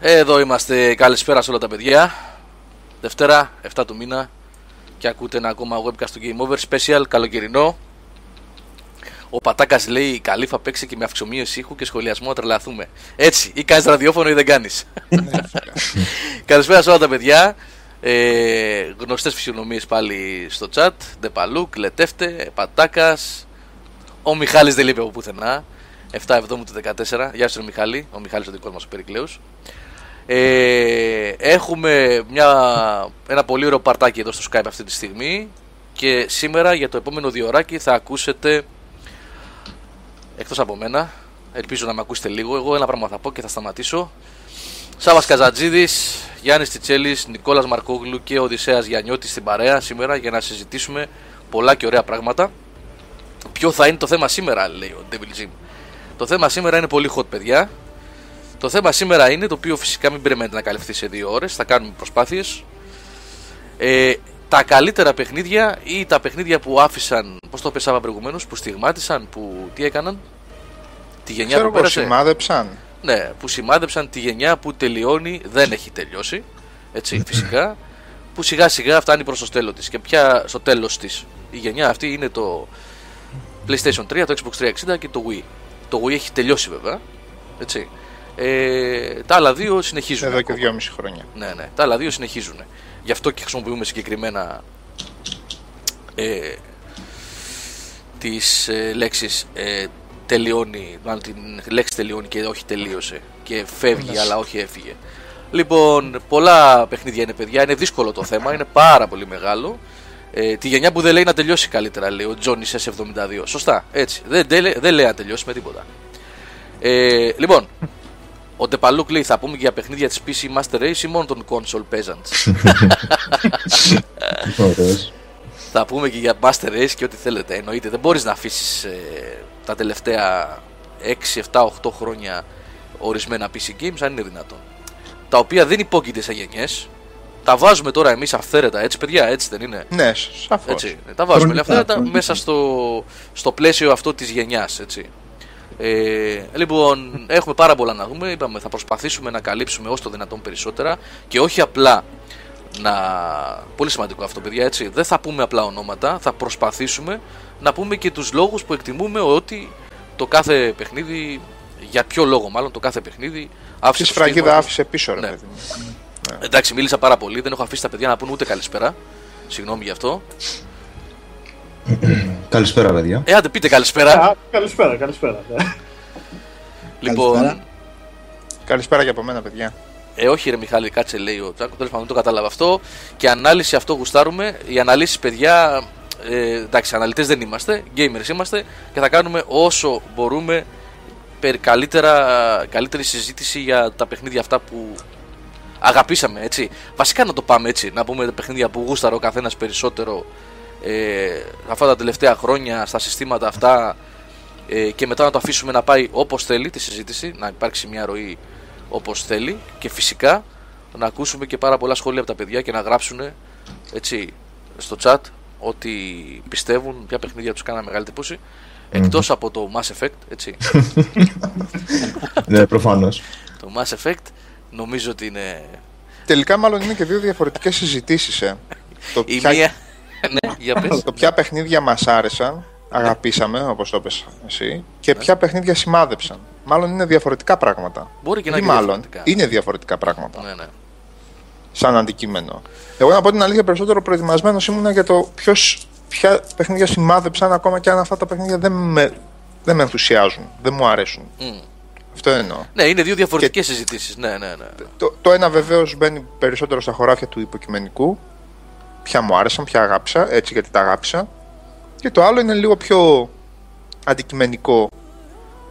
Εδώ είμαστε, καλησπέρα σε όλα τα παιδιά. Δευτέρα, 7 του μήνα. Και ακούτε ένα ακόμα webcast του Game Over Special, καλοκαιρινό. Ο Πατάκας λέει, καλή θα παίξει και με αυξομοίωση ήχου και σχολιασμό να τρελαθούμε. Έτσι, ή κάνεις ραδιόφωνο ή δεν κάνεις. Καλησπέρα σε όλα τα παιδιά. Γνωστές φυσιονομίες πάλι στο chat. Ντεπαλούκ, Λετεύτε, Πατάκας. Ο Μιχάλης δεν λείπει από πουθενά. 7-7 του 14. Γεια σας Μιχάλη. Ο Μιχάλης ο δικός μας ο Περικλέους. Έχουμε ένα πολύ ωραίο παρτάκι εδώ στο Skype αυτή τη στιγμή. Και σήμερα για το επόμενο διωράκι θα ακούσετε, εκτός από μένα, ελπίζω να με ακούσετε λίγο, εγώ ένα πράγμα θα πω και θα σταματήσω. Σάβας Καζαντζίδης, Γιάννης Τιτσέλης, Νικόλας Μαρκούγλου και Οδυσσέας Γιαννιώτης στην παρέα σήμερα για να συζητήσουμε πολλά και ωραία πράγματα. Ποιο θα είναι το θέμα σήμερα, λέει ο Devil Jim. Το θέμα σήμερα είναι πολύ hot, παιδιά. Το θέμα σήμερα είναι, το οποίο φυσικά μην περιμένετε να καλυφθεί σε 2 ώρες, θα κάνουμε προσπάθειες. Τα καλύτερα παιχνίδια ή τα παιχνίδια που άφησαν, πώς το πέσαμε προηγουμένως, που στιγμάτισαν, που τι έκαναν, τη γενιά ξέρω που πέρασε. Σημάδεψαν. Ναι, που σημάδεψαν τη γενιά που τελειώνει, δεν έχει τελειώσει, έτσι φυσικά, που σιγά σιγά φτάνει προς το τέλος της. Και πια στο τέλος της η γενιά αυτή είναι το PlayStation 3, το Xbox 360 και το Wii. Το Wii έχει τελειώσει βέβαια, έτσι. Τα άλλα δύο συνεχίζουν. Εδώ και 2,5 χρόνια. Ναι, ναι, τα άλλα δύο συνεχίζουν. Γι' αυτό και χρησιμοποιούμε συγκεκριμένα τις λέξεις τελειώνει, μάλλον την λέξη τελειώνει και όχι τελείωσε, και φεύγει αλλά όχι έφυγε. Λοιπόν, πολλά παιχνίδια είναι, παιδιά, είναι δύσκολο το θέμα, είναι πάρα πολύ μεγάλο. Τη γενιά που δεν λέει να τελειώσει καλύτερα, λέει ο Τζόνις S72. Σωστά, έτσι, δεν λέει να τελειώσει με τίποτα. Λοιπόν, ο Ντεπαλούκ λέει, θα πούμε και για παιχνίδια της PC Master Race ή μόνο των console peasants. Θα πούμε και για Master Race και ό,τι θέλετε, εννοείται. Δεν μπορείς να αφήσεις τα τελευταία 6, 7, 8 χρόνια ορισμένα PC games, αν είναι δυνατόν, τα οποία δεν υπόκειται σε γενιές. Τα βάζουμε τώρα εμείς αυθαίρετα, έτσι παιδιά, έτσι δεν είναι? Ναι, σαφώς, έτσι. Τα βάζουμε αυθαίρετα μέσα στο πλαίσιο αυτό της γενιάς, έτσι. Λοιπόν, έχουμε πάρα πολλά να δούμε. Είπαμε, θα προσπαθήσουμε να καλύψουμε όσο το δυνατόν περισσότερα. Και όχι απλά να... Πολύ σημαντικό αυτό, παιδιά, έτσι. Δεν θα πούμε απλά ονόματα. Θα προσπαθήσουμε να πούμε και τους λόγους που εκτιμούμε ότι το κάθε παιχνίδι, για ποιο λόγο μάλλον το κάθε παιχνίδι άφησε. Τη σφραγίδα άφησε πίσω, ρε, ναι, παιδί. Ναι. Εντάξει, μίλησα πάρα πολύ. Δεν έχω αφήσει τα παιδιά να πούν ούτε καλησπέρα. Συγγνώμη γι' αυτό. Καλησπέρα, παιδιά. Άντε, πείτε καλησπέρα. Καλησπέρα, καλησπέρα. Λοιπόν. Καλησπέρα και από μένα, παιδιά. Όχι, ρε Μιχάλη, κάτσε, λέει ο Τσάκο. Τέλος πάντων, το κατάλαβα αυτό. Και ανάλυση, αυτό γουστάρουμε. Οι αναλύσεις, παιδιά. Εντάξει, αναλυτές δεν είμαστε. Gamers είμαστε. Και θα κάνουμε όσο μπορούμε καλύτερη συζήτηση για τα παιχνίδια αυτά που αγαπήσαμε, έτσι. Βασικά να το πάμε έτσι. Να πούμε τα παιχνίδια που γούσταρε ο καθένας περισσότερο. Αυτά τα τελευταία χρόνια στα συστήματα αυτά, και μετά να το αφήσουμε να πάει όπως θέλει τη συζήτηση, να υπάρξει μια ροή όπως θέλει, και φυσικά να ακούσουμε και πάρα πολλά σχόλια από τα παιδιά και να γράψουν, έτσι, στο chat ότι πιστεύουν, ποια παιχνίδια τους κάνανε μεγάλη τύπωση, εκτός από το Mass Effect, έτσι. Ναι, προφανώς. Το Mass Effect νομίζω ότι είναι... Τελικά μάλλον είναι και δύο διαφορετικές συζητήσεις, Η μία... Ναι, για πες. Το ποια παιχνίδια μας άρεσαν, αγαπήσαμε, όπως το πες εσύ, και ποια παιχνίδια σημάδεψαν. Μάλλον είναι διαφορετικά πράγματα. Μπορεί και να είναι διαφορετικά. Είναι διαφορετικά πράγματα. Ναι, ναι. Σαν αντικείμενο. Εγώ να πω την αλήθεια, περισσότερο προετοιμασμένος ήμουν για το ποια παιχνίδια σημάδεψαν, ακόμα και αν αυτά τα παιχνίδια δεν με ενθουσιάζουν, δεν μου αρέσουν. Αυτό εννοώ. Ναι, είναι δύο διαφορετικές συζητήσεις. Ναι, ναι, ναι. Το ένα βεβαίως μπαίνει περισσότερο στα χωράφια του υποκειμενικού. Ποια μου άρεσαν, ποια αγάπησα, έτσι γιατί τα αγάπησα. Και το άλλο είναι λίγο πιο αντικειμενικό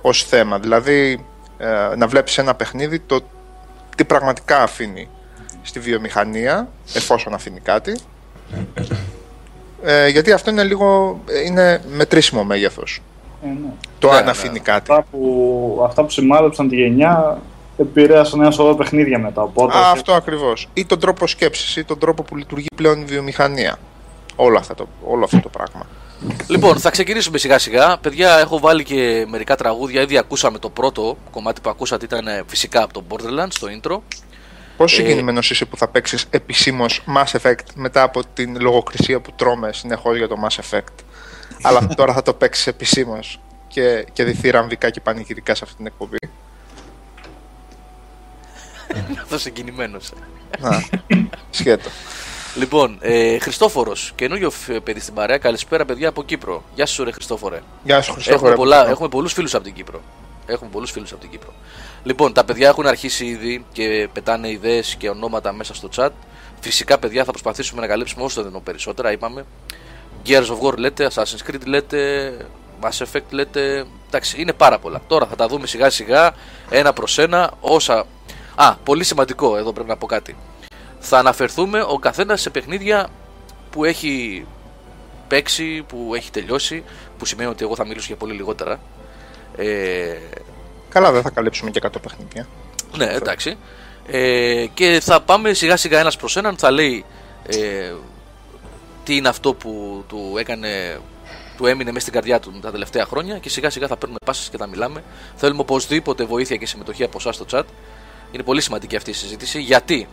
ως θέμα. Δηλαδή να βλέπεις ένα παιχνίδι, το τι πραγματικά αφήνει στη βιομηχανία, εφόσον αφήνει κάτι. Γιατί αυτό είναι λίγο μετρήσιμο μέγεθος. Ναι. Το αν αφήνει κάτι. Αυτά που σημάδεψαν τη γενιά επηρέασαν ένα σωρό παιχνίδια μετά. Οπότε... Αυτό ακριβώς. Ή τον τρόπο σκέψης, ή τον τρόπο που λειτουργεί πλέον η βιομηχανία. Όλο αυτό το πράγμα. Λοιπόν, θα ξεκινήσουμε σιγά σιγά. Παιδιά, έχω βάλει και μερικά τραγούδια. Ήδη ακούσαμε το πρώτο κομμάτι που ακούσατε, ήταν φυσικά από το Borderlands, το intro. Πόσο συγκινημένος είσαι που θα παίξεις επισήμως Mass Effect μετά από την λογοκρισία που τρώμε συνεχώς για το Mass Effect? Αλλά τώρα θα το παίξεις επισήμως και διθυραμβικά και πανηγυρικά σε αυτή την εκπομπή. Αυτό συγκινημένος. Να, σχέτο. Λοιπόν, Χριστόφορος, καινούριο παιδί στην παρέα. Καλησπέρα, παιδιά από Κύπρο. Γεια σου, ρε Χριστόφορε. Γεια σου, Χριστόφορε. Έχουμε πολλούς φίλους από την Κύπρο. Λοιπόν, τα παιδιά έχουν αρχίσει ήδη και πετάνε ιδέες και ονόματα μέσα στο chat. Φυσικά, παιδιά, θα προσπαθήσουμε να καλύψουμε όσο το δυνατόν περισσότερα. Είπαμε. Gears of War λέτε, Assassin's Creed λέτε, Mass Effect λέτε. Εντάξει, είναι πάρα πολλά. Τώρα θα τα δούμε σιγά-σιγά, ένα προς ένα, όσα. Α, πολύ σημαντικό, εδώ πρέπει να πω κάτι. Θα αναφερθούμε ο καθένας σε παιχνίδια που έχει παίξει, που έχει τελειώσει, που σημαίνει ότι εγώ θα μιλήσω για πολύ λιγότερα. Καλά, δεν θα καλύψουμε και 100 παιχνίδια. Ναι, εντάξει. Και θα πάμε σιγά σιγά ένας προς έναν, θα λέει τι είναι αυτό που του έμεινε μέσα στην καρδιά του τα τελευταία χρόνια και σιγά σιγά θα παίρνουμε πάσες και θα μιλάμε. Θέλουμε οπωσδήποτε βοήθεια και συμμετοχή από εσάς στο chat. Είναι πολύ σημαντική αυτή η συζήτηση. Γιατί?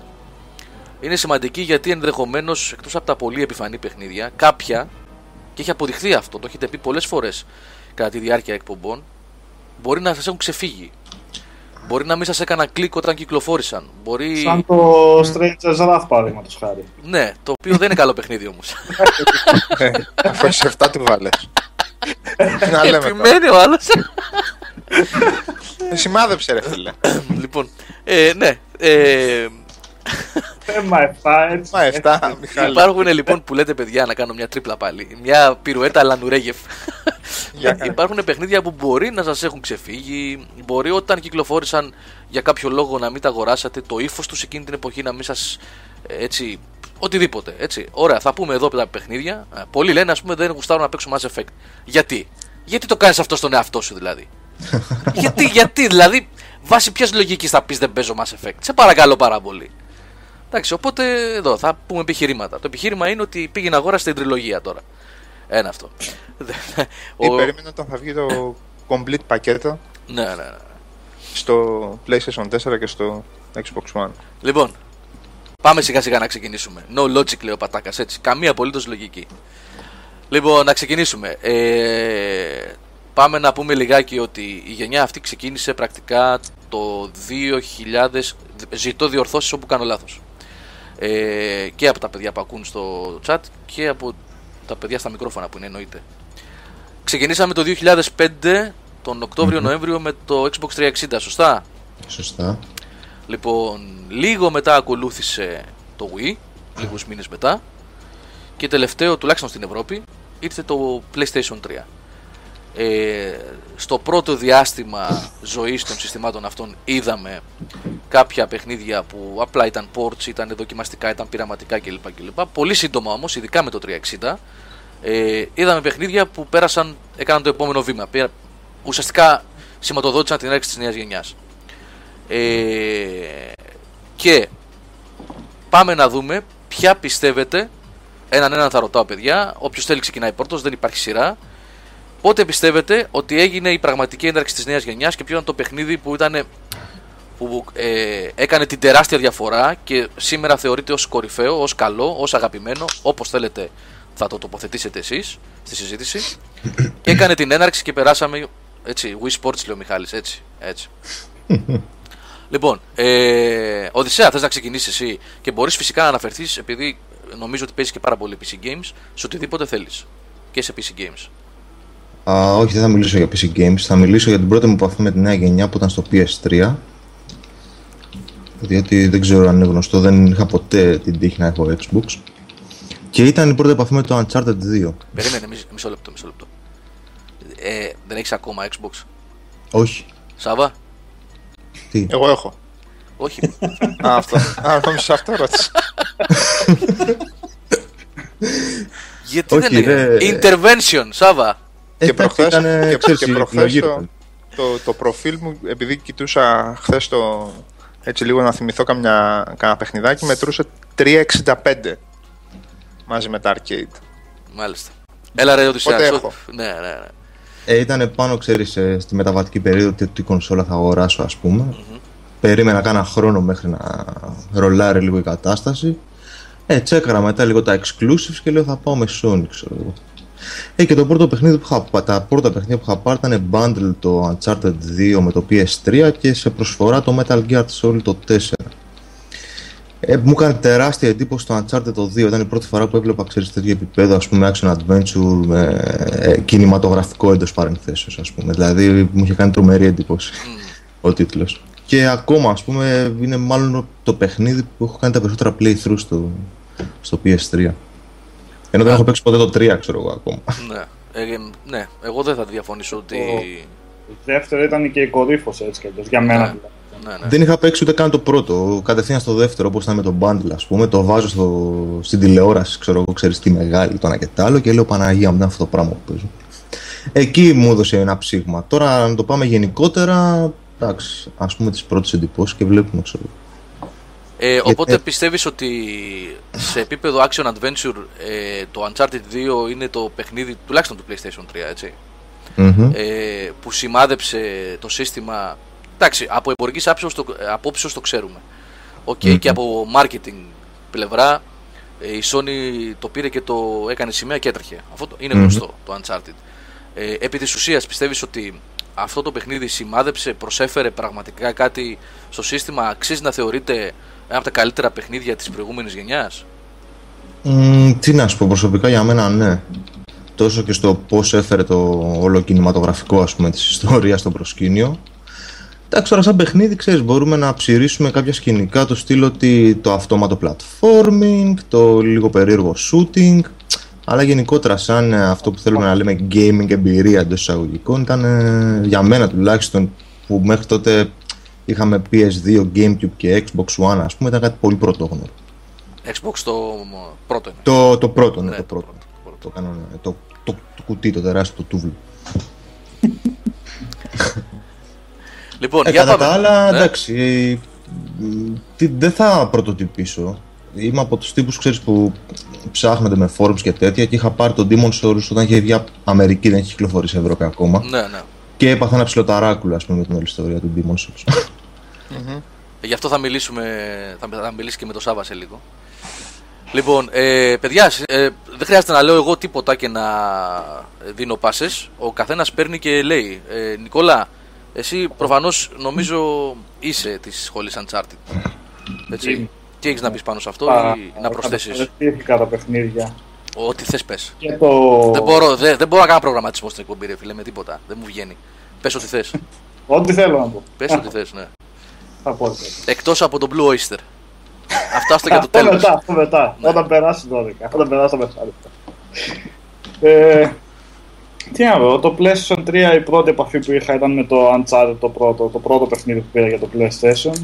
Είναι σημαντική γιατί ενδεχομένως, εκτός από τα πολύ επιφανή παιχνίδια, κάποια, και έχει αποδειχθεί αυτό, το έχετε πει πολλές φορές κατά τη διάρκεια εκπομπών, μπορεί να σας έχουν ξεφύγει. Μπορεί να μην σας έκανα κλικ όταν κυκλοφόρησαν. Μπορεί... Σαν το Stranger's Wrath, παραδείγματος χάρη. Ναι, το οποίο δεν είναι καλό παιχνίδι όμως. Αφού είσαι 7 του βάλες. Επιμένει ο άλλος. Σημάδεψε, ρε φίλε. Λοιπόν, ναι. Μα 7. Υπάρχουν λοιπόν που λέτε, παιδιά, να κάνω μια τρίπλα πάλι. Μια πυρουέτα Λανουρέγεφ. Υπάρχουν παιχνίδια που μπορεί να σας έχουν ξεφύγει. Μπορεί όταν κυκλοφόρησαν για κάποιο λόγο να μην τα αγοράσατε. Το ύφος τους εκείνη την εποχή να μην σας. Έτσι. Οτιδήποτε. Έτσι. Ωραία, θα πούμε εδώ τα παιχνίδια. Πολλοί λένε, ας πούμε, δεν γουστάρουν να παίξουν Mass Effect. Γιατί? Γιατί το κάνεις αυτό στον εαυτό σου, δηλαδή? γιατί, δηλαδή, βάσει ποιας λογικής θα πεις δεν παίζω Mass Effect? Σε παρακαλώ πάρα πολύ. Εντάξει, οπότε εδώ θα πούμε επιχειρήματα. Το επιχείρημα είναι ότι πήγε να αγόρασε την τριλογία τώρα. Ένα αυτό. Περίμενα όταν θα βγει το complete πακέτο. Ναι. Στο PlayStation 4 και στο Xbox One. Λοιπόν, πάμε σιγά σιγά να ξεκινήσουμε. No logic, λέει ο Πατάκας, έτσι. Καμία απολύτως λογική. Λοιπόν, να ξεκινήσουμε. Πάμε να πούμε λιγάκι ότι η γενιά αυτή ξεκίνησε πρακτικά το 2000. Ζητώ διορθώσεις όπου κάνω λάθος. Και από τα παιδιά που ακούν στο chat και από τα παιδιά στα μικρόφωνα που είναι, εννοείται. Ξεκινήσαμε το 2005 τον Οκτώβριο-Νοέμβριο με το Xbox 360, σωστά? Σωστά. Λοιπόν, λίγο μετά ακολούθησε το Wii, λίγους μήνες μετά. Και τελευταίο, τουλάχιστον στην Ευρώπη, ήρθε το PlayStation 3. Στο πρώτο διάστημα ζωής των συστημάτων αυτών είδαμε κάποια παιχνίδια που απλά ήταν ports, ήταν δοκιμαστικά, ήταν πειραματικά κλπ. Πολύ σύντομα όμως, ειδικά με το 360, είδαμε παιχνίδια που πέρασαν, έκαναν το επόμενο βήμα. Ουσιαστικά σηματοδότησαν την έναρξη της νέας γενιάς. Και πάμε να δούμε ποια πιστεύετε. Έναν θα ρωτάω, παιδιά. Όποιος θέλει ξεκινάει πρώτος, δεν υπάρχει σειρά. Πότε πιστεύετε ότι έγινε η πραγματική έναρξη της νέας γενιάς και ποιο ήταν το παιχνίδι που έκανε την τεράστια διαφορά και σήμερα θεωρείται ως κορυφαίο, ως καλό, ως αγαπημένο, όπως θέλετε θα το τοποθετήσετε εσείς στη συζήτηση. Έκανε την έναρξη και περάσαμε, έτσι, Wii Sports, λέει ο Μιχάλης, έτσι. Λοιπόν, Οδυσσέα, θες να ξεκινήσεις εσύ και μπορείς φυσικά να αναφερθείς, επειδή νομίζω ότι παίζεις και πάρα πολύ PC Games, σε οτιδήποτε θέλεις και σε PC Games. Όχι, δεν θα μιλήσω για PC Games. Θα μιλήσω για την πρώτη μου επαφή με τη νέα γενιά που ήταν στο PS3. Διότι δεν ξέρω αν είναι γνωστό, δεν είχα ποτέ την τύχη να έχω Xbox. Και ήταν η πρώτη επαφή με το Uncharted 2. Περίμενε, μισό λεπτό. Δεν έχεις ακόμα Xbox? Όχι. Σάβα? Τι? Εγώ έχω. Όχι. Αυτό ρώτησε. Γιατί δεν είναι? Intervention, Σάβα. Και προχθές το προφίλ μου, επειδή κοιτούσα χθες το, έτσι λίγο να θυμηθώ κανένα παιχνιδάκι, μετρούσε 3.65 μαζί με τα arcade. Μάλιστα. Έλα ρε Οδυσσέα. Ναι. Ήτανε πάνω, ξέρεις, στη μεταβατική περίοδο τι κονσόλα θα αγοράσω, ας πούμε. Mm-hmm. Περίμενα κάνα χρόνο μέχρι να ρολάρει λίγο η κατάσταση. Τσέκαρα μετά λίγο τα exclusives και λέω θα πάω με Sony, ξέρω εγώ. Και το πρώτο παιχνίδι τα πρώτα παιχνίδια που είχα πάρει ήταν bundle το Uncharted 2 με το PS3 και σε προσφορά το Metal Gear Solid το 4. Μου έκανε τεράστια εντύπωση το Uncharted το 2, ήταν η πρώτη φορά που έβλεπα, ξέρεις, τέτοιο επίπεδο, ας πούμε, action adventure με κινηματογραφικό εντός παρενθέσεως, ας πούμε. Δηλαδή μου είχε κάνει τρομερή εντύπωση ο τίτλος. Και ακόμα, ας πούμε, είναι μάλλον το παιχνίδι που έχω κάνει τα περισσότερα playthrough στο PS3. Ενώ δεν έχω παίξει ποτέ το 3, ξέρω εγώ ακόμα. Ναι, ναι, εγώ δεν θα διαφωνήσω ότι... Το δεύτερο ήταν και η κορύφωση, έτσι και εντός, για μένα. Ναι. Δεν είχα παίξει ούτε καν το πρώτο. Κατευθείαν στο δεύτερο, όπως ήταν με το bundle, ας πούμε. Το βάζω στην τηλεόραση, ξέρω εγώ, ξέρεις τι μεγάλη, το ένα και το άλλο. Και λέω Παναγία μου, ήταν αυτό το πράγμα που παίζω. Εκεί μου έδωσε ένα ψήγμα. Τώρα, να το πάμε γενικότερα, εντάξει, ας πούμε τις πρώτες εντυπώσεις και βλέπουμε, ξέρω. Οπότε πιστεύεις ότι σε επίπεδο action adventure το Uncharted 2 είναι το παιχνίδι τουλάχιστον του PlayStation 3, έτσι, που σημάδεψε το σύστημα. Εντάξει, από εμπορικής απόψεως το ξέρουμε. Και από marketing πλευρά η Sony το πήρε και το έκανε σημαία και έτρεχε. Αυτό είναι γνωστό το Uncharted. Επί της ουσίας πιστεύεις ότι αυτό το παιχνίδι σημάδεψε, προσέφερε πραγματικά κάτι στο σύστημα, αξίζει να θεωρείται ένα από τα καλύτερα παιχνίδια της προηγούμενης γενιάς? Τι να σου πω, προσωπικά για μένα ναι. Τόσο και στο πώς έφερε το όλο κινηματογραφικό, ας πούμε, της ιστορίας στο προσκήνιο. Εντάξει, τώρα σαν παιχνίδι, ξέρεις, μπορούμε να ψηρίσουμε κάποια σκηνικά του στυλ ότι το αυτόματο platforming, το λίγο περίεργο shooting, αλλά γενικότερα σαν αυτό που θέλουμε να λέμε gaming εμπειρία εντός εισαγωγικών ήταν, για μένα τουλάχιστον, που μέχρι τότε είχαμε PS2, Gamecube και Xbox One, ας πούμε, ήταν κάτι πολύ πρωτόγνωρο. Xbox το πρώτο είναι. Το πρώτο είναι, ναι, το πρώτο. Το κουτί, το τεράστιο, το τούβλο. Λοιπόν, για κατά τα άλλα, εντάξει, δεν θα πρωτοτυπήσω. Είμαι από τους τύπους, ξέρεις, που ψάχνονται με forums και τέτοια και είχα πάρει τον Demon's Souls όταν είχε βγει Αμερική, δεν είχε κυκλοφορήσει Ευρώπη ακόμα. Ναι. Και έπαθα ένα ψιλοταράκουλο, ας πούμε, με την όλη ιστορία του Demon's Souls. Γι' αυτό θα μιλήσει και με τον Σάβα σε λίγο. Λοιπόν, παιδιά, δεν χρειάζεται να λέω εγώ τίποτα και να δίνω πάσες. Ο καθένας παίρνει και λέει. Νικόλα, εσύ προφανώς νομίζω είσαι της σχολής Uncharted. Έτσι. Τι έχεις να πεις πάνω σε αυτό ή να προσθέσεις? Παρακολουθήθηκα τα παιχνίδια. Ό,τι θες πες. Δεν μπορώ να κάνω προγραμματισμό στην εκπομπή, ρε φίλε, με τίποτα. Δεν μου βγαίνει. Πες ό,τι θες. Ό,τι θέλω να πω. Πες ό,τι θες, ναι. Εκτός από τον Blue Oyster. Αυτά στο για το τέλος. Αυτό μετά. Ναι. Όταν περάσει 12. Όταν περάσει τα μεσάλεπτα. Τι να δω, το PlayStation 3 η πρώτη επαφή που είχα ήταν με το Uncharted, το πρώτο παιχνίδι που πήρα για το PlayStation.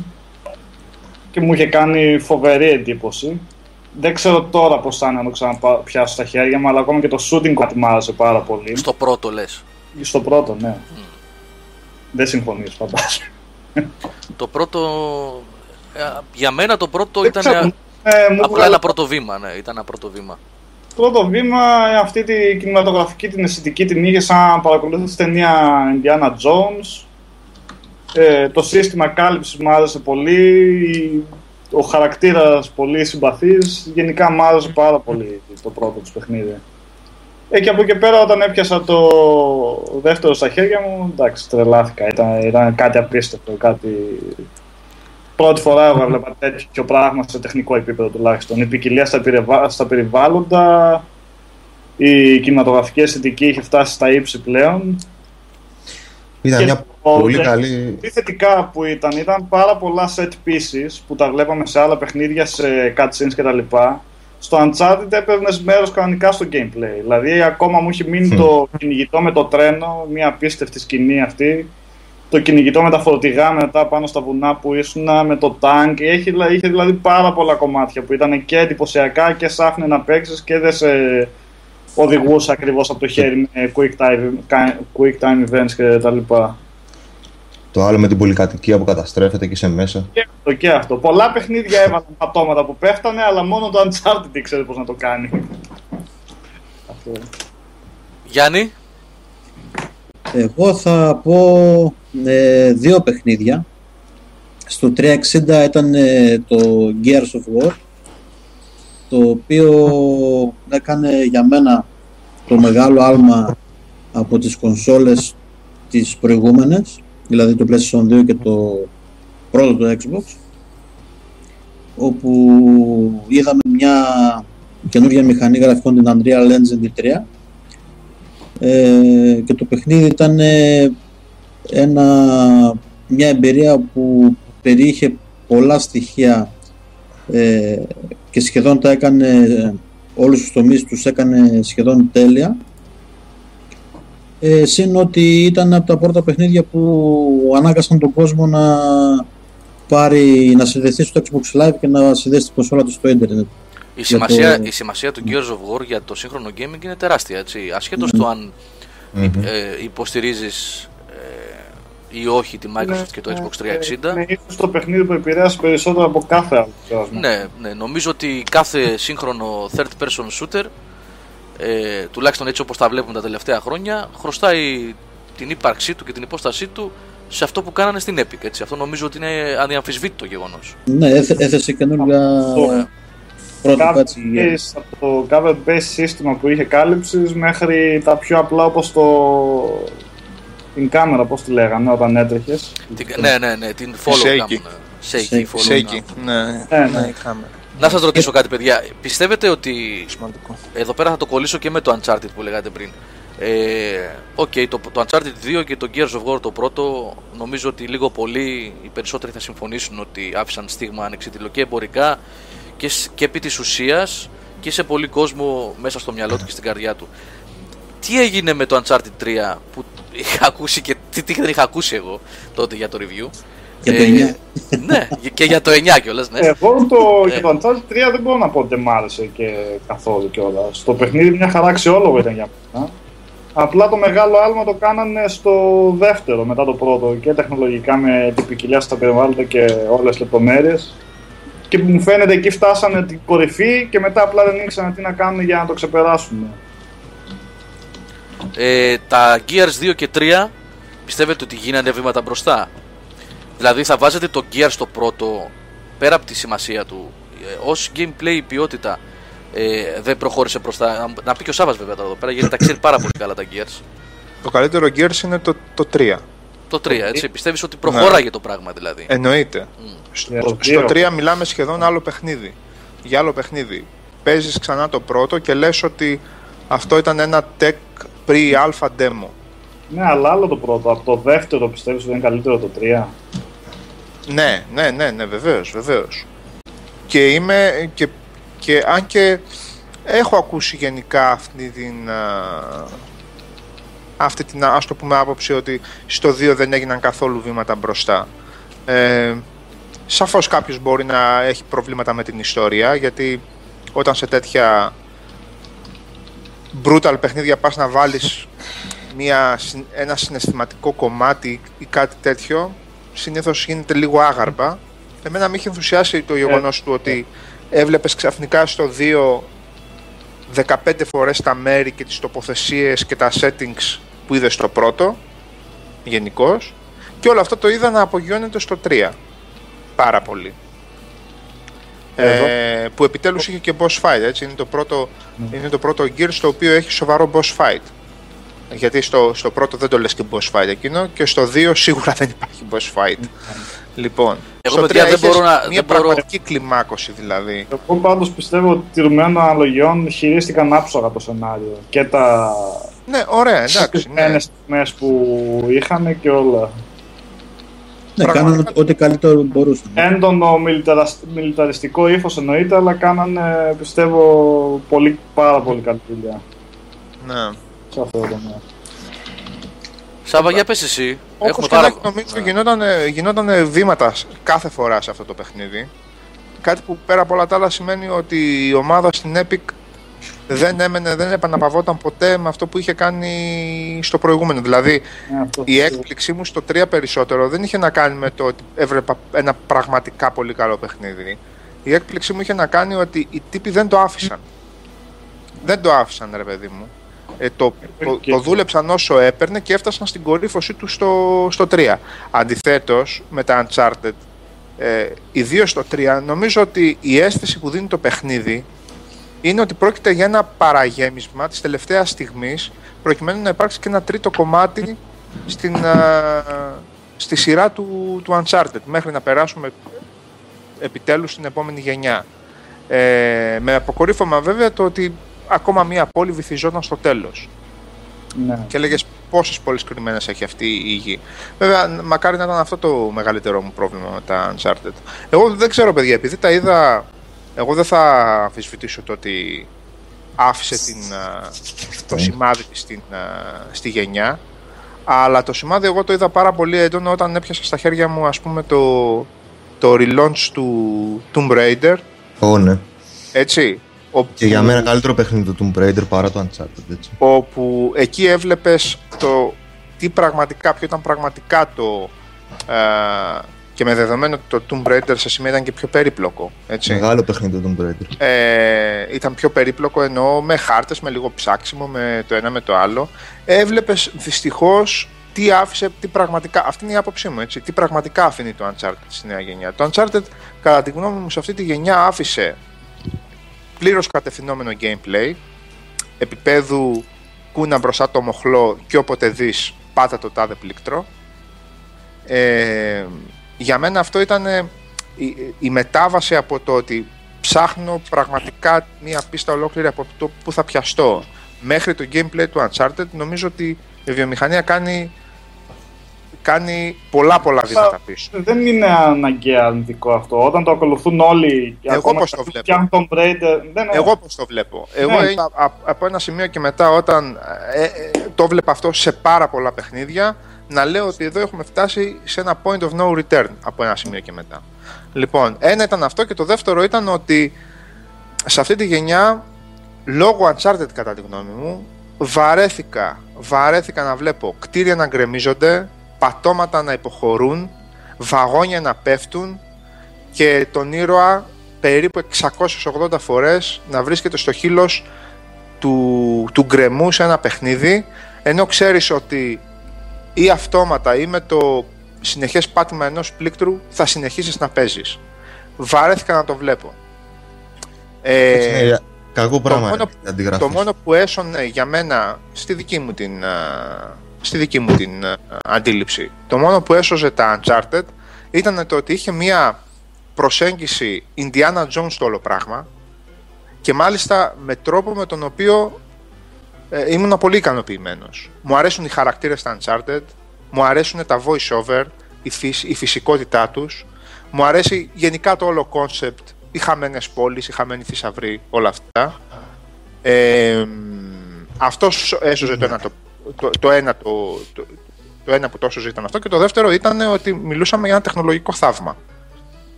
Και μου είχε κάνει φοβερή εντύπωση. Δεν ξέρω τώρα πώς θα είναι να το ξαναπιάσω στα χέρια μου, αλλά ακόμα και το shooting κάτι μ' άρεσε πάρα πολύ. Στο πρώτο λες? Στο πρώτο, ναι. Δεν συμφωνείς, φαντάζομαι. Το πρώτο... για μένα το πρώτο ήταν απλά ένα πρώτο βήμα, ναι, ήταν ένα πρώτο βήμα. Πρώτο βήμα, αυτή την κινηματογραφική, την αισθητική την είχε σαν να παρακολουθούσε την ταινία Indiana Jones. Το σύστημα κάλυψης μου άρεσε πολύ, ο χαρακτήρας πολύ συμπαθής, γενικά μου άρεσε πάρα πολύ το πρώτο του παιχνίδι. Και από εκεί πέρα όταν έπιασα το δεύτερο στα χέρια μου, εντάξει, τρελάθηκα, ήταν κάτι απίστευτο, κάτι... Πρώτη φορά έβλεπα τέτοιο πράγμα σε τεχνικό επίπεδο τουλάχιστον. Η ποικιλία στα περιβάλλοντα, η κινηματογραφική αισθητική είχε φτάσει στα ύψη πλέον. Ήταν μια πολύ καλή... Τι θετικά που ήταν πάρα πολλά set pieces που τα βλέπαμε σε άλλα παιχνίδια, σε cutscenes κτλ. Στο Uncharted έπαιρνες μέρος κανονικά στο gameplay. Δηλαδή ακόμα μου είχε μείνει το κυνηγητό με το τρένο, μια απίστευτη σκηνή αυτή. Το κυνηγητό με τα φορτηγά μετά πάνω στα βουνά που ήσουν, με το τάγκ. Είχε δηλαδή πάρα πολλά κομμάτια που ήταν και εντυπωσιακά και σ' άφηνε να παίξεις και δεν σε οδηγούσε ακριβώς από το χέρι με quick time events και τα λοιπά. Το άλλο με την πολυκατοικία που καταστρέφεται και σε μέσα. Και αυτό. Πολλά παιχνίδια έβαλαν πατώματα που πέφτανε, αλλά μόνο το Uncharted ήξερε πώς να το κάνει. Γιάννη. Εγώ θα πω δύο παιχνίδια. Στο 360 ήταν το Gears of War, το οποίο έκανε για μένα το μεγάλο άλμα από τις κονσόλες τις προηγούμενες, δηλαδή το PlayStation 2 και το πρώτο το Xbox, όπου είδαμε μια καινούργια μηχανή γραφικών, την Unreal Engine 3, και το παιχνίδι ήταν μια εμπειρία που περιείχε πολλά στοιχεία και σχεδόν τα έκανε, όλους τους τομείς τους έκανε σχεδόν τέλεια, συν ότι ήταν από τα πρώτα παιχνίδια που ανάγκασαν τον κόσμο να συνδεθεί στο Xbox Live και να συνδέσει την κονσόλα του στο ίντερνετ. Η σημασία του Gears of War για το σύγχρονο gaming είναι τεράστια, έτσι, ασχέτως του αν υποστηρίζεις ή όχι τη Microsoft και το Xbox 360. Είναι ίσως το παιχνίδι που επηρέασε περισσότερο από κάθε άλλο. Ναι, νομίζω ότι κάθε σύγχρονο third person shooter, τουλάχιστον έτσι όπως τα βλέπουμε τα τελευταία χρόνια, χρωστάει την ύπαρξή του και την υπόστασή του σε αυτό που κάνανε στην Epic, έτσι. Αυτό νομίζω ότι είναι αδιαμφισβήτητο γεγονός. Ναι, έθεσε καινούργια πρότυπα. Από το cover based σύστημα που είχε κάλυψης μέχρι τα πιο απλά, όπως το... την κάμερα, πώς τη λέγανε όταν έτρεχες. Ναι, την follow shaky. Ναι, κάμερα. Να σας ρωτήσω κάτι, παιδιά. Πιστεύετε ότι... σημαντικό. Εδώ πέρα θα το κολλήσω και με το Uncharted που λέγατε πριν. Το Uncharted 2 και το Gears of War το πρώτο, νομίζω ότι λίγο πολύ οι περισσότεροι θα συμφωνήσουν ότι άφησαν στίγμα ανεξίτηλο και εμπορικά και επί της ουσίας και σε πολύ κόσμο μέσα στο μυαλό του και στην καρδιά του. Τι έγινε με το Uncharted 3 που είχα ακούσει και τι δεν είχα ακούσει εγώ τότε για το review? Για το 9. Ναι, και για το 9 κιόλας, ναι. Εγώ για το Uncharted 3 δεν μπορώ να πω ότι δεν μ' άρεσε και καθόλου κιόλας. Το παιχνίδι μια χαρά αξιόλογο ήταν για μένα. Απλά το μεγάλο άλμα το κάνανε στο δεύτερο μετά το πρώτο, και τεχνολογικά με την ποικιλιά στα περιβάλλοντα και όλες τις λεπτομέρειες. Και που μου φαίνεται εκεί φτάσανε την κορυφή και μετά απλά δεν ήξεραν τι να κάνουν για να το ξεπεράσουν. Τα Gears 2 και 3 πιστεύετε ότι γίνανε βήματα μπροστά? Δηλαδή θα βάζετε το Gears το πρώτο, πέρα από τη σημασία του, ως gameplay η ποιότητα δεν προχώρησε μπροστά? Να πει και ο Σάβας βέβαια εδώ πέρα, γιατί τα ξέρει πάρα πολύ καλά τα Gears. Το καλύτερο Gears είναι το 3. Το 3, έτσι. Πιστεύεις ότι προχώραγε το πράγμα δηλαδή? Εννοείται. Στο 3 μιλάμε σχεδόν άλλο παιχνίδι. Για άλλο παιχνίδι. Παίζεις ξανά το πρώτο και λες ότι αυτό ήταν ένα tech pre-alpha demo. Ναι, αλλά άλλο το πρώτο. Από το δεύτερο πιστεύεις ότι είναι καλύτερο το 3? Ναι, βεβαίως. Και είμαι... Και αν και έχω ακούσει γενικά αυτή την ας το πούμε άποψη ότι στο 2 δεν έγιναν καθόλου βήματα μπροστά. Σαφώς κάποιος μπορεί να έχει προβλήματα με την ιστορία, γιατί όταν σε τέτοια brutal παιχνίδια πας να βάλεις ένα συναισθηματικό κομμάτι ή κάτι τέτοιο, συνήθως γίνεται λίγο άγαρμα. Εμένα με είχε ενθουσιάσει το γεγονός του ότι έβλεπες ξαφνικά στο 2 15 φορές τα μέρη και τις τοποθεσίες και τα settings που είδες στο πρώτο γενικώς, και όλο αυτό το είδα να απογειώνεται στο 3 πάρα πολύ, που επιτέλους είχε και boss fight, έτσι. Είναι το πρώτο Gears στο οποίο έχει σοβαρό boss fight, γιατί στο πρώτο δεν το λες και boss fight εκείνο, και στο 2 σίγουρα δεν υπάρχει boss fight. Λοιπόν, εγώ στο 3 δεν μπορώ πραγματική κλιμάκωση δηλαδή. Εγώ πάντως πιστεύω ότι τηρουμένων αναλογιών χειρίστηκαν άψογα το σενάριο και τα... Ναι, ωραία, εντάξει. Ναι. Στιγμές που είχαν και όλα. Ναι, κάνανε ό,τι καλύτερο μπορούσαν. Έντονο μιλιταριστικό ύφος εννοείται, αλλά κάνανε, πιστεύω, πάρα πολύ καλή δουλειά. Ναι. Σε αυτό ήταν, ναι. Σάβα, για πες εσύ. Όπως και νομίζω γινόταν βήματα κάθε φορά σε αυτό το παιχνίδι. Κάτι που πέρα από όλα τα άλλα σημαίνει ότι η ομάδα στην Epic δεν επαναπαυόταν ποτέ με αυτό που είχε κάνει στο προηγούμενο. Δηλαδή η έκπληξή μου στο 3 περισσότερο δεν είχε να κάνει με το ότι έβλεπα ένα πραγματικά πολύ καλό παιχνίδι. Η έκπληξή μου είχε να κάνει ότι οι τύποι δεν το άφησαν. Δεν το άφησαν, ρε παιδί μου. Το δούλεψαν όσο έπαιρνε και έφτασαν στην κορύφωσή του στο 3. Αντιθέτως, με τα Uncharted, ιδίως στο 3, νομίζω ότι η αίσθηση που δίνει το παιχνίδι είναι ότι πρόκειται για ένα παραγέμισμα της τελευταίας στιγμής, προκειμένου να υπάρξει και ένα τρίτο κομμάτι στη σειρά του Uncharted, μέχρι να περάσουμε επιτέλους στην επόμενη γενιά. Με αποκορύφωμα βέβαια το ότι ακόμα μία πόλη βυθιζόταν στο τέλος. Ναι. Και έλεγες πόσες πόλεις κρυμμένες έχει αυτή η γη. Βέβαια, μακάρι να ήταν αυτό το μεγαλύτερό μου πρόβλημα με τα Uncharted. Εγώ δεν ξέρω, παιδιά, επειδή τα είδα, εγώ δεν θα αμφισβητήσω το ότι άφησε το σημάδι στη γενιά. Αλλά το σημάδι εγώ το είδα πάρα πολύ έντονο όταν έπιασα στα χέρια μου, ας πούμε, το relaunch του Tomb Raider. Oh, ναι. Έτσι. Όπου, και για μένα καλύτερο παιχνίδι του Tomb Raider παρά το Uncharted, έτσι. Όπου εκεί έβλεπες ποιο ήταν πραγματικά το... και με δεδομένο ότι το Tomb Raider σε σημεία ήταν και πιο περίπλοκο, έτσι. Μεγάλο παιχνίδι το Tomb Raider. Ήταν πιο περίπλοκο, εννοώ με χάρτες, με λίγο ψάξιμο, με το ένα με το άλλο. Έβλεπες δυστυχώς τι άφησε, τι πραγματικά... Αυτή είναι η άποψή μου, έτσι. Τι πραγματικά αφήνει το Uncharted στη νέα γενιά. Το Uncharted, κατά τη γνώμη μου, σε αυτή τη γενιά άφησε πλήρως κατευθυνόμενο gameplay, επίπεδου κούνα μπροστά το μοχλό και όποτε δεις πάτα το τάδε πλήκτρο. Για μένα αυτό ήταν η μετάβαση από το ότι ψάχνω πραγματικά μια πίστα ολόκληρη από το που θα πιαστώ μέχρι το gameplay του Uncharted. Νομίζω ότι η βιομηχανία κάνει πολλά βήματα πίσω. Δεν είναι αναγκαία αρνητικό αυτό. Όταν το ακολουθούν όλοι και ακόμα και αν τον Raider... Εγώ πώς το βλέπω. Εγώ από ένα σημείο και μετά, όταν το βλέπω αυτό σε πάρα πολλά παιχνίδια, να λέω ότι εδώ έχουμε φτάσει σε ένα point of no return από ένα σημείο και μετά. Λοιπόν, ένα ήταν αυτό και το δεύτερο ήταν ότι σε αυτή τη γενιά, λόγω Uncharted κατά τη γνώμη μου, βαρέθηκα να βλέπω κτίρια να γκρεμίζονται, πατώματα να υποχωρούν, βαγόνια να πέφτουν και τον ήρωα περίπου 680 φορές να βρίσκεται στο χείλος του γκρεμού σε ένα παιχνίδι, ενώ ξέρεις ότι ή αυτόματα ή με το συνεχές πάτημα ενός πλήκτρου θα συνεχίσεις να παίζεις. Βαρέθηκα να το βλέπω. Κακό πράγμα. Το μόνο που έσωνε για μένα στη δική μου την αντίληψη, το μόνο που έσωζε τα Uncharted ήταν το ότι είχε μια προσέγγιση Indiana Jones το όλο πράγμα και μάλιστα με τρόπο με τον οποίο ήμουν πολύ ικανοποιημένος. Μου αρέσουν οι χαρακτήρες στα Uncharted, μου αρέσουν τα voice-over, η φυσικότητά τους, μου αρέσει γενικά το όλο concept, οι χαμένες πόλεις, οι χαμένοι θησαυροί, όλα αυτά. Αυτός έσωζε το ένα το ένα που τόσο ήταν αυτό, και το δεύτερο ήταν ότι μιλούσαμε για ένα τεχνολογικό θαύμα.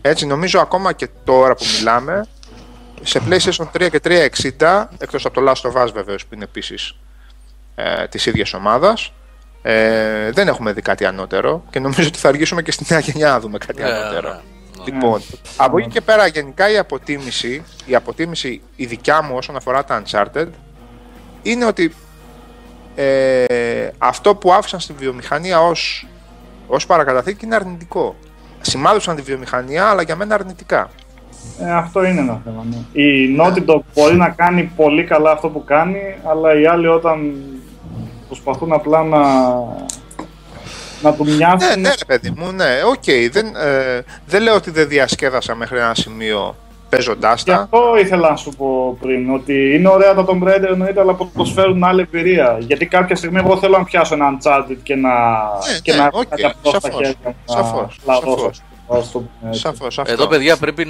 Έτσι, νομίζω ακόμα και τώρα που μιλάμε, σε PlayStation 3 και 360, εκτός από το Last of Us βεβαίως που είναι επίσης της ίδιας ομάδας, δεν έχουμε δει κάτι ανώτερο και νομίζω ότι θα αργήσουμε και στη νέα γενιά να δούμε κάτι ανώτερο. Λοιπόν, από εκεί και πέρα γενικά η αποτίμηση η δικιά μου όσον αφορά τα Uncharted είναι ότι αυτό που άφησαν στη βιομηχανία ως παρακαταθήκη είναι αρνητικό. Σημάδευσαν τη βιομηχανία, αλλά για μένα αρνητικά. Αυτό είναι ένα θέμα. Ναι. Η Naughty Dog μπορεί να κάνει πολύ καλά αυτό που κάνει, αλλά οι άλλοι όταν προσπαθούν απλά να του μοιάσουν... Ναι, ρε παιδί μου, ναι. Okay. Δεν λέω ότι δεν διασκέδασα μέχρι ένα σημείο. Γι' αυτό ήθελα να σου πω πριν, ότι είναι ωραία τα Tomb Raider εννοείται, αλλά προσφέρουν άλλη εμπειρία. Γιατί κάποια στιγμή εγώ θέλω να πιάσω ένα Uncharted και να καταπτώσω τα χέρια μου. Σαφώς. Εδώ, παιδιά, πρέπει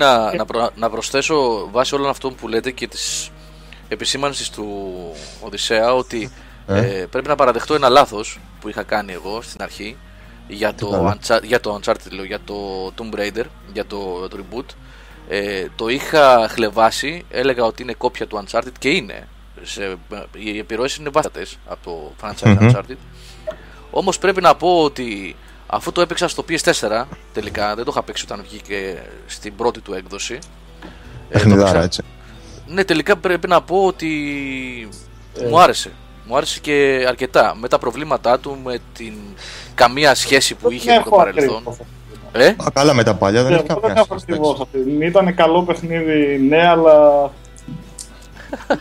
να προσθέσω βάσει όλων αυτών που λέτε και τη επισήμανση του Οδυσσέα ότι πρέπει να παραδεχτώ ένα λάθος που είχα κάνει εγώ στην αρχή για το Uncharted, για το Tomb Raider, για το reboot. Το είχα χλεβάσει, έλεγα ότι είναι κόπια του Uncharted και είναι. Οι επιρροές είναι βάστατες από το franchise Uncharted. Όμως πρέπει να πω ότι αφού το έπαιξα στο PS4 τελικά, δεν το είχα παίξει όταν βγήκε στην πρώτη του έκδοση. Παιχνιδάρα, έτσι. Ναι, τελικά πρέπει να πω ότι μου άρεσε. Μου άρεσε και αρκετά με τα προβλήματά του, με την καμία σχέση που είχε με το παρελθόν. Καλά, με τα παλιά δεν έχει καμία σχέση. Ήταν καλό παιχνίδι, ναι, αλλά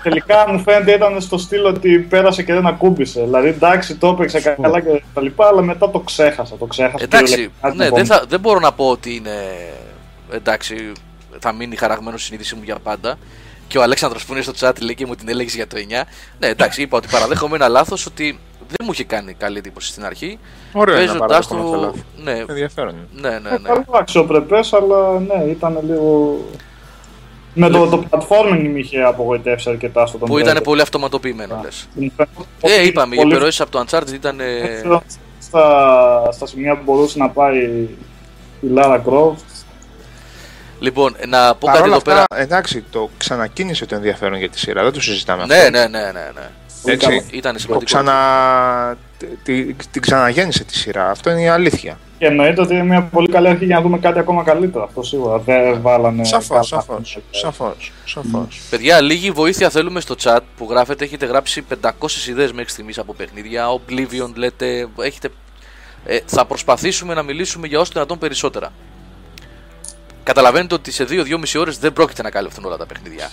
τελικά μου φαίνεται ήταν στο στυλ ότι πέρασε και δεν ακούμπησε. Δηλαδή εντάξει, το έπαιξε καλά και τα λοιπά, αλλά μετά το ξέχασα. Εντάξει, ναι, δεν μπορώ να πω ότι είναι εντάξει, θα μείνει χαραγμένο στη συνείδησή μου για πάντα. Και ο Αλέξανδρος που είναι στο chat λέει και μου την έλεγες για το 9. Ναι, εντάξει, είπα ότι παραδέχομαι ένα λάθος, ότι δεν μου είχε κάνει καλή εντύπωση στην αρχή. Ωραίο είναι να παραδέχομαι το... Ναι, ενδιαφέρον. Ναι. Καλό αξιοπρεπές, αλλά ναι, ήταν λίγο... Με το platforming με είχε απογοητεύσει αρκετά στο που ήταν πολύ αυτοματοποιημένο, λες. Είπαμε, οι επιρροές από το Uncharted ήταν... Στα σημεία που μπορούσε να πάει η Lara Croft. Λοιπόν, να πω κάτι εδώ πέρα. Εντάξει, το ξανακίνησε το ενδιαφέρον για τη σειρά, δεν το συζητάμε αυτό. Ναι. Έτσι, ήταν σημαντικό. Την ξαναγέννησε τη σειρά, αυτό είναι η αλήθεια. Και εννοείται ότι είναι μια πολύ καλή αρχή για να δούμε κάτι ακόμα καλύτερο. Αυτό σίγουρα δεν βάλανε. Σαφώς. Παιδιά, λίγη βοήθεια θέλουμε στο chat που γράφετε. Έχετε γράψει 500 ιδέες μέχρι στιγμής από παιχνίδια. Oblivion λέτε. Θα προσπαθήσουμε να μιλήσουμε για όσο δυνατόν περισσότερα. Καταλαβαίνετε ότι σε 2-2,5 ώρες δεν πρόκειται να καλυφθούν όλα τα παιχνίδια.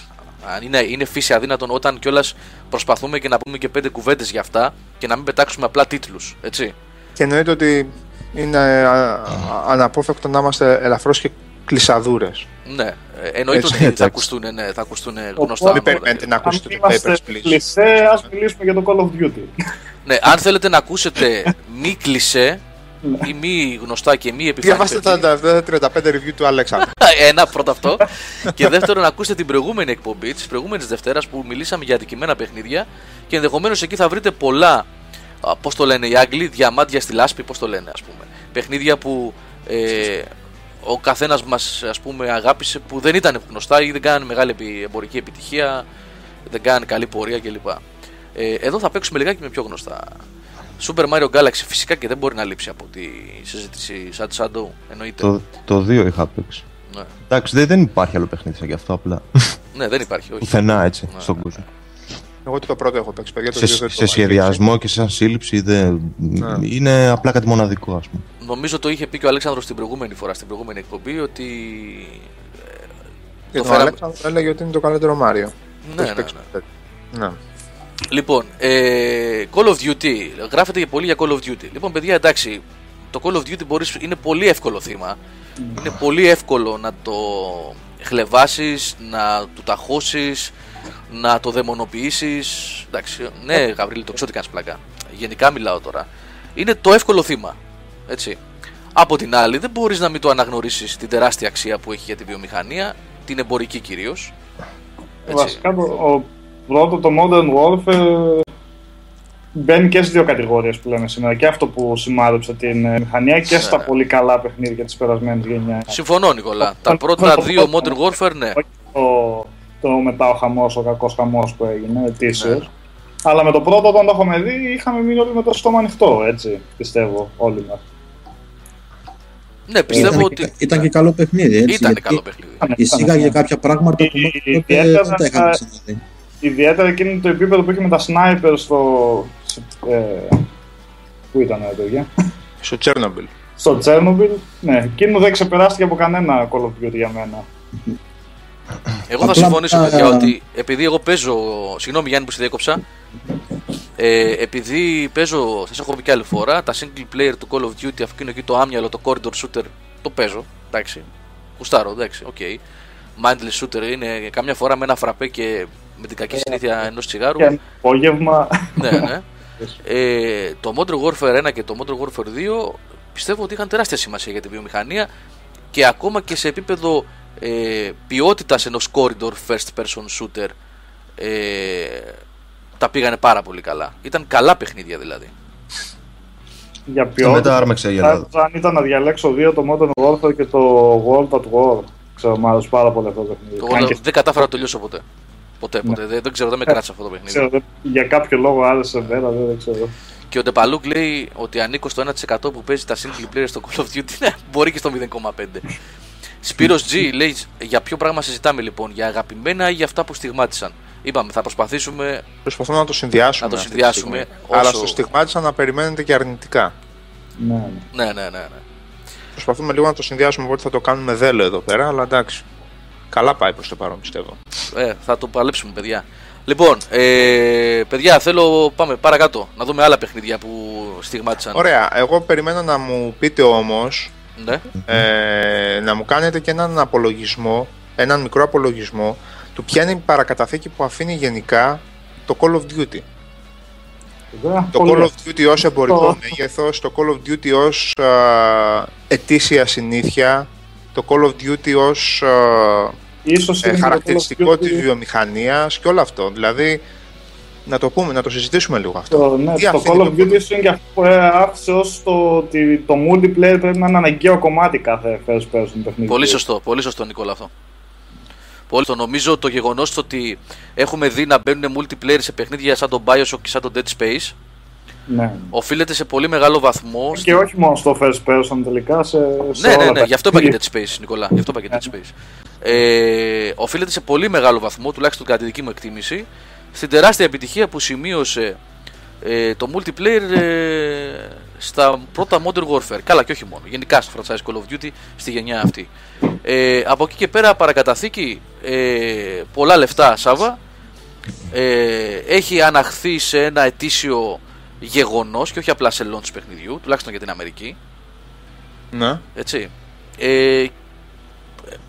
Είναι φύση αδύνατον, όταν κιόλας προσπαθούμε και να πούμε και 5 κουβέντες για αυτά και να μην πετάξουμε απλά τίτλους, έτσι. Και εννοείται ότι είναι αναπόφευκτο να είμαστε ελαφρώς και κλεισαδούρες. Ναι, εννοείται ότι θα ακουστούν γνωστά. Μην περιμένετε να ακούσετε το Papers, Please. Κλεισέ, ας μιλήσουμε για το Call of Duty. Ναι, αν θέλετε να ακούσετε μη κλεισέ, ή μη γνωστά και μη επιφανειακά. Διαβάστε τα 35 review του Αλέξανδρου. Ένα, πρώτο αυτό. Και δεύτερον, ακούστε την προηγούμενη εκπομπή της προηγούμενης Δευτέρας που μιλήσαμε για αντικειμένα παιχνίδια και ενδεχομένως εκεί θα βρείτε πολλά. Πώς το λένε οι Άγγλοι, διαμάντια στη λάσπη, πώς το λένε, ας πούμε. Παιχνίδια που ο καθένας μας, ας πούμε, αγάπησε, που δεν ήταν γνωστά ή δεν κάνανε μεγάλη εμπορική επιτυχία, δεν κάνανε καλή πορεία κλπ. Εδώ θα παίξουμε λιγάκι με πιο γνωστά. Super Mario Galaxy φυσικά και δεν μπορεί να λείψει από τη συζήτηση σαν τη Shadow, εννοείται. Το 2 είχα παίξει. Ναι. Εντάξει, δεν υπάρχει άλλο παιχνίδι σαν γι' αυτό απλά. Ναι, δεν υπάρχει. Πουθενά έτσι, ναι, στον κόσμο. Εγώ το πρώτο έχω παίξει. Σε σχεδιασμό και σαν σύλληψη είναι απλά κάτι μοναδικό, ας πούμε. Νομίζω το είχε πει και ο Αλέξανδρος την προηγούμενη φορά, στην προηγούμενη εκπομπή, ότι. Ο Αλέξανδρος έλεγε ότι είναι το καλύτερο Μάριο. Ναι. Λοιπόν, Call of Duty, γράφεται πολύ για Call of Duty. Λοιπόν, παιδιά, εντάξει, το Call of Duty είναι πολύ εύκολο θύμα. Είναι πολύ εύκολο να το χλευάσεις, να του ταχώσεις, να το δαιμονοποιήσεις. Εντάξει, ναι, Γαβρίλη, το ξέρω ότι κάνεις πλάκα. Γενικά μιλάω τώρα. Είναι το εύκολο θύμα, έτσι. Από την άλλη, δεν μπορείς να μην το αναγνωρίσεις την τεράστια αξία που έχει για τη βιομηχανία, την εμπορική κυρίως. Βασικά, πρώτο, το Modern Warfare μπαίνει και στις δύο κατηγορίες που λέμε σήμερα. Και αυτό που σημάδεψε την μηχανία και στα πολύ καλά παιχνίδια της περασμένης γενιάς. Συμφωνώ, Νικόλα. Τα πρώτα δύο Modern Warfare, ναι. Το μετά ο χαμός, ο κακός χαμός που έγινε, ετήσιος. Ναι. Αλλά με το πρώτο, όταν το έχουμε δει, είχαμε μείνει όλοι με το στόμα ανοιχτό, έτσι, πιστεύω, όλοι μας. Ναι, πιστεύω ότι... Ήταν και καλό παιχνίδι, έτσι. Ήταν καλό παιχνίδι. Εισήγαγε κάποια πράγματα που δεν τα είχαμε ξαναδεί. Ιδιαίτερα εκείνο το επίπεδο που είχε με τα sniper στο... Πού ήταν τα παιδιά? Στο Τσέρνομπιλ. Στο Τσέρνομπιλ, ναι. Εκείνο δεν ξεπεράστηκε από κανένα Call of Duty για μένα. Εγώ θα συμφωνήσω, παιδιά, ότι επειδή εγώ παίζω... Συγγνώμη, Γιάννη, που σε διέκοψα. Επειδή παίζω, σας έχω πει κι άλλη φορά, τα single player του Call of Duty, αφού εκεί το άμυαλο, το corridor shooter, το παίζω, εντάξει. Κουστάρω, εντάξει, οκ. Mindless shooter είναι καμιά φορά με ένα φραπέ και... με την κακή συνήθεια ενός τσιγάρου. Και απόγευμα. Ναι. Το Modern Warfare 1 και το Modern Warfare 2 πιστεύω ότι είχαν τεράστια σημασία για τη βιομηχανία και ακόμα και σε επίπεδο ποιότητας ενός corridor first person shooter τα πήγανε πάρα πολύ καλά. Ήταν καλά παιχνίδια δηλαδή. Για ποιότητα, αν ήταν να διαλέξω δύο, το Modern Warfare και το World at War, ξέρω, μ' άρεσε πάρα πολύ αυτό το παιχνίδι. Δεν κατάφερα να τελειώσω ποτέ. Ποτέ. Δεν ξέρω, δεν με κράτησε αυτό το παιχνίδι. Ξέρω, για κάποιο λόγο άρεσε εμένα, δεν ξέρω. Και ο Ντεπαλούκ λέει ότι ανήκω στο 1% που παίζει τα single players στο Call of Duty. Μπορεί και στο 0,5. Σπύρος G λέει: για ποιο πράγμα συζητάμε λοιπόν, για αγαπημένα ή για αυτά που στιγμάτισαν? Είπαμε, θα προσπαθήσουμε. Προσπαθούμε να το συνδυάσουμε. Αλλά στο στιγμάτισα να περιμένετε και αρνητικά. Ναι. Προσπαθούμε λίγο να το συνδυάσουμε, οπότε θα το κάνουμε δέλο εδώ πέρα, αλλά εντάξει. Καλά πάει προς το παρόν, πιστεύω. Θα το παλέψουμε, παιδιά. Λοιπόν, παιδιά, θέλω πάμε παρακάτω να δούμε άλλα παιχνίδια που στιγμάτισαν. Ωραία, εγώ περιμένω να μου πείτε όμως, ναι. Να μου κάνετε και έναν απολογισμό, έναν μικρό απολογισμό του ποια είναι η παρακαταθήκη που αφήνει γενικά το Call of Duty. Το Call of Duty ως εμπορικό μέγεθος, το Call of Duty ως ετήσια συνήθεια, το Call of Duty ως χαρακτηριστικό της βιομηχανίας και όλο αυτό. Δηλαδή, να το πούμε, να το συζητήσουμε λίγο αυτό. Ναι, το Call of Duty είναι και αυτό που άφησε ως το ότι το multiplayer πρέπει να είναι αναγκαίο κομμάτι κάθε FPS παιχνίδι. Πολύ σωστό, πολύ σωστό, Νικόλα, αυτό. Το νομίζω το γεγονός ότι έχουμε δει να μπαίνουν multiplayer σε παιχνίδια σαν το BioShock και σαν το Dead Space, ναι, οφείλεται σε πολύ μεγάλο βαθμό. Και όχι μόνο στο first person τελικά, σε ναι, γι' αυτό είπα και Dead Space, Νικόλα. Γι' αυτό είπα και Dead Space. Οφείλεται σε πολύ μεγάλο βαθμό, τουλάχιστον κατά τη δική μου εκτίμηση, στην τεράστια επιτυχία που σημείωσε το multiplayer στα πρώτα Modern Warfare. Καλά, και όχι μόνο. Γενικά στο franchise Call of Duty στη γενιά αυτή. Από εκεί και πέρα, παρακαταθήκη πολλά λεφτά, Σάβα. Έχει αναχθεί σε ένα ετήσιο γεγονός και όχι απλά σε launch παιχνιδιού, τουλάχιστον για την Αμερική. Ναι. Έτσι.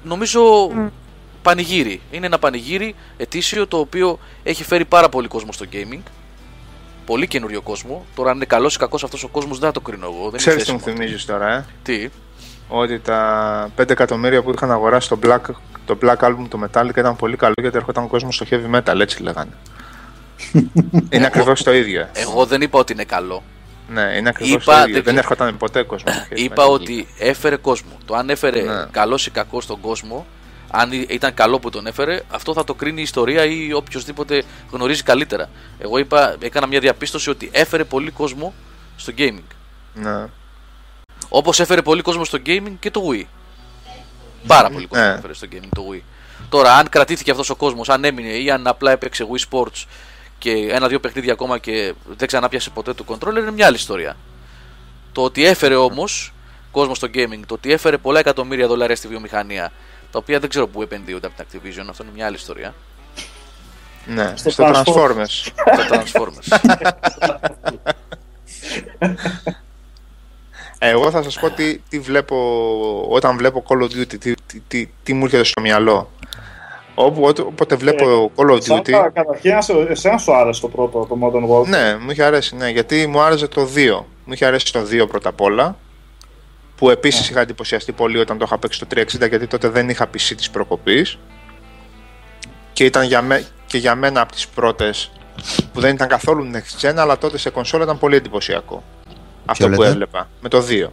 Νομίζω πανηγύρι. Είναι ένα πανηγύρι ετήσιο το οποίο έχει φέρει πάρα πολύ κόσμο στο gaming. Πολύ καινούριο κόσμο. Τώρα, αν είναι καλός ή κακός αυτός ο κόσμος, δεν θα το κρίνω εγώ. Ξέρεις τι μου θυμίζεις τώρα, Τι. Ότι τα 5 εκατομμύρια που είχαν αγοράσει το Black Album, το Metallica, ήταν πολύ καλό γιατί έρχονταν κόσμο στο Heavy Metal, έτσι λέγανε. Είναι ακριβώς το ίδιο. Εγώ δεν είπα ότι είναι καλό. Ναι, είναι ακριβώς το ίδιο. Δεν έρχονταν ποτέ κόσμο. Είπα ότι έφερε κόσμο. Το αν έφερε καλός ή κακός τον κόσμο, αν ήταν καλό που τον έφερε, αυτό θα το κρίνει η ιστορία ή οποιοδήποτε γνωρίζει καλύτερα. Εγώ είπα, έκανα μια διαπίστωση ότι έφερε πολύ κόσμο στο gaming. Ναι. Όπως έφερε πολύ κόσμο στο gaming και το Wii. Πάρα πολύ κόσμο έφερε στο gaming το Wii. Τώρα, αν κρατήθηκε αυτός ο κόσμος, αν έμεινε ή αν απλά έπαιξε Wii Sports και ένα-δύο παιχνίδια ακόμα και δεν ξανάπιασε ποτέ το controller, είναι μια άλλη ιστορία. Το ότι έφερε όμως κόσμο στο gaming, το ότι έφερε πολλά εκατομμύρια δολάρια στη βιομηχανία, τα οποία δεν ξέρω πού επενδύονται από την Activision, αυτό είναι μια άλλη ιστορία. Ναι, στο Transformers. Εγώ θα σας πω τι βλέπω όταν βλέπω Call of Duty, τι μου έρχεται στο μυαλό. Όποτε βλέπω Call of Duty. Καταρχήν, εσένα σου άρεσε το πρώτο, το Modern Warfare? Ναι, μου είχε αρέσει, ναι, γιατί μου άρεσε το 2. Μου είχε αρέσει το 2 πρώτα απ' όλα, που επίσης είχα εντυπωσιαστεί πολύ όταν το είχα παίξει το 360, γιατί τότε δεν είχα PC της προκοπής και ήταν για μένα από τις πρώτες που δεν ήταν καθόλου next gen, αλλά τότε σε κονσόλα ήταν πολύ εντυπωσιακό αυτό που έβλεπα με το 2,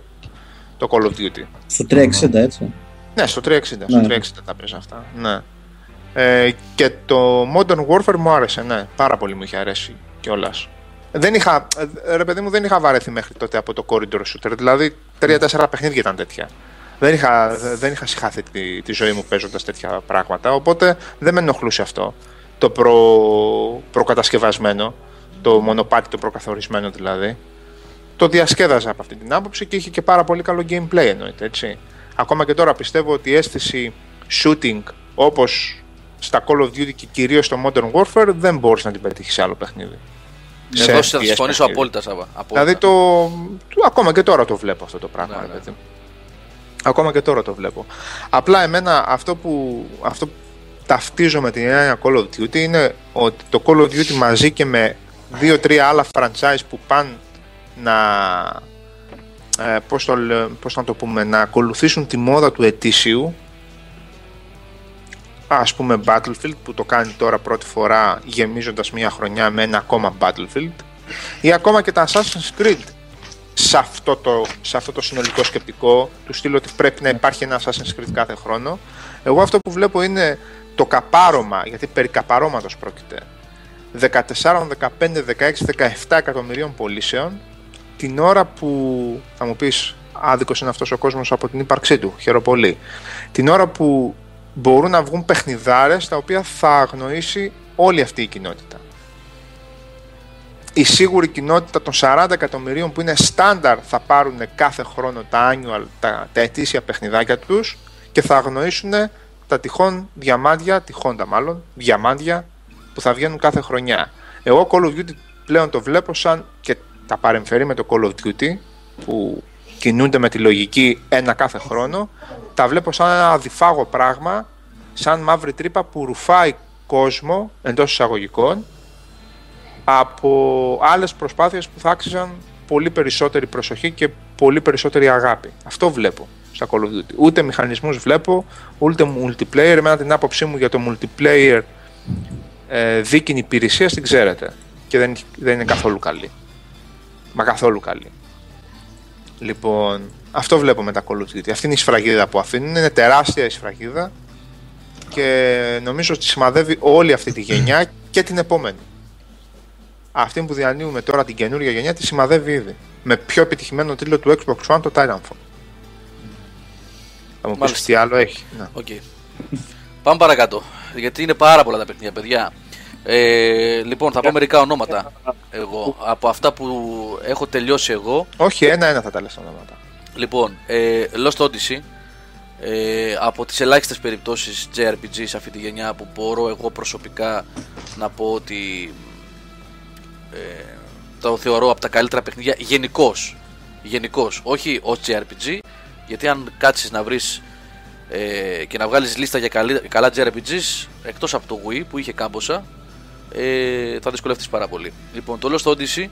το Call of Duty. Στο 360, έτσι? Ναι, στο 360, στο 360 τα πες αυτά, ναι. Και το Modern Warfare μου άρεσε, ναι, πάρα πολύ μου είχε αρέσει κιόλας. Ρε παιδί μου, δεν είχα βαρεθεί μέχρι τότε από το corridor shooter. Δηλαδή 3-4 παιχνίδια ήταν τέτοια. Δεν είχα συχάθει τη ζωή μου παίζοντας τέτοια πράγματα. Οπότε δεν με ενοχλούσε αυτό. Το προκατασκευασμένο, το μονοπάτι το προκαθορισμένο δηλαδή. Το διασκέδαζα από αυτή την άποψη και είχε και πάρα πολύ καλό gameplay, εννοείται, έτσι. Ακόμα και τώρα πιστεύω ότι η αίσθηση shooting όπως στα Call of Duty και κυρίως στο Modern Warfare δεν μπορείς να την πετύχεις σε άλλο παιχνίδι. Εδώ θα συμφωνήσω απόλυτα, Σάβα. Δηλαδή ακόμα και τώρα το βλέπω αυτό το πράγμα. Ναι. Ακόμα και τώρα το βλέπω. Απλά εμένα αυτό που ταυτίζω με την έννοια Call of Duty είναι ότι το Call of Duty μαζί και με 2-3 άλλα franchise που πάνε να ακολουθήσουν τη μόδα του ετήσιου, ας πούμε Battlefield που το κάνει τώρα πρώτη φορά γεμίζοντας μια χρονιά με ένα ακόμα Battlefield, ή ακόμα και τα Assassin's Creed σε αυτό το συνολικό σκεπτικό του στείλω ότι πρέπει να υπάρχει ένα Assassin's Creed κάθε χρόνο. Εγώ αυτό που βλέπω είναι το καπάρωμα, γιατί περί καπαρώματος πρόκειται, 14, 15, 16, 17 εκατομμυρίων πωλήσεων την ώρα που, θα μου πεις άδικος είναι αυτός ο κόσμος από την ύπαρξή του, χαιροπολύ, την ώρα που μπορούν να βγουν παιχνιδάρες τα οποία θα αγνοήσει όλη αυτή η κοινότητα. Η σίγουρη κοινότητα των 40 εκατομμυρίων που είναι στάνταρ θα πάρουν κάθε χρόνο τα annual, τα ετήσια παιχνιδάκια τους και θα αγνοήσουν τα τυχόν διαμάντια, διαμάντια που θα βγαίνουν κάθε χρονιά. Εγώ Call of Duty πλέον το βλέπω σαν και τα παρεμφερεί με το Call of Duty που κινούνται με τη λογική ένα κάθε χρόνο, τα βλέπω σαν ένα αδιφάγο πράγμα, σαν μαύρη τρύπα που ρουφάει κόσμο εντός εισαγωγικών από άλλες προσπάθειες που θα άξιζαν πολύ περισσότερη προσοχή και πολύ περισσότερη αγάπη. Αυτό βλέπω στα Call of Duty. Ούτε μηχανισμούς βλέπω, ούτε multiplayer. Εμένα την άποψή μου για το multiplayer δίκην υπηρεσίας την ξέρετε και δεν είναι καθόλου καλή. Μα καθόλου καλή. Λοιπόν, αυτό βλέπω με τα Call of Duty. Αυτή είναι η σφραγίδα που αφήνουν, είναι τεράστια η σφραγίδα και νομίζω ότι σημαδεύει όλη αυτή τη γενιά και την επόμενη. Αυτή που διανύουμε τώρα την καινούργια γενιά τη σημαδεύει ήδη. Με πιο επιτυχημένο τίτλο του Xbox One, το Titanfall. Θα μου πεις τι άλλο έχει. Okay. Πάμε παρακάτω. Γιατί είναι πάρα πολλά τα παιχνίδια, παιδιά. Λοιπόν, θα πω μερικά ονόματα εγώ. Από αυτά που έχω τελειώσει εγώ. Όχι, ένα-ένα θα τα λες ονόματα. Λοιπόν, Lost Odyssey. Από τις ελάχιστες περιπτώσεις JRPG σε αυτή τη γενιά που μπορώ εγώ προσωπικά να πω ότι το θεωρώ από τα καλύτερα παιχνίδια γενικώς, όχι ως JRPG, γιατί αν κάτσεις να βρεις και να βγάλεις λίστα για καλά JRPGs εκτός από το Wii που είχε κάμποσα, θα δυσκολευτείς πάρα πολύ. Λοιπόν, το Lost Odyssey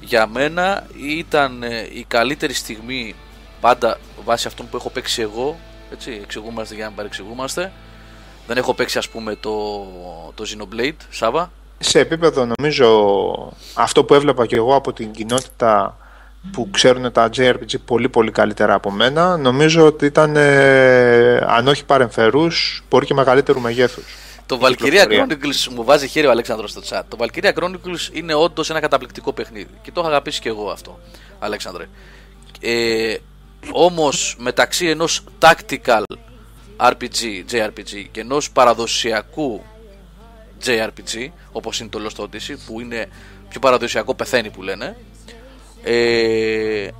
για μένα ήταν η καλύτερη στιγμή, πάντα βάσει αυτών που έχω παίξει εγώ, έτσι, εξηγούμαστε για να παρεξηγούμαστε. Δεν έχω παίξει, ας πούμε, το Xenoblade, Σάβα. Σε επίπεδο, νομίζω, αυτό που έβλεπα και εγώ από την κοινότητα που ξέρουν τα JRPG πολύ πολύ καλύτερα από μένα, νομίζω ότι ήταν, αν όχι παρεμφερούς, μπορεί και μεγαλύτερου μεγέθους. Το Valkyria Chronicles, μου βάζει χέρι ο Αλέξανδρος στο chat. Το Valkyria Chronicles είναι όντως ένα καταπληκτικό παιχνίδι και το είχα αγαπήσει και εγώ αυτό, Αλέξανδρε. Όμως μεταξύ ενός tactical RPG, JRPG και ενός παραδοσιακού JRPG, όπως είναι το Lost Odyssey, που είναι πιο παραδοσιακό, πεθαίνει που λένε,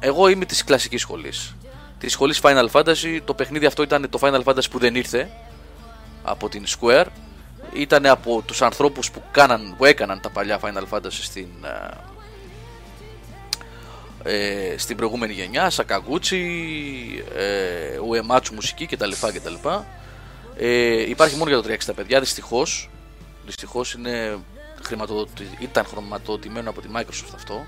εγώ είμαι της κλασικής σχολής, της σχολής Final Fantasy. Το παιχνίδι αυτό ήταν το Final Fantasy που δεν ήρθε από την Square, ήταν από τους ανθρώπους που έκαναν τα παλιά Final Fantasy στην προηγούμενη γενιά, Σακαγούτσι, Ουεμάτσου μουσική κτλ. Υπάρχει μόνο για το 360, παιδιά, δυστυχώς είναι ήταν χρηματοδοτημένο από τη Microsoft αυτό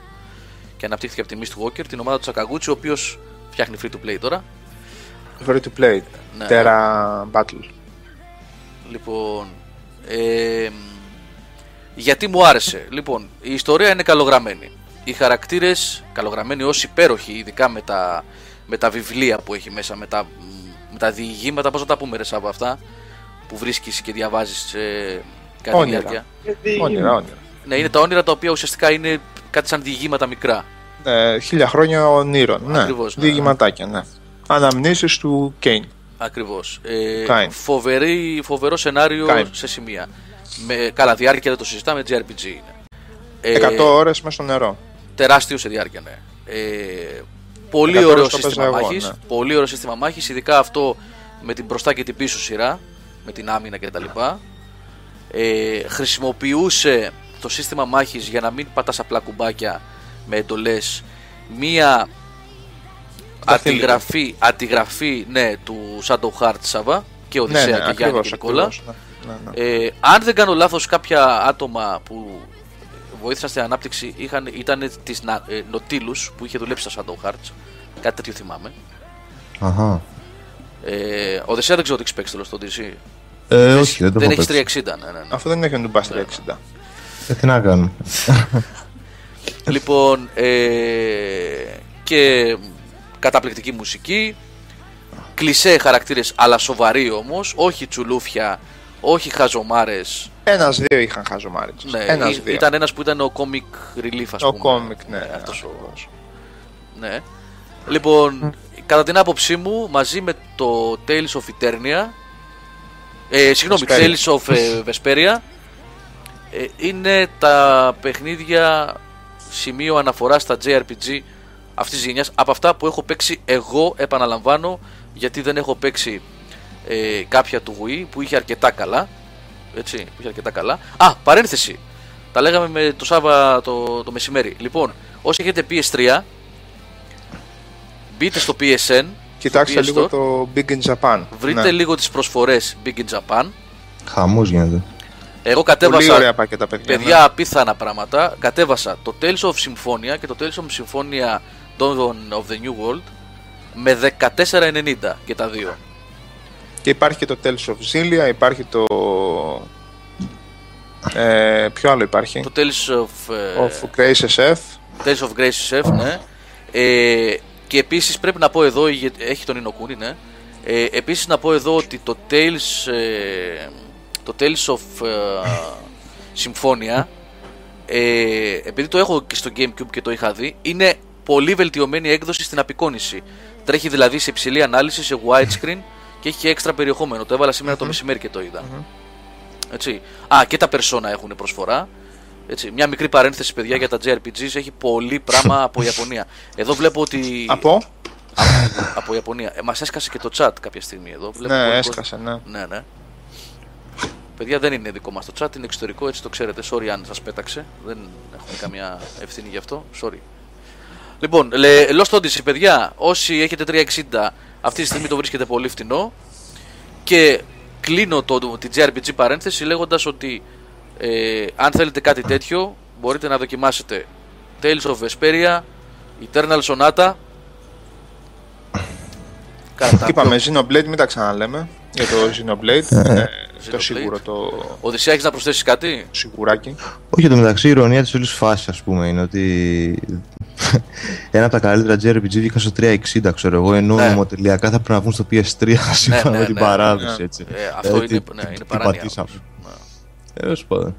και αναπτύχθηκε από τη Mist Walker, την ομάδα του Σακαγούτσι, ο οποίος φτιάχνει free to play τώρα. Free to play, ναι. Terra Battle. Λοιπόν, γιατί μου άρεσε. Λοιπόν, η ιστορία είναι καλογραμμένη, οι χαρακτήρες καλογραμμένοι ως υπέροχοι, ειδικά με τα βιβλία που έχει μέσα, με τα διηγήματα, πώς θα τα πούμε ρε Σάββα αυτά που βρίσκεις και διαβάζεις κατά τη διάρκεια. Όνειρα. Ναι, είναι τα όνειρα τα οποία ουσιαστικά είναι κάτι σαν διηγήματα μικρά. 1000 χρόνια ονείρων. Ναι. Ακριβώς, διηγηματάκια, ναι. Αναμνήσεις του Κέιν. Ακριβώς. Φοβερό σενάριο σε σημεία. Καλά, διάρκεια δεν το συζητάμε, JRPG είναι. 100 ώρες μέσα στο νερό. Τεράστιο σε διάρκεια, ναι. Πολύ ωραίο σύστημα μάχης. Ναι. Πολύ ωραίο σύστημα μάχης, ειδικά αυτό με την μπροστά και την πίσω σειρά, με την άμυνα κτλ. Χρησιμοποιούσε το σύστημα μάχης για να μην πατάς απλά κουμπάκια με εντολές, μία αντιγραφή του Shadow Heart, Σάβα, και Οδυσσέα, και ακριβώς, Γιάννη και Νικόλα. Αν δεν κάνω λάθος, κάποια άτομα που βοήθησαν στην ανάπτυξη ήταν της Νοτήλους που είχε δουλέψει στα Shadow Hearts, κάτι τέτοιο θυμάμαι. Αχα. Οδυσσέα δεν ξέρω τι παίξει στο DC. Όχι, δεν έχεις 360, ναι. Αυτό δεν έχει να του πας 360. Τι να κάνω. Λοιπόν, και καταπληκτική μουσική, κλισέ χαρακτήρες αλλά σοβαροί όμως, όχι τσουλούφια, όχι χαζομάρες. 1-2 είχαν χαζομάρες. Ναι, ήταν ένας που ήταν ο comic relief, ας πούμε. Ο comic, ναι. Αυτός ναι. Λοιπόν, κατά την άποψή μου, μαζί με το Tales of Eternia, Tales of Vesperia, είναι τα παιχνίδια σημείο αναφορά στα JRPG αυτής της γενιάς, από αυτά που έχω παίξει εγώ, επαναλαμβάνω, γιατί δεν έχω παίξει κάποια του Wii που είχε αρκετά καλά, έτσι, που είχε αρκετά καλά. Α, παρένθεση, τα λέγαμε με το Σάββα το μεσημέρι. Λοιπόν, όσοι έχετε PS3, μπείτε στο PSN, κοιτάξτε λίγο το Big in Japan, βρείτε λίγο τις προσφορές Big in Japan. Χαμός γίνεται. Εγώ κατέβασα, παιδιά, απίθανα πράγματα. Κατέβασα το Tales of Symphonia και το Tales of Symphonia Dawn of the New World με 14,90 και τα δύο. Και υπάρχει και το Tales of Xillia, υπάρχει το... ποιο άλλο υπάρχει? Το Tales of Grace SF. Tales of Grace SF, ναι. Και επίσης πρέπει να πω εδώ, έχει τον Ινοκούνι, ναι. Επίσης να πω εδώ ότι το Tales... το Tales of Symphonia, επειδή το έχω και στο Gamecube και το είχα δει, είναι πολύ βελτιωμένη έκδοση στην απεικόνιση. Τρέχει δηλαδή σε υψηλή ανάλυση, σε widescreen και έχει και έξτρα περιεχόμενο. Το έβαλα σήμερα το μεσημέρι και το είδα. Έτσι. Α, και τα Persona έχουν προσφορά. Έτσι. Μια μικρή παρένθεση, παιδιά, για τα JRPGs, έχει πολύ πράγμα από Ιαπωνία. Εδώ βλέπω ότι... Από Ιαπωνία. Μας έσκασε και το chat κάποια στιγμή εδώ. Βλέπω έσκασε. Παιδιά, δεν είναι δικό μας το chat, είναι εξωτερικό, έτσι το ξέρετε. Sorry αν σας πέταξε, δεν έχουμε καμία ευθύνη γι' αυτό. Sorry. Λοιπόν, Lost Odyssey, παιδιά, όσοι έχετε 360, αυτή τη στιγμή το βρίσκεται πολύ φτηνό. Και κλείνω την JRPG παρένθεση λέγοντας ότι αν θέλετε κάτι τέτοιο, μπορείτε να δοκιμάσετε Tales of Vesperia, Eternal Sonata. Είπαμε Xenoblade, μην τα ξαναλέμε. Για το Xenoblade, το σίγουρο το... Οδυσσέα, έχεις να προσθέσεις κάτι? Σιγουράκι. Όχι, το μεταξύ η ειρωνία της όλης φάσης, ας πούμε, είναι ότι ένα από τα καλύτερα JRPG βγήκαν στο 360, ξέρω εγώ, ενώ νομοτελειακά θα πρέπει να βγουν στο PS3, σύμφωνα με την παράδοση, έτσι. Αυτό είναι παράνοια. Έως πάντα.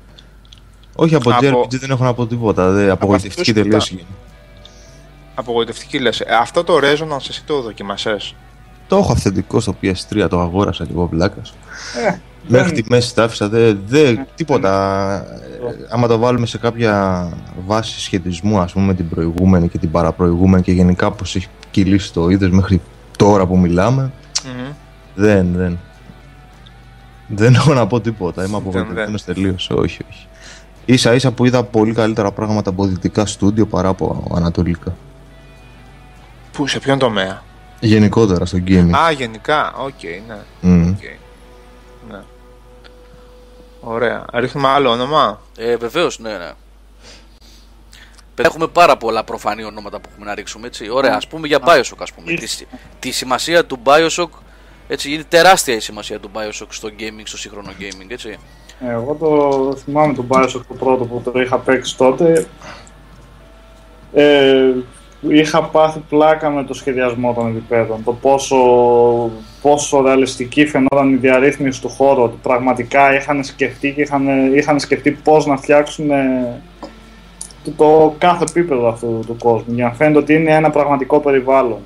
Όχι, από JRPG δεν έχω να πω τίποτα, απογοητευτική τελείως. Απογοητευτική λες. Αυτό το Resonance εσύ το δοκιμασές? Το έχω αυθεντικό στο PS3, το αγόρασα και εγώ, πλάκας. Μέχρι τη μέση τα άφησα, τίποτα. Άμα το βάλουμε σε κάποια βάση σχετισμού, ας πούμε, με την προηγούμενη και την παραπροηγούμενη και γενικά πως έχει κυλήσει το είδος μέχρι τώρα που μιλάμε, δεν έχω να πω τίποτα, είμαι απογοητευμένος τελείως, όχι. Ίσα ίσα που είδα πολύ καλύτερα πράγματα από δυτικά στούντιο παρά από ανατολικά. Πού, σε ποιον τομέα? Γενικότερα στο gaming. Α, γενικά, οκ, ναι. Ωραία, ρίχνουμε άλλο όνομα. Βεβαίως, ναι. Έχουμε πάρα πολλά προφανή ονόματα που έχουμε να ρίξουμε, έτσι. Ωραία, ας πούμε για BioShock, ας πούμε. Τη σημασία του BioShock, έτσι, είναι τεράστια η σημασία του BioShock στο gaming, στο σύγχρονο gaming, έτσι. Εγώ το θυμάμαι τον BioShock το πρώτο που το είχα παίξει τότε. Είχα πάθει πλάκα με το σχεδιασμό των επιπέδων, το πόσο ρεαλιστική φαινόταν η διαρρύθμιση του χώρου, ότι πραγματικά είχαν σκεφτεί και είχαν σκεφτεί πώς να φτιάξουν το κάθε επίπεδο αυτού του κόσμου, για να φαίνεται ότι είναι ένα πραγματικό περιβάλλον.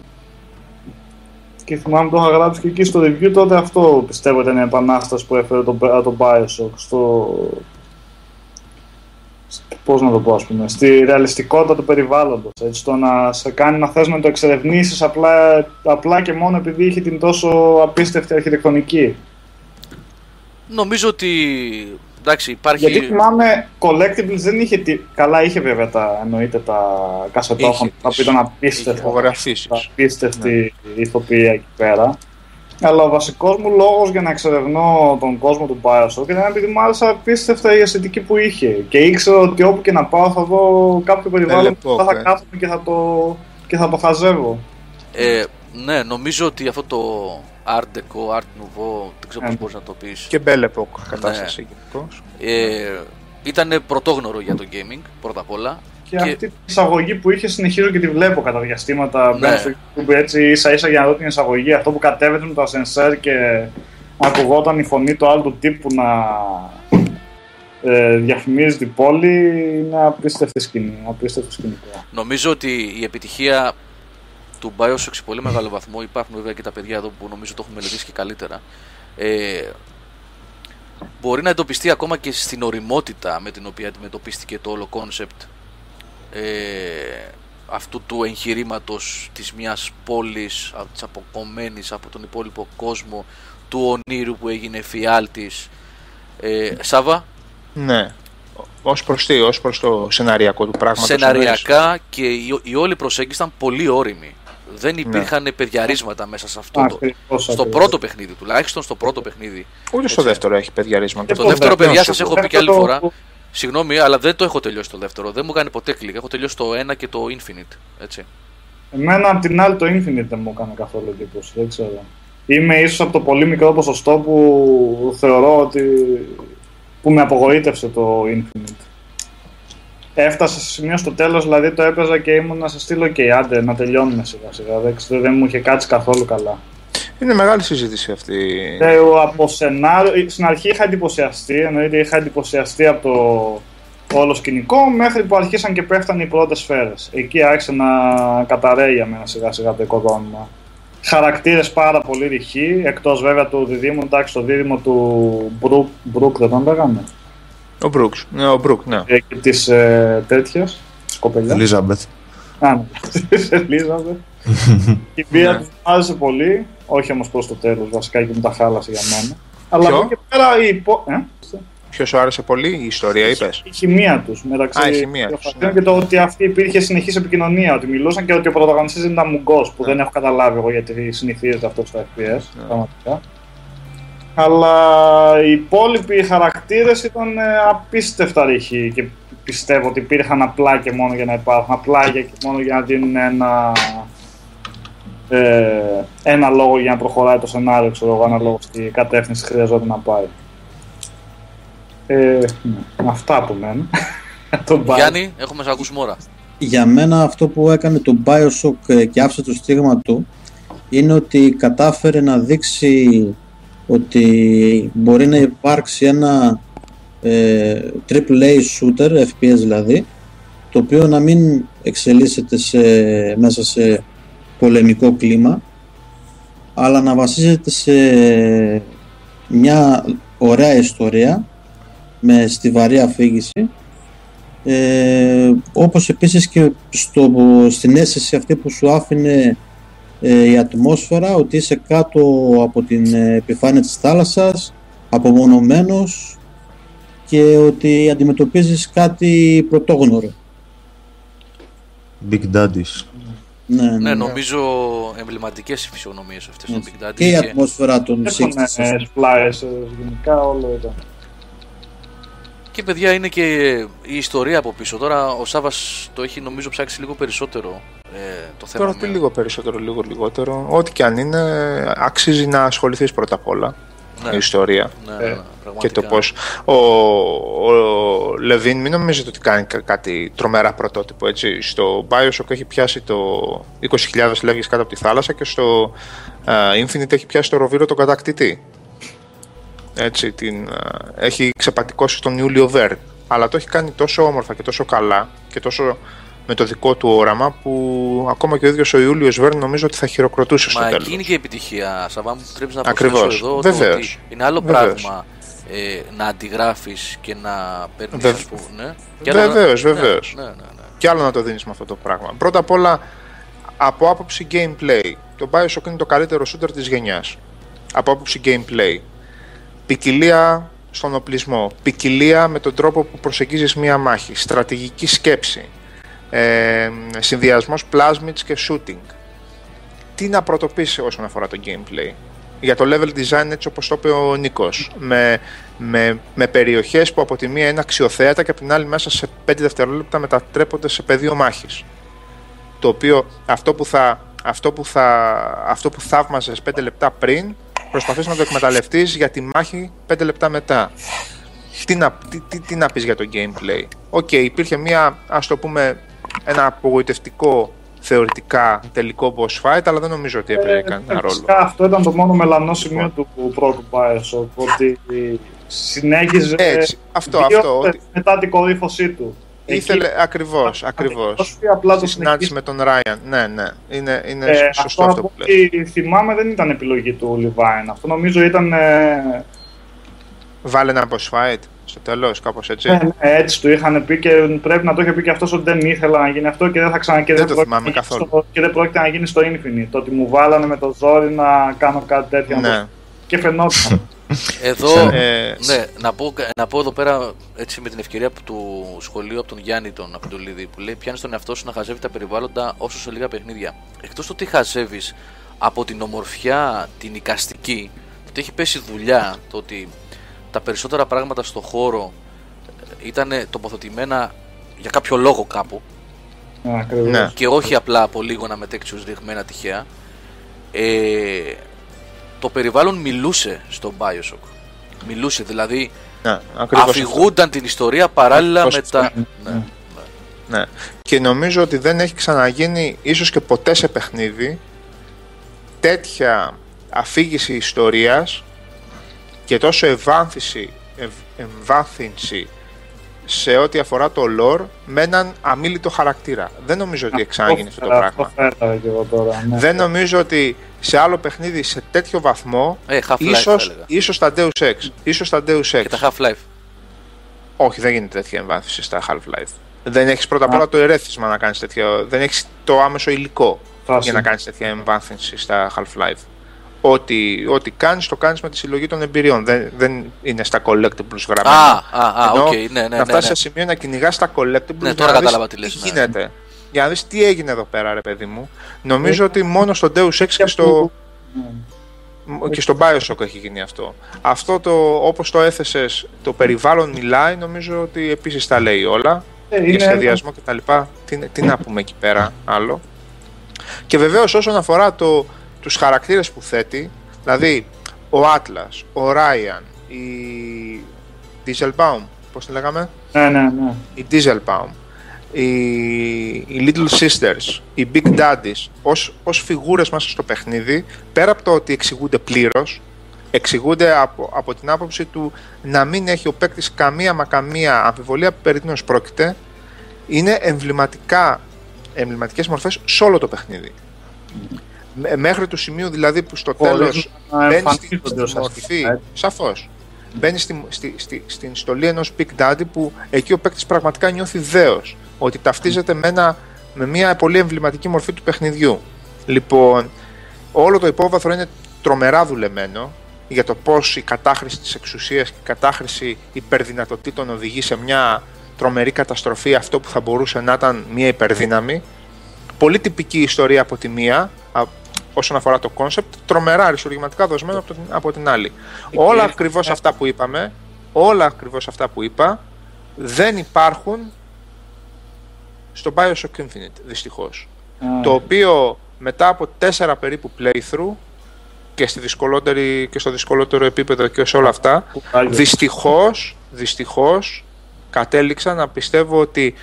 Και θυμάμαι το είχα γράψει και εκεί στο review τότε, αυτό πιστεύω ήταν η επανάσταση που έφερε το BioShock στο... Πώς να το πω, ας πούμε, στη ρεαλιστικότητα του περιβάλλοντος. Έτσι, το να σε κάνει να θες να το εξερευνήσεις απλά και μόνο επειδή είχε την τόσο απίστευτη αρχιτεκτονική. Νομίζω ότι. Εντάξει, υπάρχει. Γιατί θυμάμαι, Collectibles δεν είχε. Καλά, είχε βέβαια εννοείται τα κασετόφωνα που ήταν απίστευτη ηθοποιία εκεί πέρα. Αλλά ο βασικός μου λόγος για να εξερευνώ τον κόσμο του BioShock ήταν επειδή μου άρεσε απίστευτα η αισθητική που είχε. Και ήξερα ότι όπου και να πάω θα δω κάποιο περιβάλλον που θα κάθομαι και θα το χαζεύω. Ναι, νομίζω ότι αυτό το Art Deco, Art Nouveau, δεν ξέρω πώς μπορείς να το πεις. Και Belle Époque κατάσταση γενικώς. Ήταν πρωτόγνωρο για το gaming, πρώτα απ' όλα. Και αυτή την εισαγωγή που είχε συνεχίζω και τη βλέπω κατά διαστήματα. Μπαίνω στο YouTube έτσι ίσα ίσα για να δω την εισαγωγή. Αυτό που κατέβαινε με το ασενσέρ και ακουγόταν η φωνή του άλλου τύπου να διαφημίζει την πόλη. Είναι απίστευτη σκηνή. Νομίζω ότι η επιτυχία του BioShock σε πολύ μεγάλο βαθμό, υπάρχουν βέβαια και τα παιδιά εδώ που νομίζω το έχουν μελετήσει και καλύτερα, μπορεί να εντοπιστεί ακόμα και στην ωριμότητα με την οποία αντιμετωπίστηκε το όλο κόνσεπτ αυτού του εγχειρήματος της μιας πόλης, της αποκομμένης από τον υπόλοιπο κόσμο, του ονείρου που έγινε φιάλτης. Σάβα. Ναι, ως προς το σεναριακό του πράγματος. Σεναριακά και η όλη προσέγγιση ήταν πολύ όριμη. Δεν υπήρχαν παιδιαρίσματα μέσα σε αυτό. Στο πρώτο παιχνίδι, τουλάχιστον στο πρώτο παιχνίδι. Ούτε στο δεύτερο έχει παιδιαρίσματα. Το δεύτερο, παιδιά, σας έχω πει κι άλλη φορά. Συγγνώμη, αλλά δεν το έχω τελειώσει το δεύτερο. Δεν μου κάνει ποτέ κλικ. Έχω τελειώσει το 1 και το Infinite. Έτσι. Εμένα απ' την άλλη το Infinite δεν μου έκανε καθόλου εντύπωση. Δεν ξέρω. Είμαι ίσως από το πολύ μικρό ποσοστό που θεωρώ ότι. Που με απογοήτευσε το Infinite. Έφτασα σε σημείο στο τέλος, δηλαδή το έπαιζα και ήμουνα σε στείλω και άντε να τελειώνουμε σιγά σιγά. Δεν μου είχε κάτσει καθόλου καλά. Είναι μεγάλη συζήτηση αυτή. Από σενάριο, στην αρχή είχα εντυπωσιαστεί, εννοείται είχα εντυπωσιαστεί από το όλο σκηνικό, μέχρι που αρχίσαν και πέφτανε οι πρώτες σφαίρες. Εκεί άρχισε να καταραίει για μένα σιγά σιγά το οικοδόμημα. Χαρακτήρες πάρα πολύ ρηχοί, εκτός βέβαια του δίδυμου, εντάξει το δίδυμο του Μπρουκ δεν τον λέγαμε. Ο Μπρουκ, ναι, ο Μπρουκ, ναι. Και της τέτοιας, της κοπελιάς. Ελίζαμπεθ. Α, ναι, της Ελίζαμπεθ. Η βία της άρεσε πολύ, όχι όμως προς το τέλος, βασικά και μου τα χάλασε για μένα. Αλλά από εκεί πέρα η Ποιο σου άρεσε πολύ η ιστορία, είπες. Η χημεία τους μεταξύ των και το ότι αυτή υπήρχε συνεχής επικοινωνία. Ότι μιλούσαν και ότι ο πρωταγωνιστής ήταν μουγκός που δεν έχω καταλάβει εγώ γιατί συνηθίζεται αυτό στα FPS. Πραγματικά. Αλλά οι υπόλοιποι χαρακτήρες ήταν απίστευτα ρηχοί και πιστεύω ότι υπήρχαν απλά και μόνο για να υπάρχουν. Απλά και μόνο για να δίνουν ένα λόγο για να προχωράει το σενάριο, ξέρω εγώ, ένα λόγο στην κατεύθυνση χρειαζόταν να πάει. Αυτά από μένα. Γιάννη, έχουμε σε ακούσει μόρα. Για μένα αυτό που έκανε το BioShock και άφησε το στίγμα του είναι ότι κατάφερε να δείξει ότι μπορεί να υπάρξει ένα triple A shooter, FPS δηλαδή, το οποίο να μην εξελίσσεται μέσα σε πολεμικό κλίμα, αλλά να βασίζεται σε μια ωραία ιστορία με στιβαρή αφήγηση, όπως επίσης και στην αίσθηση αυτή που σου άφηνε η ατμόσφαιρα, ότι είσαι κάτω από την επιφάνεια της θάλασσας, απομονωμένος και ότι αντιμετωπίζεις κάτι πρωτόγνωρο. Big Daddies. Ναι, νομίζω εμβληματικές οι φυσιογνωμίες αυτές των Big Daddies. Και η ατμόσφαιρα των σύγχρονες. Έχουν σπλάες, γενικά όλο ήταν. Και παιδιά είναι και η ιστορία από πίσω. Τώρα ο Σάβας το έχει νομίζω ψάξει λίγο περισσότερο το θέμα. Τώρα τι λίγο περισσότερο, λίγο λιγότερο. Ό,τι και αν είναι, αξίζει να ασχοληθείς πρώτα απ' όλα. Ναι. Η ιστορία. Ναι, και το πώς. Ο Λεβίν μην νομίζετε ότι κάνει κάτι τρομερά πρωτότυπο. Έτσι. Στο BioShock έχει πιάσει το 20.000 λέγες κάτω από τη θάλασσα και στο Infinite έχει πιάσει το ροβύρο τον κατακτητή. Έτσι, έχει ξεπατικώσει τον Ιούλιο Βέρν, αλλά το έχει κάνει τόσο όμορφα και τόσο καλά και τόσο με το δικό του όραμα που ακόμα και ο ίδιος ο Ιούλιος Βέρν νομίζω ότι θα χειροκροτούσε στο τέλος. Μα εκείνη και η επιτυχία, Σαββά μου, πρέπει να προσθέσω εδώ ότι είναι άλλο πράγμα να αντιγράφεις και να παίρνεις, ας πούμε. Βεβαίως. Κι άλλο να το δίνεις με αυτό το πράγμα. Πρώτα απ' όλα, από άποψη gameplay, το BioShock είναι το καλύτερο shooter της γενιάς. Από άποψη gameplay. Ποικιλία στον οπλισμό, ποικιλία με τον τρόπο που προσεγγίζεις μία μάχη, στρατηγική σκέψη, συνδυασμός plasmids και shooting. Τι να πρωτοποιήσει όσον αφορά το gameplay. Για το level design έτσι όπως το είπε ο Νίκος, με περιοχές που από τη μία είναι αξιοθέατα και από την άλλη μέσα σε 5 δευτερόλεπτα μετατρέπονται σε πεδίο μάχης. Το οποίο αυτό που θαύμαζες 5 λεπτά πριν, προσπαθείς να το εκμεταλλευτείς για τη μάχη 5 λεπτά μετά. Τι να πεις για το gameplay. Υπήρχε ας το πούμε, ένα απογοητευτικό θεωρητικά τελικό boss fight, αλλά δεν νομίζω ότι έπαιζε κανένα ρόλο. Αυτό ήταν το μόνο μελανό σημείο του πρώτου BioShock, ότι συνέχιζε μετά την κορύφωσή του. Ήθελε ακριβώς. Στη συνάντηση με τον Ράιαν. Ναι. Είναι σωστό αυτό που λέει. Θυμάμαι δεν ήταν επιλογή του Λιβάιν. Αυτό νομίζω ήταν Βάλε ένα boss fight στο τέλος, κάπως έτσι. Έτσι του είχαν πει και πρέπει να το είχε πει και αυτός ότι δεν ήθελα να γίνει αυτό και δεν θα ξανακαιρίσει. Δεν το θυμάμαι καθόλου. Και δεν πρόκειται να γίνει στο Infinite. Το ότι μου βάλανε με το ζόρι να κάνω κάτι τέτοιο. Ναι. Και φαινόταν. Εδώ, ναι, να πω εδώ πέρα έτσι, με την ευκαιρία του σχολείου από τον Γιάννη τον Απτουλίδη που λέει: πιάνεις τον εαυτό σου να χαζεύει τα περιβάλλοντα όσο σε λίγα παιχνίδια. Εκτός του ότι χαζεύεις από την ομορφιά, την οικαστική, το ότι έχει πέσει δουλειά, το ότι τα περισσότερα πράγματα στο χώρο ήταν τοποθετημένα για κάποιο λόγο κάπου. Ναι. Και όχι απλά από λίγο να μετέξεις ρηγμένα τυχαία. Το περιβάλλον μιλούσε στον BioShock. Μιλούσε, δηλαδή αφηγούνταν αυτό. Την ιστορία παράλληλα ακριβώς με τα... Ναι. Και νομίζω ότι δεν έχει ξαναγίνει ίσως και ποτέ σε παιχνίδι τέτοια αφήγηση ιστορίας και τόσο εμβάθυνση σε ό,τι αφορά το lore με έναν αμίλητο χαρακτήρα. Δεν νομίζω ότι εξάγινε αυτό το πράγμα. Δεν νομίζω ότι σε άλλο παιχνίδι σε τέτοιο βαθμό ίσως τα Deus Ex. Και τα Half-Life. Όχι, δεν γίνεται τέτοια εμβάθυνση στα Half-Life. Δεν έχεις πρώτα απ' όλα το ερέθισμα να κάνεις τέτοιο. Δεν έχεις το άμεσο υλικό για να κάνεις τέτοια εμβάθυνση στα Half-Life. Ό,τι κάνεις, το κάνεις με τη συλλογή των εμπειριών. Δεν είναι στα collectibles γραμμένα. Να φτάσεις σε σημείο να κυνηγάς τα collectibles. Ναι, τώρα κατάλαβα τι λες. Γίνεται. Για να δεις τι έγινε εδώ πέρα, ρε παιδί μου. Νομίζω ότι μόνο στο Deus Ex και στο BioShock έχει γίνει αυτό. Αυτό όπως το έθεσες, το περιβάλλον μιλάει, νομίζω ότι επίσης τα λέει όλα. Για σχεδιασμό κτλ. Τι να πούμε εκεί πέρα άλλο. Και βεβαίως όσον αφορά τους χαρακτήρες που θέτει, δηλαδή ο Atlas, ο Ryan, η Dieselbaum, πώς τη λέγαμε? Ναι. Η Dieselbaum, οι Little Sisters, οι Big Daddies, ως φιγούρες μέσα στο παιχνίδι, πέρα από το ότι εξηγούνται πλήρως, εξηγούνται από την άποψη του να μην έχει ο παίκτης καμία αμφιβολία περί τίνος πρόκειται, είναι εμβληματικές μορφές σε όλο το παιχνίδι. Μέχρι το σημείο δηλαδή που στο τέλος μπαίνει στην μορφή, σαφώς, μπαίνει στην στολή ενός Big Daddy που εκεί ο παίκτης πραγματικά νιώθει δέος, ότι ταυτίζεται με μια πολύ εμβληματική μορφή του παιχνιδιού. Λοιπόν, όλο το υπόβαθρο είναι τρομερά δουλεμένο για το πώς η κατάχρηση της εξουσίας και η κατάχρηση υπερδυνατοτήτων οδηγεί σε μια τρομερή καταστροφή, αυτό που θα μπορούσε να ήταν μια υπερδύναμη. Πολύ τυπική ιστορία από τη μία, όσον αφορά το κόνσεπτ, τρομερά αριστουργηματικά δοσμένο από την άλλη. Όλα ακριβώς αυτά που είπα, δεν υπάρχουν στο BioShock Infinite, δυστυχώς. Το οποίο μετά από 4 περίπου playthrough και στο δυσκολότερο επίπεδο και σε όλα αυτά, δυστυχώς κατέληξα να πιστεύω ότι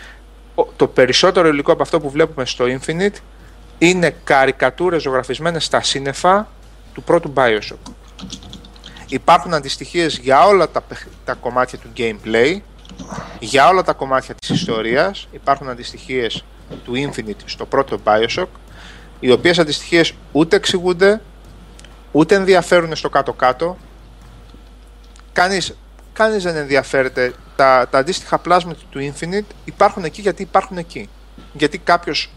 το περισσότερο υλικό από αυτό που βλέπουμε στο Infinite είναι καρικατούρες ζωγραφισμένες στα σύννεφα του πρώτου BioShock. Υπάρχουν αντιστοιχίες για όλα τα κομμάτια του gameplay, για όλα τα κομμάτια της ιστορίας. Υπάρχουν αντιστοιχίες του Infinite στο πρώτο BioShock, οι οποίες αντιστοιχίες ούτε εξηγούνται, ούτε ενδιαφέρουν στο κάτω-κάτω. Κανείς δεν ενδιαφέρεται. Τα αντίστοιχα πλάσματα του Infinite υπάρχουν εκεί γιατί υπάρχουν εκεί. Γιατί κάποιος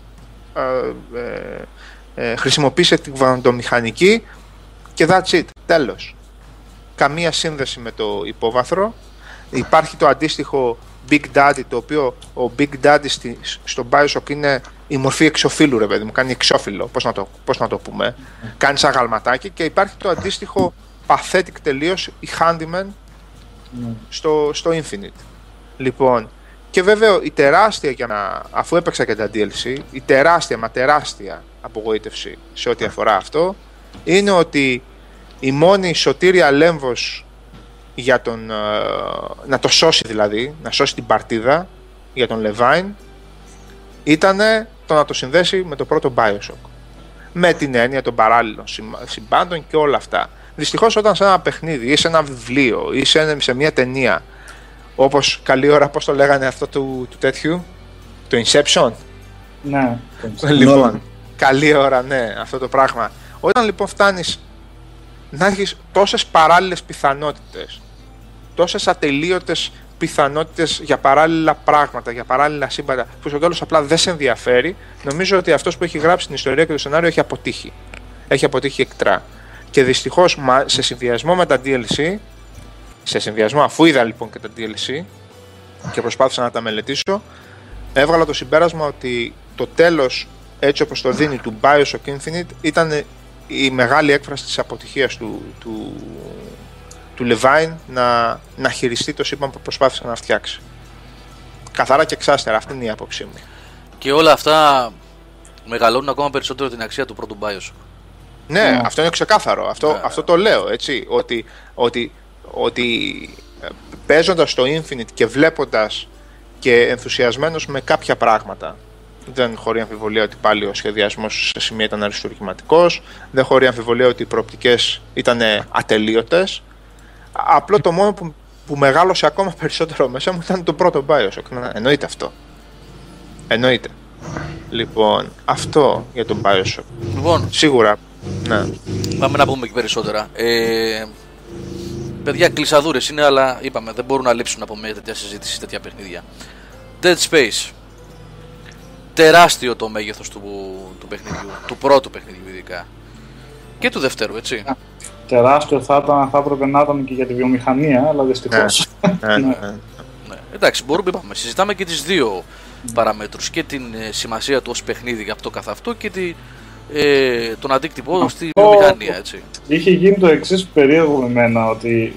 χρησιμοποίησε την βαντομηχανική και that's it, τέλος. Καμία σύνδεση με το υπόβαθρο. Υπάρχει το αντίστοιχο Big Daddy, το οποίο ο Big Daddy στο BioShock είναι η μορφή εξωφύλου, ρε παιδί μου, κάνει εξώφυλλο, πώς να το πούμε. Κάνει σαν γαλματάκι και υπάρχει το αντίστοιχο pathetic τελείως, η Handyman στο Infinite. Λοιπόν, και βέβαια η τεράστια, αφού έπαιξα και τα DLC, η τεράστια απογοήτευση σε ό,τι αφορά αυτό είναι ότι η μόνη σωτήρια λέμβος για τον να το σώσει, δηλαδή να σώσει την παρτίδα για τον Levine, ήτανε το να το συνδέσει με το πρώτο BioShock, με την έννοια των παράλληλων συμπάντων και όλα αυτά. Δυστυχώς όταν σε ένα παιχνίδι ή σε ένα βιβλίο ή σε μια ταινία, όπως καλή ώρα, πώς το λέγανε αυτό του τέτοιου, το Inception. Ναι. Λοιπόν, καλή ώρα, ναι, αυτό το πράγμα. Όταν λοιπόν φτάνεις να έχεις τόσες παράλληλες πιθανότητες, τόσες ατελείωτες πιθανότητες για παράλληλα πράγματα, για παράλληλα σύμπαντα, που στο τέλος απλά δεν σε ενδιαφέρει, νομίζω ότι αυτός που έχει γράψει την ιστορία και το σενάριο έχει αποτύχει. Έχει αποτύχει εκτρά. Και δυστυχώς σε συνδυασμό με τα DLC, σε συνδυασμό αφού είδα λοιπόν και τα DLC και προσπάθησα να τα μελετήσω, έβγαλα το συμπέρασμα ότι το τέλος, έτσι όπως το δίνει, του BioShock Infinite ήταν η μεγάλη έκφραση της αποτυχίας του Levine να χειριστεί το σύμπαν που προσπάθησε να φτιάξει. Καθαρά και εξάστερα, αυτή είναι η άποψή μου. Και όλα αυτά μεγαλώνουν ακόμα περισσότερο την αξία του πρώτου BioShock. Ναι, αυτό είναι ξεκάθαρο. Αυτό το λέω, έτσι, ότι παίζοντας το Infinite και βλέποντας και ενθουσιασμένος με κάποια πράγματα, δεν χωρεί αμφιβολία ότι πάλι ο σχεδιασμός σε σημεία ήταν αριστουργηματικός, δεν χωρεί αμφιβολία ότι οι προοπτικές ήταν ατελείωτες. Απλό το μόνο που μεγάλωσε ακόμα περισσότερο μέσα μου ήταν το πρώτο BioShock. Εννοείται αυτό. Εννοείται. Λοιπόν, αυτό για τον BioShock. Λοιπόν, σίγουρα. Ναι. Πάμε να πούμε και περισσότερα. Παιδιά, κλεισαδούρες είναι, αλλά είπαμε δεν μπορούν να λείψουν από μια τέτοια συζήτηση, τέτοια παιχνίδια. Dead Space. Τεράστιο το μέγεθος του παιχνιδιού, του πρώτου παιχνιδιού ειδικά. Και του δεύτερου, έτσι. Τεράστιο θα έπρεπε να ήταν και για τη βιομηχανία, αλλά δυστυχώς. Ναι. Εντάξει, μπορούμε, είπαμε. Συζητάμε και τις δύο παραμέτρους. Και την σημασία του ως παιχνίδι αυτό καθ' αυτό και τον αντίκτυπο στη βιομηχανία, έτσι. Είχε γίνει το εξής περίεργο με εμένα, ότι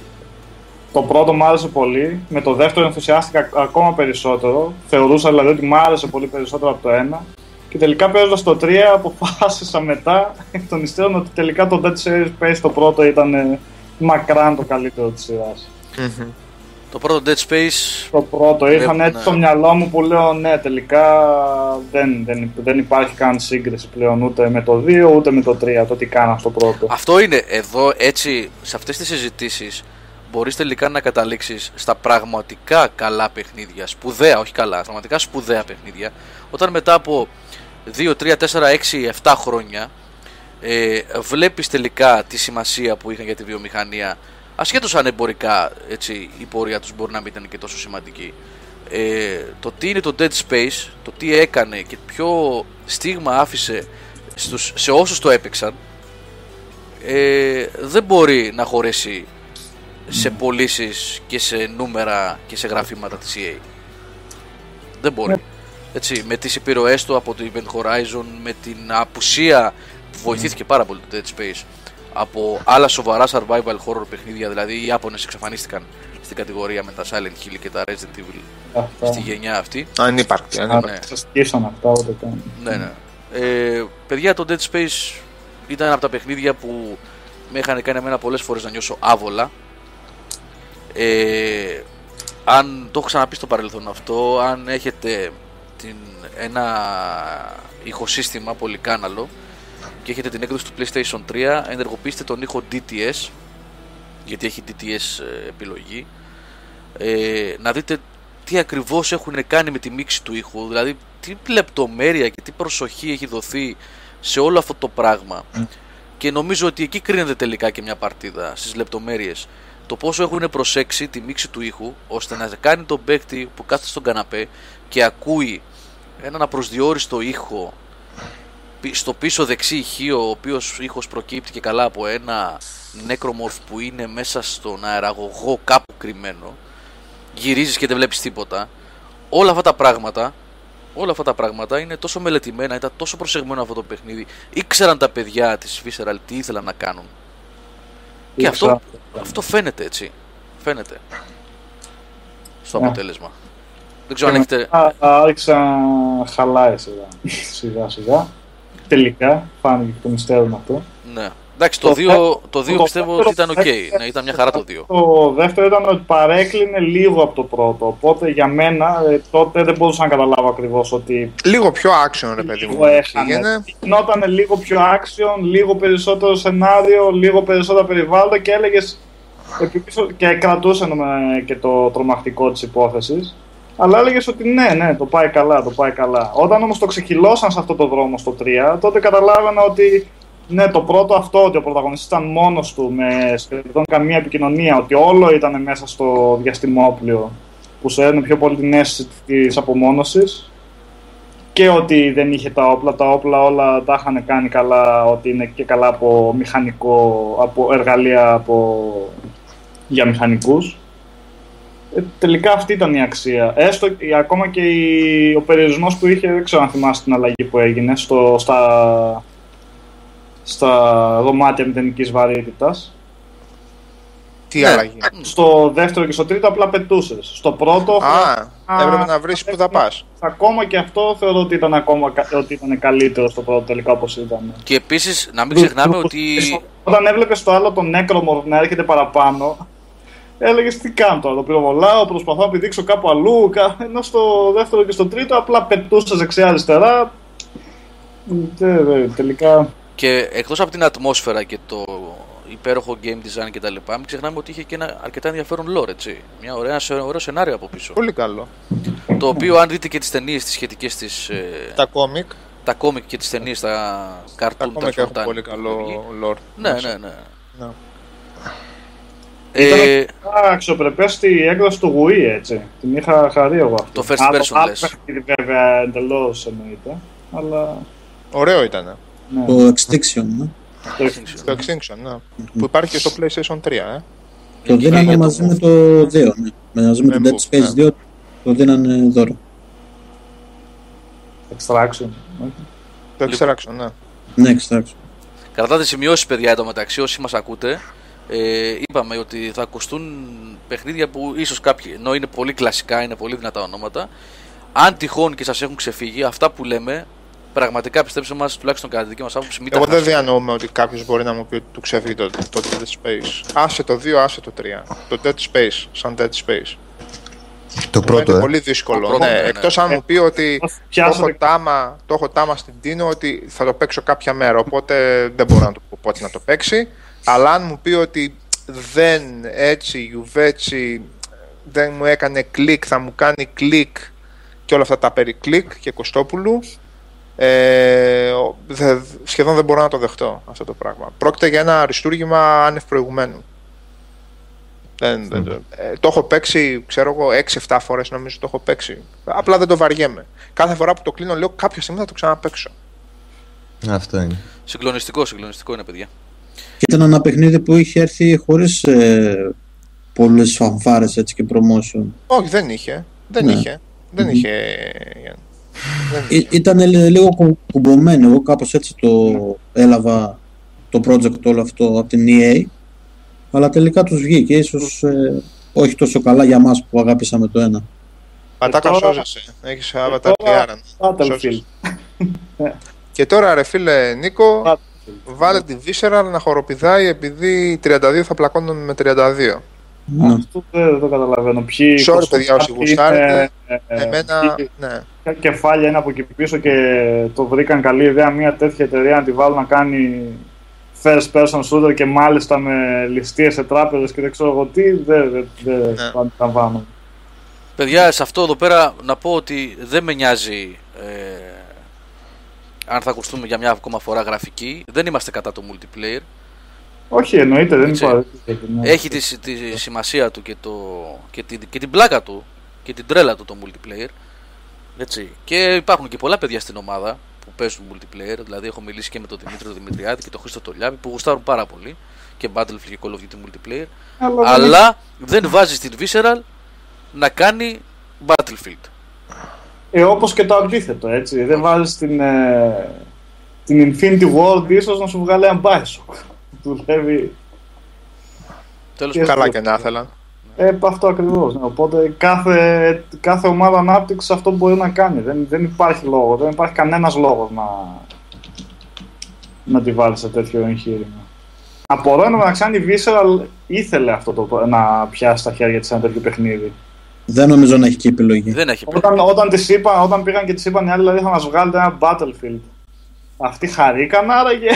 το πρώτο μου άρεσε πολύ, με το δεύτερο ενθουσιάστηκα ακόμα περισσότερο. Θεωρούσα δηλαδή ότι μου άρεσε πολύ περισσότερο από το ένα. Και τελικά παίζοντας το 3 αποφάσισα μετά εκ των υστέρων ότι τελικά το Dead Space το πρώτο ήταν μακράν το καλύτερο της σειράς. Mm-hmm. Το πρώτο Dead Space... Το πρώτο. Είχαν έτσι το μυαλό μου που λέω ναι, τελικά δεν υπάρχει καν σύγκριση πλέον ούτε με το 2 ούτε με το 3, το τι κάνω στο πρώτο. Αυτό είναι εδώ, έτσι, σε αυτές τις συζητήσεις μπορείς τελικά να καταλήξεις στα πραγματικά καλά παιχνίδια, σπουδαία, όχι καλά, πραγματικά σπουδαία παιχνίδια, όταν μετά από 2, 3, 4, 6, 7 χρόνια βλέπεις τελικά τη σημασία που είχαν για τη βιομηχανία, ασχέτως αν εμπορικά, έτσι, η πορεία τους μπορεί να μην ήταν και τόσο σημαντική. Το τι είναι το Dead Space, το τι έκανε και ποιο στίγμα άφησε σε όσους το έπαιξαν, δεν μπορεί να χωρέσει σε πωλήσεις και σε νούμερα και σε γραφήματα της EA. Δεν μπορεί. Έτσι, με τις επιρροές του από το Event Horizon, με την απουσία που βοηθήθηκε πάρα πολύ το Dead Space από άλλα σοβαρά survival horror παιχνίδια, δηλαδή οι Ιάπωνες εξαφανίστηκαν στην κατηγορία με τα Silent Hill και τα Resident Evil στη γενιά αυτή. Ανύπαρκτη. Ναι. Παιδιά, το Dead Space ήταν από τα παιχνίδια που με είχαν κάνει εμένα πολλές φορές να νιώσω άβολα. Αν το έχω ξαναπεί στο παρελθόν αυτό, αν έχετε ένα ηχοσύστημα πολυκάναλο και έχετε την έκδοση του PlayStation 3, ενεργοποιήστε τον ήχο DTS, γιατί έχει DTS επιλογή, να δείτε τι ακριβώς έχουν κάνει με τη μίξη του ήχου, δηλαδή τι λεπτομέρεια και τι προσοχή έχει δοθεί σε όλο αυτό το πράγμα. Και νομίζω ότι εκεί κρίνεται τελικά και μια παρτίδα, στις λεπτομέρειες, το πόσο έχουν προσέξει τη μίξη του ήχου, ώστε να κάνει τον παίκτη που κάθεται στον καναπέ και ακούει έναν απροσδιόριστο ήχο στο πίσω δεξί ηχείο, ο οποίος ήχος προκύπτει και καλά από ένα νεκρομορφ που είναι μέσα στον αεραγωγό κάπου κρυμμένο, γυρίζεις και δεν βλέπεις τίποτα. Όλα αυτά τα πράγματα είναι τόσο μελετημένα, ήταν τόσο προσεγμένο αυτό το παιχνίδι, ήξεραν τα παιδιά της Visceral τι ήθελαν να κάνουν. Και αυτό φαίνεται, έτσι, φαίνεται στο αποτέλεσμα. Δεν ξέρω αν έχετε... Άρχισα να χαλάει σιγά. Τελικά φάνηκε και το μυστέρον αυτό. Ναι. Εντάξει, το 2 πιστεύω ότι ήταν οκ. Ναι, ήταν μια χαρά το 2. Το δεύτερο ήταν ότι παρέκλεινε λίγο από το πρώτο. Οπότε για μένα τότε δεν μπορούσα να καταλάβω ακριβώς ότι... Λίγο πιο action, ρε παιδί μου. Γινόταν λίγο πιο action, λίγο περισσότερο σενάριο, λίγο περισσότερα περιβάλλοντα και έλεγες... Και κρατούσε και το τρομακτικό της υπόθεσης. Αλλά έλεγες ότι ναι, το πάει καλά. Όταν όμως το ξεχυλώσαν σε αυτό το δρόμο στο 3, τότε καταλάβαινα ότι Ναι, το πρώτο αυτό, ότι ο πρωταγωνιστής ήταν μόνος του, με σχεδόν καμία επικοινωνία, ότι όλο ήταν μέσα στο διαστημόπλιο, που σου έδινε πιο πολύ την αίσθηση της απομόνωσης, και ότι δεν είχε τα όπλα, τα όπλα όλα τα είχαν κάνει καλά, ότι είναι και καλά από μηχανικό, από εργαλεία για μηχανικούς. Τελικά αυτή ήταν η αξία. Έστω και ακόμα και ο περιορισμός που είχε, δεν ξέρω αν θυμάσαι την αλλαγή που έγινε στα δωμάτια μηδενικής βαρύτητας. Τι αλλαγή? Στο δεύτερο και στο τρίτο απλά πετούσες. Στο πρώτο... έπρεπε να βρεις που θα πας. Ακόμα και αυτό θεωρώ ότι ήταν, ότι ήταν καλύτερο στο πρώτο τελικά, όπως ήταν. Και επίσης να μην ξεχνάμε ότι... Όταν έβλεπες το άλλο τον νέκρομορφ να έρχεται παραπάνω, έλεγες τι κάνω τώρα, το πυροβολάω, προσπαθώ να πηδήξω κάπου αλλού, ενώ στο δεύτερο και στο τρίτο απλά πετούσες δεξιά-αριστερά. Τελικά... Και εκτός από την ατμόσφαιρα και το υπέροχο game design και τα λοιπά, μην ξεχνάμε ότι είχε και ένα αρκετά ενδιαφέρον lore, έτσι. Ένα ωραίο σενάριο από πίσω. Πολύ καλό. Το οποίο, αν δείτε και τις ταινίες τις σχετικές της... Τα κόμικ και τις ταινίες, τα καρτούν, τα κόμικ έχουν φωτάνη, πολύ καλό lore. Ναι. Ήταν αξιοπρεπές στη έκδοση του Wii, έτσι. Την είχα χαρεί εγώ αυτή. Το first person, λες. Βέβαια, εντελώς εννοείται, αλλά... Ωραίο ήτανε. Ναι. Το Extinction, ναι. Το Extinction, ναι. Που υπάρχει και στο PlayStation 3, Το δίνανε μαζί με το 2, ναι. Μαζί με το Dead Space 2, το δίνανε δώρο. Extraction, Το Extraction, ναι, Extraction. Κρατάτε σημειώσεις, παιδιά, εδώ μεταξύ, όσοι μας ακούτε. Είπαμε ότι θα ακουστούν παιχνίδια που ίσως κάποιοι, ενώ είναι πολύ κλασικά, είναι πολύ δυνατά ονόματα. Αν τυχόν και σας έχουν ξεφύγει, αυτά που λέμε, πραγματικά πιστέψτε μας, τουλάχιστον κατά τη δική μας άποψη. Εγώ δεν διανοούμε ότι κάποιος μπορεί να μου πει ότι του ξεφύγει το Dead Space. Άσε το 2, άσε το 3. Το Dead Space, σαν Dead Space. Το πρώτο. Είναι πολύ δύσκολο. Ναι. Εκτός αν μου πει ότι το έχω τάμα στην Τίνο ότι θα το παίξω κάποια μέρα. Οπότε δεν μπορώ να το πω πότε να το παίξει. Αλλά αν μου πει ότι δεν έτσι, γιουβέτσι, δεν μου έκανε κλικ, θα μου κάνει κλικ και όλα αυτά τα περί κλικ και Κωστόπουλου, σχεδόν δεν μπορώ να το δεχτώ αυτό το πράγμα. Πρόκειται για ένα αριστούργημα άνευ προηγουμένου. Το έχω παίξει, ξέρω εγώ, 6-7 φορές νομίζω το έχω παίξει. Απλά δεν το βαριέμαι. Κάθε φορά που το κλείνω λέω κάποια στιγμή θα το ξαναπαίξω. Αυτό είναι. Συγκλονιστικό είναι, παιδιά. Και ήταν ένα παιχνίδι που είχε έρθει χωρίς πολλές φανφάρες έτσι και promotion. Όχι, δεν είχε. Ήταν λίγο κουμπωμένο. Εγώ κάπως έτσι το έλαβα το project όλο αυτό από την EA. Αλλά τελικά τους βγήκε. Ίσως όχι τόσο καλά για μας που αγάπησαμε το ένα. Πατάκα σώζεσαι. Έχεις αβατάρ και άραν. Και τώρα ρε φίλε Νίκο, βάλε τη βίσσερα να χοροπηδάει επειδή 32 θα πλακώνουν με 32. Αυτό δεν το καταλαβαίνω. Sorry παιδιά όσοι γουστάρετε. Εμένα, ναι. Κεφάλια είναι από εκεί πίσω και το βρήκαν καλή ιδέα μια τέτοια εταιρεία να τη βάλουν να κάνει first person shooter και μάλιστα με ληστείες σε τράπεζες και δεν ξέρω εγώ τι. Δεν αντιλαμβάνω. Παιδιά, σε αυτό εδώ πέρα να πω ότι δεν με νοιάζει αν θα ακουστούμε για μια ακόμα φορά γραφική, δεν είμαστε κατά το multiplayer. Όχι, εννοείται, δεν υπάρχει. Έχει τη σημασία του και την πλάκα του και την τρέλα του το multiplayer. Έτσι. Και υπάρχουν και πολλά παιδιά στην ομάδα που παίζουν multiplayer. Δηλαδή, έχω μιλήσει και με τον Δημήτρη τον Δημητριάδη και τον Χρήστο Τολιάπη που γουστάρουν πάρα πολύ και Battlefield και Call of Duty multiplayer. Αλλά δεν βάζει την Visceral να κάνει Battlefield. Όπως και το αντίθετο, έτσι. Δεν βάζεις την Infinity World ίσως να σου βγάλει ένα BioShock. Δουλεύει. Τέλος καλά και να ήθελα. Αυτό ακριβώς. Ναι. Οπότε κάθε ομάδα ανάπτυξης αυτό μπορεί να κάνει. Δεν υπάρχει λόγο, δεν υπάρχει κανένας λόγος να τη βάλει σε τέτοιο εγχείρημα. Απορώ μεταξύ αν η Visceral ήθελε αυτό να πιάσει στα χέρια της ένα τέτοιο παιχνίδι. Δεν νομίζω να έχει και επιλογή. Όταν πήγαν και της είπαν οι άλλοι, δηλαδή θα μας βγάλετε ένα Battlefield. Αυτοί χαρήκαν, άραγε.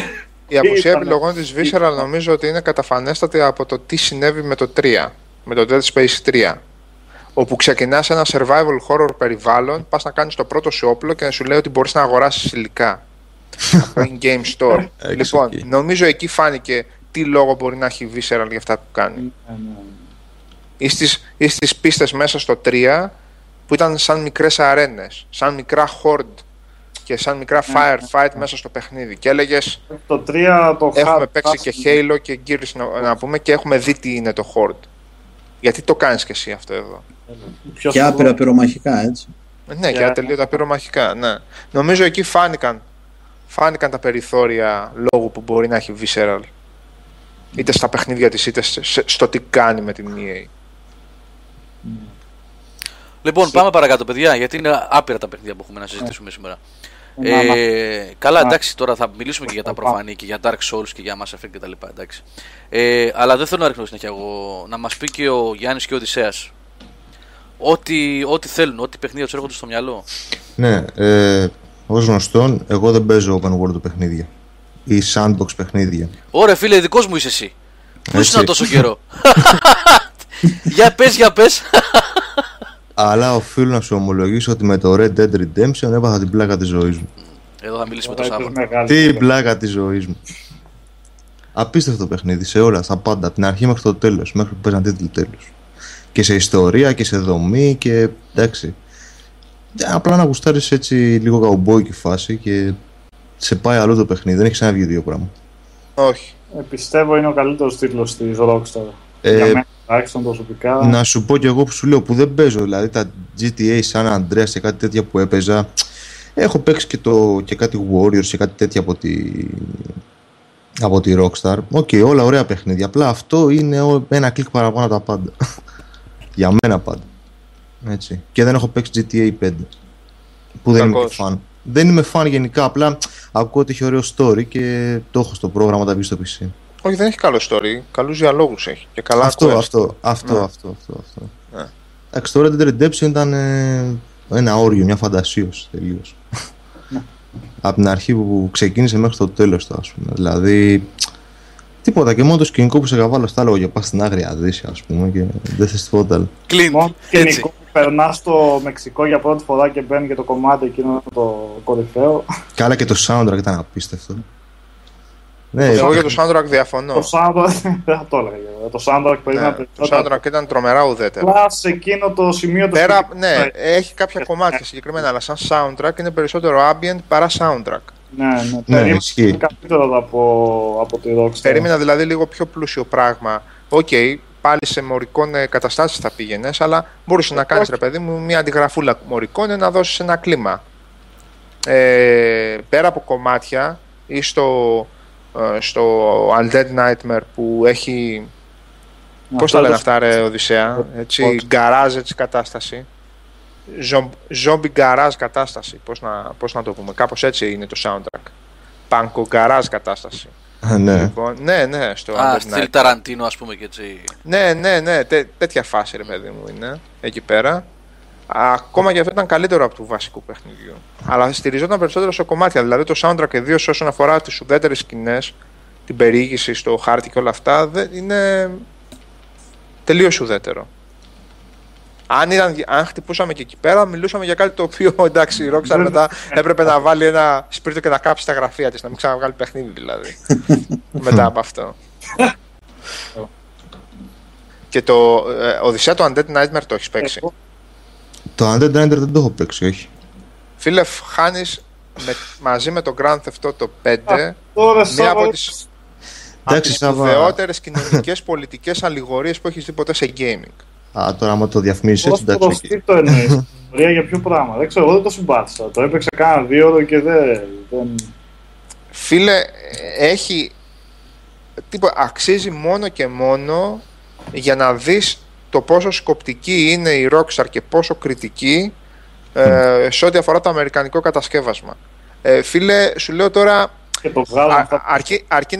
Η απουσία επιλογών της Visceral νομίζω ότι είναι καταφανέστατη από το τι συνέβη με το 3, με το Dead Space 3. Όπου ξεκινάς ένα survival horror περιβάλλον, πας να κάνεις το πρώτο σου όπλο και να σου λέει ότι μπορείς να αγοράσεις υλικά. in-game store. Λοιπόν, νομίζω εκεί φάνηκε τι λόγο μπορεί να έχει Visceral για αυτά που κάνει. Ή στις πίστες μέσα στο 3 που ήταν σαν μικρές αρένες, σαν μικρά horde και σαν μικρά firefight μέσα στο παιχνίδι. Και έλεγες το 3, το έχουμε παίξει και Halo και Gears να πούμε και έχουμε δει τι είναι το horde. Γιατί το κάνεις και εσύ αυτό εδώ. Και άπειρα πυρομαχικά, έτσι. Ναι, και ατελείωτα πυρομαχικά, ναι. Νομίζω εκεί φάνηκαν τα περιθώρια λόγου που μπορεί να έχει Visceral. Είτε στα παιχνίδια της, είτε στο τι κάνει με την EA. Λοιπόν, πάμε παρακάτω, παιδιά, γιατί είναι άπειρα τα παιχνίδια που έχουμε να συζητήσουμε σήμερα. Καλά, εντάξει, τώρα θα μιλήσουμε και για τα προφανή και για Dark Souls και για Mass Effect κτλ. Αλλά δεν θέλω να ρίχνω συνέχεια εγώ. Να μας πει και ο Γιάννης και ο Οδυσσέας ό,τι θέλουν, ό,τι παιχνίδια τους έρχονται στο μυαλό. Ναι, ως γνωστόν, εγώ δεν παίζω open world παιχνίδια ή sandbox παιχνίδια. Ωραία, φίλε, δικός μου είσαι εσύ. Πού ήσουν τόσο καιρό. Για πες. Αλλά οφείλω να σου ομολογήσω ότι με το Red Dead Redemption έπαθα την πλάκα της ζωής μου. Εδώ θα μιλήσουμε το Σάββατο. Την πλάκα της ζωής μου. Απίστευτο παιχνίδι σε όλα, στα πάντα, από την αρχή μέχρι το τέλος, μέχρι που παίζαν τίτλοι τέλος. Και σε ιστορία και σε δομή και εντάξει. Απλά να γουστάρεις έτσι λίγο καουμπόικη φάση και σε πάει άλλο το παιχνίδι, δεν έχει ξαναβγεί δύο πράγμα. Όχι. Πιστεύω είναι ο καλύτερος τίτλος της Rockstar. Για μένα. Προσωπικά. Να σου πω κι εγώ που σου λέω που δεν παίζω, δηλαδή τα GTA San Andreas και κάτι τέτοια που έπαιζα. Έχω παίξει και κάτι Warriors και κάτι τέτοια από τη Rockstar. Οκ, όλα ωραία παιχνίδια. Απλά αυτό είναι ένα κλικ παραπάνω από τα πάντα. Για μένα πάντα. Έτσι. Και δεν έχω παίξει GTA 5. Που δεν είμαι φαν. Δεν είμαι φαν γενικά. Απλά ακούω ότι έχει ωραίο story και το έχω στο πρόγραμμα να τα βγει στο PC. Όχι, δεν έχει καλό story. Καλούς διαλόγους έχει. Και καλά αυτό. Ναι. Εντάξει, το Red Dead Redemption ήταν ένα όριο, μια φαντασίωση τελείως. Ναι. Από την αρχή που ξεκίνησε μέχρι το τέλος, ας πούμε. Δηλαδή, τίποτα. Και μόνο το σκηνικό που σε καβάλω στα λόγια, πας στην Άγρια Δύση, ας πούμε, και δεν θες τίποτα άλλο. Μόνο το σκηνικό που περνά στο Μεξικό για πρώτη φορά και μπαίνει και το κομμάτι εκείνο το κορυφαίο. Καλά, και το soundtrack ήταν απίστευτο. Ναι, εγώ για το soundtrack διαφωνώ. Το soundtrack δεν το έλεγα. Το soundtrack περίμενε. Το soundtrack ήταν τρομερά ουδέτερο. Απλά σε εκείνο το σημείο του. Ναι, έχει κάποια κομμάτια συγκεκριμένα, αλλά σαν soundtrack είναι περισσότερο ambient παρά soundtrack. Ναι. Περίμενα καλύτερο από τη Rockstar. Περίμενα δηλαδή λίγο πιο πλούσιο πράγμα. Οκ, πάλι σε μορικόνε καταστάσεις θα πήγαινε, αλλά μπορούσε να κάνει, ρε παιδί μου, μια αντιγραφούλα μορικόνε να δώσει ένα κλίμα. Πέρα από κομμάτια ή στο Undead Nightmare που έχει. Πώς τα λένε αυτά, ρε Οδυσσέα, έτσι, γκαράζ, έτσι κατάσταση. Zombie garage κατάσταση. Πώς να το πούμε, κάπως έτσι είναι το soundtrack. Πανκο garage κατάσταση. Ναι. Λοιπόν, ναι, στο Undead Nightmare. Στυλ Ταραντίνο, ας πούμε, και έτσι. Ναι, τέτοια φάση, ρε παιδί μου, είναι εκεί πέρα. Ακόμα και αυτό ήταν καλύτερο από του βασικού παιχνιδιού. Αλλά στηριζόταν περισσότερο σε κομμάτια. Δηλαδή το soundtrack, ιδίως όσον αφορά τις ουδέτερες σκηνές, την περιήγηση στο χάρτη και όλα αυτά, είναι τελείως ουδέτερο. Αν χτυπούσαμε και εκεί πέρα, μιλούσαμε για κάτι το οποίο, εντάξει, η Rockstar μετά έπρεπε να βάλει ένα σπίρτο και να κάψει τα γραφεία της, να μην ξαναβγάλει παιχνίδι δηλαδή. Μετά από αυτό. Και το Οδυσσέα, το Undead Nightmare το έχεις παίξει. Το Undead Nightmare δεν το έχω παίξει, όχι. Φίλε, χάνεις μαζί με το Grand Theft Auto 5 μία από τις σπουδαιότερες κοινωνικές πολιτικές αλληγορίες που έχεις δει ποτέ σε gaming. Τώρα άμα το διαφημίσεις έτσι, εντάξει. Πώς το εννοείς, για ποιο πράγμα, δεν ξέρω, εγώ δεν το συμπάθησα, το έπαιξα κάνα 2 ώρες και δεν... Φίλε, έχει... αξίζει μόνο και μόνο για να δεις το πόσο σκοπτική είναι η Rockstar και πόσο κριτική σε ό,τι αφορά το αμερικανικό κατασκεύασμα. Φίλε, σου λέω τώρα, αρκεί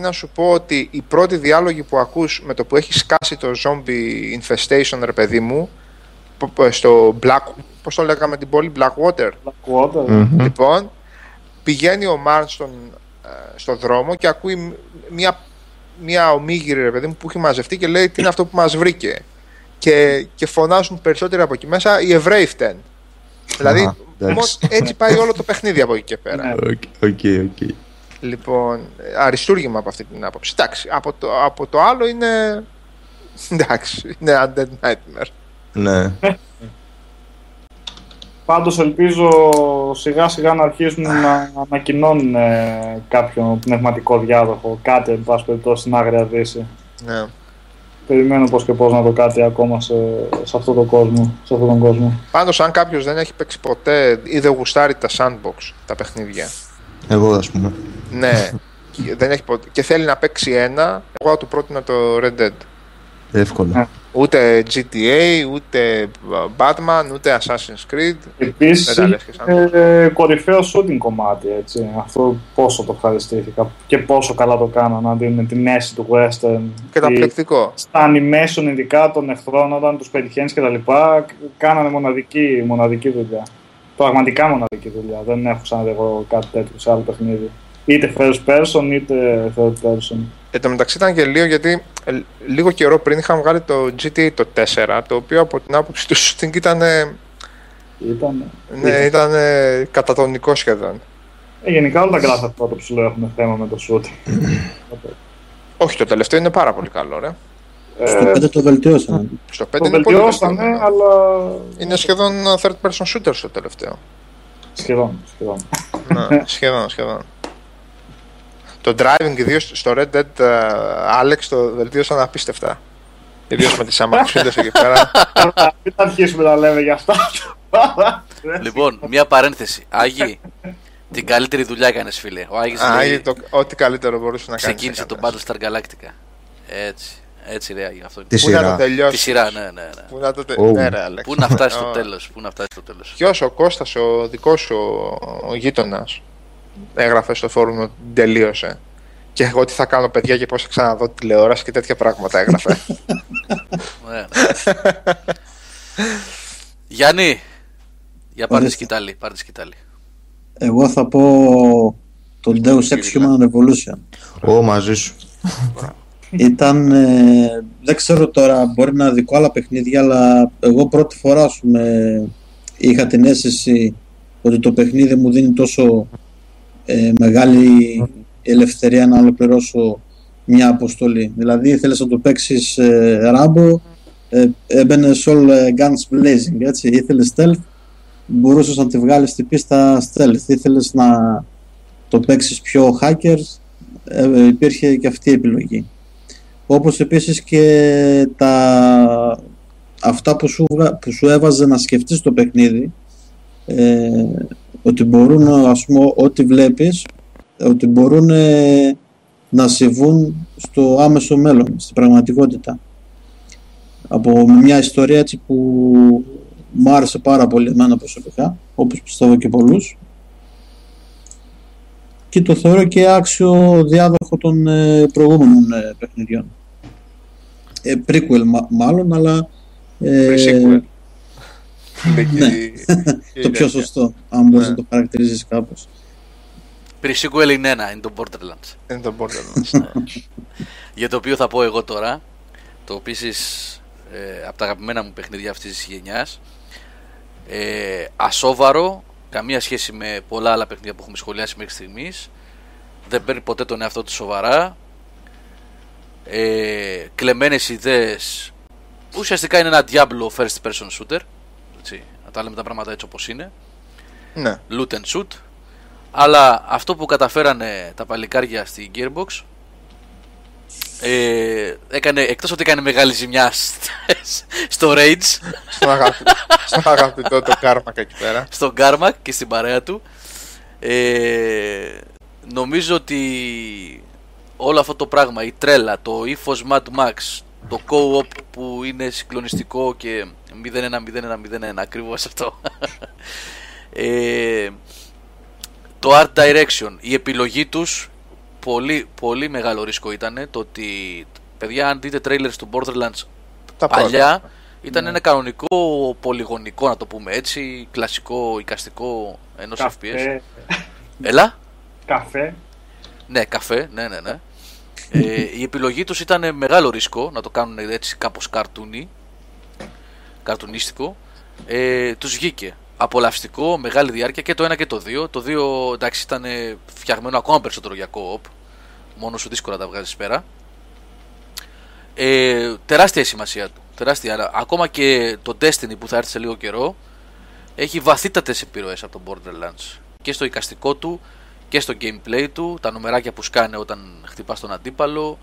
να σου πω ότι οι πρώτοι διάλογοι που ακούς με το που έχει σκάσει το zombie infestation, ρε παιδί μου, στο πώς το λέγαμε την πόλη, Blackwater. Λοιπόν, πηγαίνει ο Μάρν στον δρόμο και ακούει μια ομίγυρη, ρε παιδί μου, που έχει μαζευτεί και λέει τι είναι αυτό που μας βρήκε, και φωνάζουν περισσότεροι από εκεί μέσα οι Εβραίοι φταίνουν. Δηλαδή Όμως έτσι πάει όλο το παιχνίδι από εκεί και πέρα. Okay. Λοιπόν, αριστούργημα από αυτή την άποψη. Εντάξει, από το άλλο είναι. Εντάξει, είναι Undead Nightmare. Ναι. Πάντως ελπίζω σιγά σιγά να αρχίσουν να ανακοινώνουν κάποιον πνευματικό διάδοχο, κάτι εν πάση περιπτώσει στην Άγρια Δύση. Ναι. Περιμένω πώς και πώς να δω κάτι ακόμα σε αυτόν τον κόσμο. Πάντως, αν κάποιος δεν έχει παίξει ποτέ ή δεν γουστάρει τα sandbox, τα παιχνίδια. Εγώ, ας πούμε. Ναι, δεν έχει ποτέ. Και θέλει να παίξει ένα, εγώ θα του πρότεινα το Red Dead. Εύκολα. Ναι. Ούτε GTA, ούτε Batman, ούτε Assassin's Creed. Επίσης, κορυφαίο shooting κομμάτι, έτσι. Αυτό πόσο το ευχαριστήθηκα και πόσο καλά το κάνανε, αντί με την μέση του western. Καταπληκτικό. Στα animation ειδικά των εχθρών, όταν τους πετυχαίνεις και τα λοιπά, κάνανε μοναδική δουλειά. Πραγματικά μοναδική δουλειά. Δεν έχω ξαναδεί εγώ κάτι τέτοιο σε άλλο παιχνίδι. Είτε first person, είτε third person. Εν τω μεταξύ ήταν γελίο γιατί λίγο καιρό πριν είχαμε βγάλει το GTA το 4, το οποίο από την άποψη του shooting ήταν κατατονικό σχεδόν. Γενικά όλα τα γράφα αυτά το ψηλό έχουν θέμα με το shooting. Όχι, το τελευταίο είναι πάρα πολύ καλό, ρε. Στο 5 το βελτιώσανε. Στο 5 είναι πολύ βελτιώσανε, αλλά... Είναι σχεδόν third person shooter στο τελευταίο. Σχεδόν. Ναι, σχεδόν. Το driving, ιδίως στο Red Dead, Alex, το βελτίωσαν απίστευτα. Ιδίως με τις αμαξίδες εκεί πέρα. Μην τα αρχίσουμε να λέμε για αυτά. Λοιπόν, μία παρένθεση. Άγι, την καλύτερη δουλειά έκανες, φίλε. Ο Άγις λέει, ό,τι καλύτερο μπορούσε να κάνει. Ξεκίνησε το Battlestar Galactica. Έτσι ρε Άγι, αυτό είναι. Τη σειρά. Τη σειρά, ναι. Πού να φτάσει στο τέλος. Ποιος, ο Κώστας, ο δικός σου, ο γείτονας, έγραφε στο φόρουμ ότι τελείωσε. Και εγώ τι θα κάνω, παιδιά, και πώς θα ξαναδώ τηλεόραση και τέτοια πράγματα έγραφε. Γιάννη, για πάρε τη σκητάλη. Εγώ θα πω το Deus Ex Human Revolution. Ω, μαζί σου. Ήταν, δεν ξέρω τώρα, μπορεί να δικό άλλα παιχνίδια, αλλά εγώ πρώτη φορά είχα την αίσθηση ότι το παιχνίδι μου δίνει τόσο μεγάλη ελευθερία να ολοκληρώσω μια αποστολή. Δηλαδή θέλεις να το παίξεις Rambo, έμπαινες all guns blazing, έτσι. Ήθελες stealth, μπορούσες να τη βγάλεις στη πίστα stealth. Ήθελες να το παίξεις πιο hackers, υπήρχε και αυτή η επιλογή. Όπως επίσης και αυτά που σου έβαζε να σκεφτείς το παιχνίδι, ότι μπορούν, ας πούμε, ό,τι βλέπεις, ότι μπορούν να συμβούν στο άμεσο μέλλον, στην πραγματικότητα. Από μια ιστορία έτσι που μου άρεσε πάρα πολύ εμένα προσωπικά, όπως πιστεύω και πολλούς, και το θεωρώ και άξιο διάδοχο των προηγούμενων παιχνιδιών. Prequel μάλλον, αλλά... Ναι, το πιο σωστό, αν μπορείς να το χαρακτηρίζεις κάπως. Pre-sequel είναι ένα, είναι το Borderlands. Για το οποίο θα πω εγώ τώρα, το επίσης από τα αγαπημένα μου παιχνίδια αυτής της γενιάς, ασόβαρο, καμία σχέση με πολλά άλλα παιχνίδια που έχουμε σχολιάσει μέχρι στιγμής, δεν παίρνει ποτέ τον εαυτό του σοβαρά, κλεμμένες ιδέες, ουσιαστικά είναι ένα Diablo first person shooter. Να τα λέμε τα πράγματα έτσι όπως είναι, ναι. Loot and shoot. Αλλά αυτό που καταφέρανε τα παλικάρια στη Gearbox, εκτός ότι έκανε μεγάλη ζημιά στο Rage, στον αγαπητό το Κάρμακ εκεί πέρα, στον Κάρμακ και στην παρέα του, νομίζω ότι όλο αυτό το πράγμα, η τρέλα, το ύφος Mad Max, το co-op που είναι συγκλονιστικό και 01-01-01 ακριβώς αυτό, το art direction, η επιλογή τους, πολύ, πολύ μεγάλο ρίσκο ήταν το ότι, παιδιά, αν δείτε trailers του Borderlands παλιά, ήταν ένα κανονικό πολυγωνικό, να το πούμε έτσι, κλασικό εικαστικό ενός FPS. Έλα, καφέ. Η επιλογή τους ήταν μεγάλο ρίσκο να το κάνουν έτσι κάπως καρτουνίστικο. Τους βγήκε. απολαυστικό, μεγάλη διάρκεια και το 1 και το 2. Το 2 εντάξει ήταν φτιαγμένο ακόμα περισσότερο για co-op. Μόνο σου δύσκολα τα βγάζεις πέρα. Τεράστια η σημασία του. Τεράστια. Ακόμα και το Destiny που θα έρθει σε λίγο καιρό έχει βαθύτατες επιρροές από το Borderlands. Και στο εικαστικό του και στο gameplay του. Τα νομεράκια που σκάνε όταν χτυπάς τον αντίπαλο.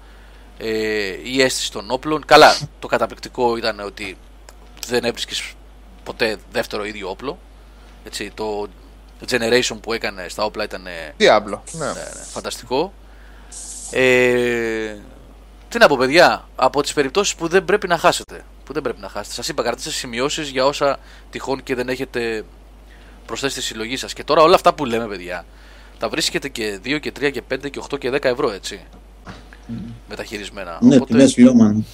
Η αίσθηση των όπλων. Καλά, το καταπληκτικό ήταν ότι δεν έβρισκες ποτέ δεύτερο ίδιο όπλο. Έτσι, το generation που έκανε στα όπλα ήταν φανταστικό. Τι να πω, παιδιά, από τις περιπτώσεις που δεν πρέπει να χάσετε. Σας είπα, κρατήστε σημειώσεις για όσα τυχόν και δεν έχετε προσθέσει στη συλλογή σας. Και τώρα όλα αυτά που λέμε, παιδιά, τα βρίσκετε και 2 και 3 και 5 και 8 και 10 ευρώ, έτσι. Μεταχειρισμένα. Ναι, οπότε, τιμές φιλόμαν.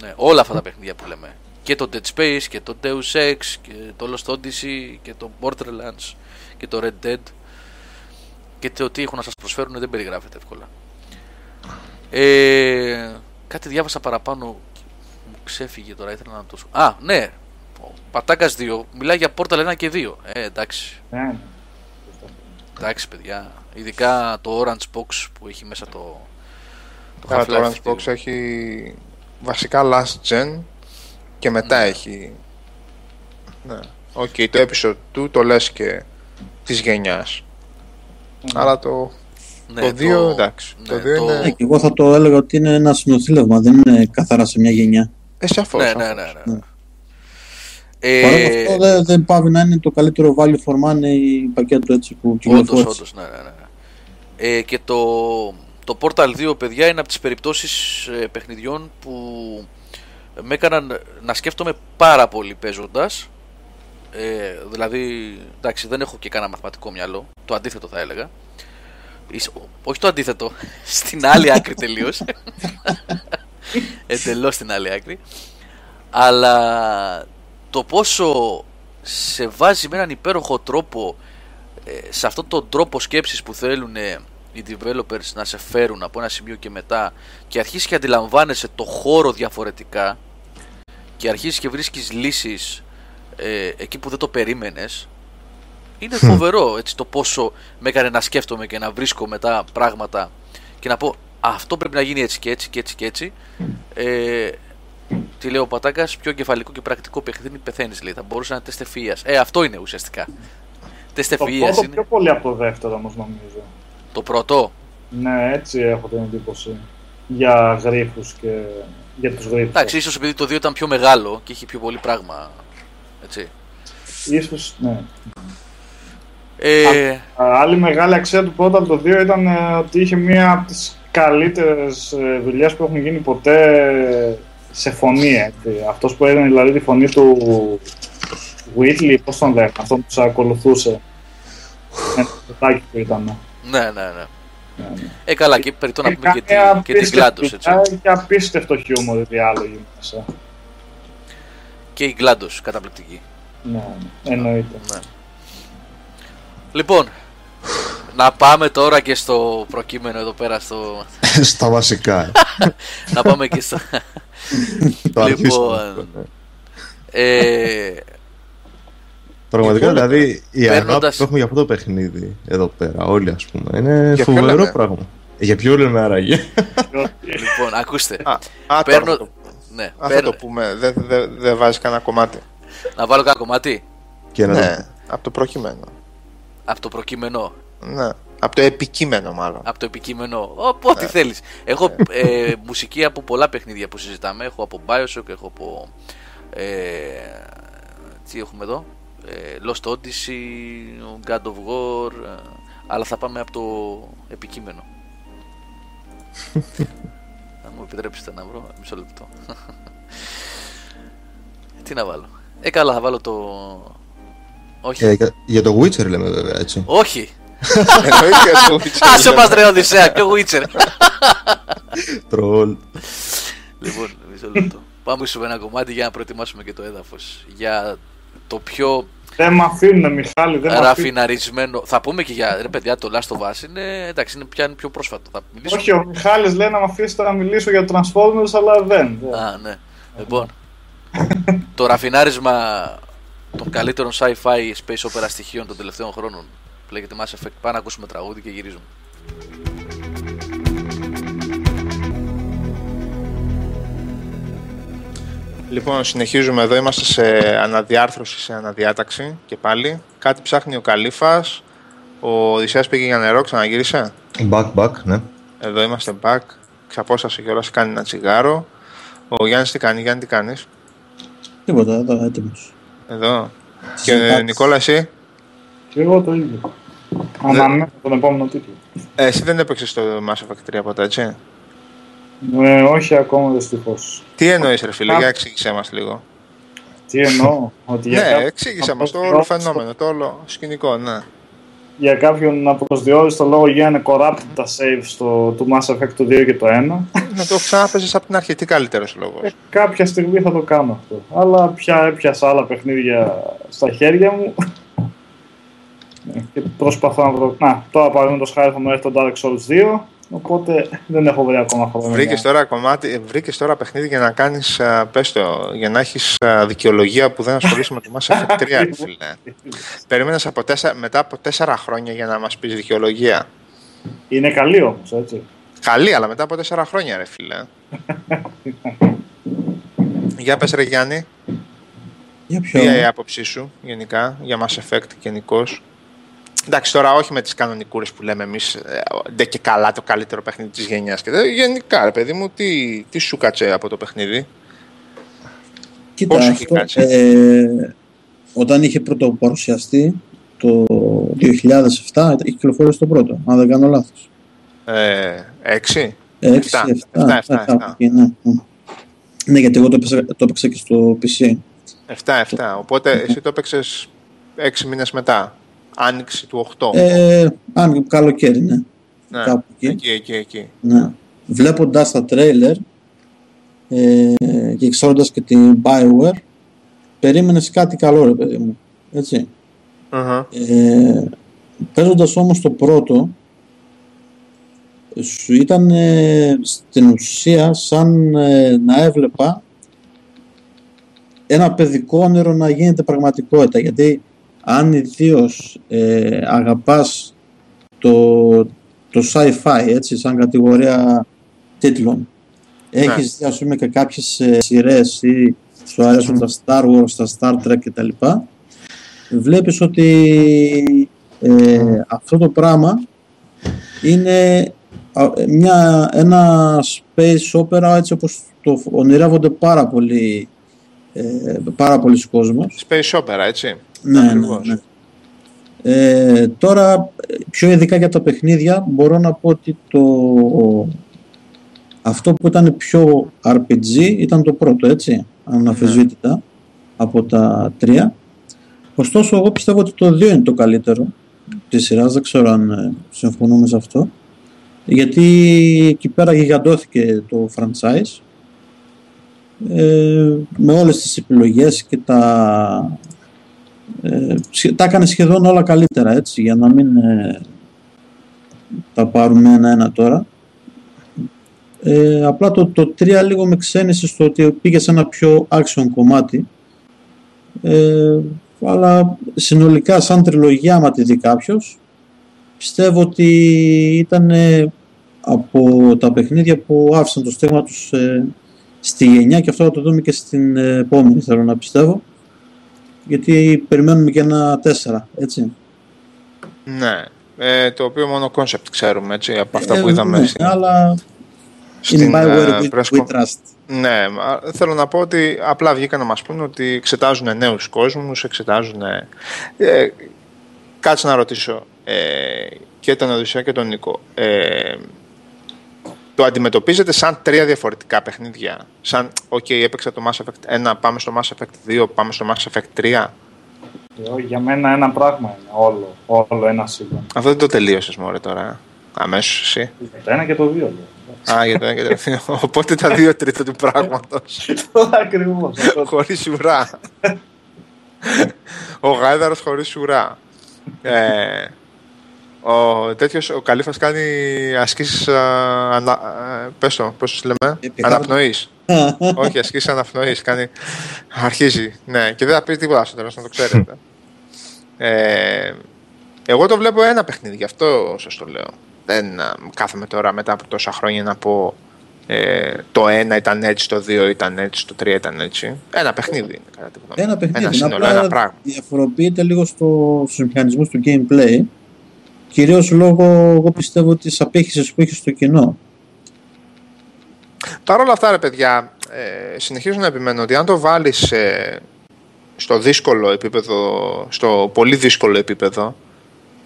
Ναι, όλα αυτά τα παιχνίδια που λέμε. Και το Dead Space και το Deus Ex και το Lost Odyssey και το Borderlands και το Red Dead. Και το τι έχουν να σας προσφέρουν δεν περιγράφεται εύκολα. Κάτι διάβασα παραπάνω, μου ξέφυγε τώρα, ήθελα να το σου... Α, ναι, ο Πατάκας 2 μιλάει για Portal 1 και 2. Εντάξει. Εντάξει, παιδιά, ειδικά το Orange Box που έχει μέσα το Half-Life. Το Orange Box έχει βασικά Last Gen και μετά έχει... Ναι, okay, το episode 2 το λες και της γενιάς. Αλλά το... Ναι, το 2 εντάξει. Ναι, το 2 είναι... και εγώ θα το έλεγα ότι είναι ένα συνοθήλευμα, δεν είναι καθαρά σε μια γενιά. Σαφώς. Ναι. Παρ' όλα αυτά δεν πάβει να είναι το καλύτερο value for money πακέτο, έτσι, που κυκλοφόρησε. Όντως, ναι. Και το Portal 2, παιδιά, είναι από τις περιπτώσεις παιχνιδιών που με έκαναν να σκέφτομαι πάρα πολύ παίζοντας. Δηλαδή, εντάξει, δεν έχω και κανένα μαθηματικό μυαλό, το αντίθετο θα έλεγα. Όχι το αντίθετο, στην άλλη άκρη τελείως. Εντελώς στην άλλη άκρη. Αλλά το πόσο σε βάζει με έναν υπέροχο τρόπο σε αυτόν τον τρόπο σκέψης που θέλουν οι developers να σε φέρουν από ένα σημείο και μετά, και αρχίσεις και αντιλαμβάνεσαι το χώρο διαφορετικά και αρχίσεις και βρίσκεις λύσεις εκεί που δεν το περίμενες. Είναι φοβερό, έτσι, το πόσο με έκανε να σκέφτομαι και να βρίσκω μετά πράγματα και να πω αυτό πρέπει να γίνει έτσι και έτσι και έτσι και έτσι. Τι λέει ο Πατάκας, πιο κεφαλικό και πρακτικό παιχνίδι πεθαίνεις, λέει, θα μπορούσε να είναι τεστ ευφυΐας. Αυτό είναι ουσιαστικά. Τεστ ευφυΐας είναι. Το πρώτο πιο πολύ από το δεύτερο όμως, νομίζω. Το πρώτο. Ναι, έτσι έχω την εντύπωση. Για γρίφους και για τους γρίφους. Εντάξει, ίσως επειδή το 2 ήταν πιο μεγάλο και είχε πιο πολύ πράγμα. Έτσι. Ίσως, ναι. Άλλη μεγάλη αξία του πρώτα το 2 ήταν ότι είχε μία από τις καλύτερες δουλειές που έχουν γίνει ποτέ σε φωνή. Αυτός που έδινε δηλαδή τη φωνή του Whitley, πώς τον λέγανε, αυτό που τους ακολουθούσε. Ένα πετάκι που ήταν. Ναι. Καλά, και περί το να πούμε και την Γκλάντος. Και απίστευτο χιούμορ οι διάλογοι μέσα. Και η Γκλάντος, καταπληκτική. Ναι, εννοείται. Λοιπόν, να πάμε τώρα και στο προκείμενο εδώ πέρα, στα βασικά. Να πάμε και στο... Λοιπόν... Πραγματικά, δηλαδή, η αγάπη που έχουμε για αυτό το παιχνίδι εδώ πέρα, όλοι, ας πούμε, είναι φοβερό πράγμα. Για ποιο λέμε άραγε? Λοιπόν, ακούστε. Θα το πούμε, δεν βάζεις κανένα κομμάτι. Να βάλω κανένα κομμάτι? Ναι, από το προκείμενο. Από το προκείμενο. Ναι, από το επικείμενο μάλλον. Από το επικείμενο, ό,τι θέλεις. Έχω μουσική από πολλά παιχνίδια που συζητάμε. Έχω από BioShock, έχω από... τι έχουμε εδώ? Lost Odyssey, God of War. Αλλά θα πάμε από το επικείμενο. Αν μου επιτρέψετε να βρω μισό λεπτό. Τι να βάλω? Καλά, θα βάλω το... Όχι. Για το Witcher λέμε, βέβαια, έτσι. Όχι. Άσε μας, ρε Οδυσσέα, ποιο Witcher? Τρολ. Λοιπόν, μισό λεπτό. Πάμε σε ένα κομμάτι για να προετοιμάσουμε και το έδαφος. Για το πιο... Δεν μ' αφήνε, Μιχάλη, δεν μ' αφήνε. Ραφιναρισμένο. Θα πούμε και για... Ρε παιδιά, το Last of Us είναι... Εντάξει, είναι πια πιο πρόσφατο. Θα μιλήσω... Όχι, ο Μιχάλης λέει να μ' αφήσετε να μιλήσω για Transformers, αλλά δεν. Λοιπόν, το ραφινάρισμα των καλύτερων sci-fi space opera στοιχείων των τελευταίων χρόνων. Λέγεται Mass Effect. Πάμε να ακούσουμε τραγούδι και γυρίζουμε. Λοιπόν, συνεχίζουμε εδώ. Είμαστε σε αναδιάρθρωση, σε αναδιάταξη και πάλι. Κάτι ψάχνει ο Καλήφας. Ο Οδυσσέας πήγε για νερό, ξαναγύρισε. Back, ναι. Εδώ είμαστε back. Ξαπόσταση και όλα, κάνει ένα τσιγάρο. Ο Γιάννης τι κάνει, Γιάννη, τι κάνεις? Τίποτα, εδώ, έτοιμος. Εδώ. Και Νικόλα, εσύ? Και εγώ το ίδιο. Αναμένω τον επόμενο τίτλο. Εσύ δεν έπαιξες το Mass Effect 3 ποτέ, έτσι? Όχι ακόμα, δυστυχώς. Τι εννοείς ρε φίλε, για εξήγησέ μας λίγο. Τι εννοώ? Ότι ναι, εξήγησέ μας το όλο φαινόμενο, το όλο σκηνικό, ναι. Για κάποιον να προσδιορίσει το λόγο για να corrupt τα saves του Mass Effect του 2 και το 1. Να το ξαναπέζεις από την αρχή, τι καλύτερος λόγος. Κάποια στιγμή θα το κάνω αυτό. Αλλά πια έπιασα άλλα παιχνίδια στα χέρια μου. Και προσπαθώ να βρω. Να, τώρα παραδείγματος χάρη θα μου έρθει το Dark Souls 2. Οπότε δεν έχω βρει ακόμα χρόνο. Βρήκες τώρα παιχνίδι για να κάνεις, πες το, για να έχεις δικαιολογία που δεν ασχολείσαι με το Mass Effect 3, φίλε. Περίμενες μετά από 4 χρόνια για να μας πεις δικαιολογία. Είναι καλή όμως, έτσι. Καλή, αλλά μετά από 4 χρόνια, ρε φίλε. Για πες ρε Γιάννη. Ποια η άποψή σου γενικά για Mass Effect γενικώς? Εντάξει, τώρα όχι με τις κανονικούρες που λέμε εμείς, ντε και καλά το καλύτερο παιχνίδι της γενιάς και γενικά, ρε παιδί μου, τι σου κάτσε από το παιχνίδι? Κοίτα, πόσο αυτό, κάτσε? Όταν είχε πρώτο παρουσιαστεί το 2007, είχε κυκλοφορήσει το πρώτο, αν δεν κάνω λάθος. 7. Ναι, γιατί εγώ το έπαιξα και στο PC. 7-7, οπότε εσύ το έπαιξες 6 μήνες μετά. Άνοιξη του 8. Καλοκαίρι, ναι. Ναι, κάπου εκεί. Ναι. Βλέποντας τα τρέιλερ και ξέροντας και την Bioware, περίμενες κάτι καλό, ρε παιδί μου. Έτσι. Uh-huh. Παίζοντας όμως το πρώτο, σου ήταν στην ουσία σαν να έβλεπα ένα παιδικό όνειρο να γίνεται πραγματικότητα, γιατί αν ιδίως αγαπάς το sci-fi, έτσι, σαν κατηγορία τίτλων, έχεις δει, ας πούμε, και κάποιες σειρές ή σου αρέσουν τα Star Wars, τα Star Trek κτλ, βλέπεις ότι αυτό το πράγμα είναι ένα space opera, έτσι όπως το ονειρεύονται πάρα πολλοί κόσμος. Space opera, έτσι. Ναι. Τώρα πιο ειδικά για τα παιχνίδια μπορώ να πω ότι αυτό που ήταν πιο RPG ήταν το πρώτο, έτσι, αναμφισβήτητα, από τα τρία. Ωστόσο εγώ πιστεύω ότι το 2 είναι το καλύτερο της σειράς, δεν ξέρω αν συμφωνούμε σε αυτό, γιατί εκεί πέρα γιγαντώθηκε το franchise με όλες τις επιλογές και τα έκανε σχεδόν όλα καλύτερα, έτσι, για να μην τα πάρουμε ένα-ένα τώρα. Απλά το 3 λίγο με ξένησε στο ότι πήγε σε ένα πιο action κομμάτι, αλλά συνολικά σαν τριλογία, άμα τη δει κάποιος, πιστεύω ότι ήταν από τα παιχνίδια που άφησαν το στίγμα τους στη γενιά, και αυτό θα το δούμε και στην επόμενη, θέλω να πιστεύω, γιατί περιμένουμε και ένα 4, έτσι. Ναι, το οποίο μόνο concept ξέρουμε, έτσι, από αυτά που είδαμε. Ναι, αλλά in Bioware we trust. Ναι, θέλω να πω ότι απλά βγήκα να μας πούνε ότι εξετάζουν νέους κόσμους, εξετάζουν... Κάτσε να ρωτήσω και τον Οδυσσέα και τον Νίκο. Το αντιμετωπίζετε σαν 3 διαφορετικά παιχνίδια? Σαν, έπαιξα το Mass Effect 1, πάμε στο Mass Effect 2, πάμε στο Mass Effect 3. Για μένα ένα πράγμα είναι όλο ένα σύμπαν. Αυτό δεν το τελείωσες μωρέ τώρα, αμέσως εσύ. Για το 1 και το 2. Για το 1 και το 2, οπότε τα 2 τρίτα του πράγματος. Τώρα ακριβώς. Χωρίς ουρά. Ο γάιδαρος χωρίς ουρά. Ο Καλήφας κάνει ασκήσεις πες το, πώς λέμε, αναπνοής. Όχι, ασκήσει αναπνοής, κάνει, αρχίζει, ναι, και δεν θα πει τίποτα στο τέλος, να το ξέρετε. Εγώ το βλέπω ένα παιχνίδι, γι' αυτό σας το λέω. Δεν κάθομαι τώρα μετά από τόσα χρόνια να πω το ένα ήταν έτσι, το δύο ήταν έτσι, το τρία ήταν έτσι. Ένα παιχνίδι είναι κατά τη γνώμη. Ένα παιχνίδι, ένα σύνολο, απλά ένα πράγμα. Διαφοροποιείται λίγο στους μηχανισμούς του gameplay. Κυρίως λόγω, εγώ πιστεύω, της απήχησης που έχει στο κοινό. Παρ' όλα αυτά, ρε παιδιά, συνεχίζω να επιμένω ότι αν το βάλεις στο δύσκολο επίπεδο, στο πολύ δύσκολο επίπεδο,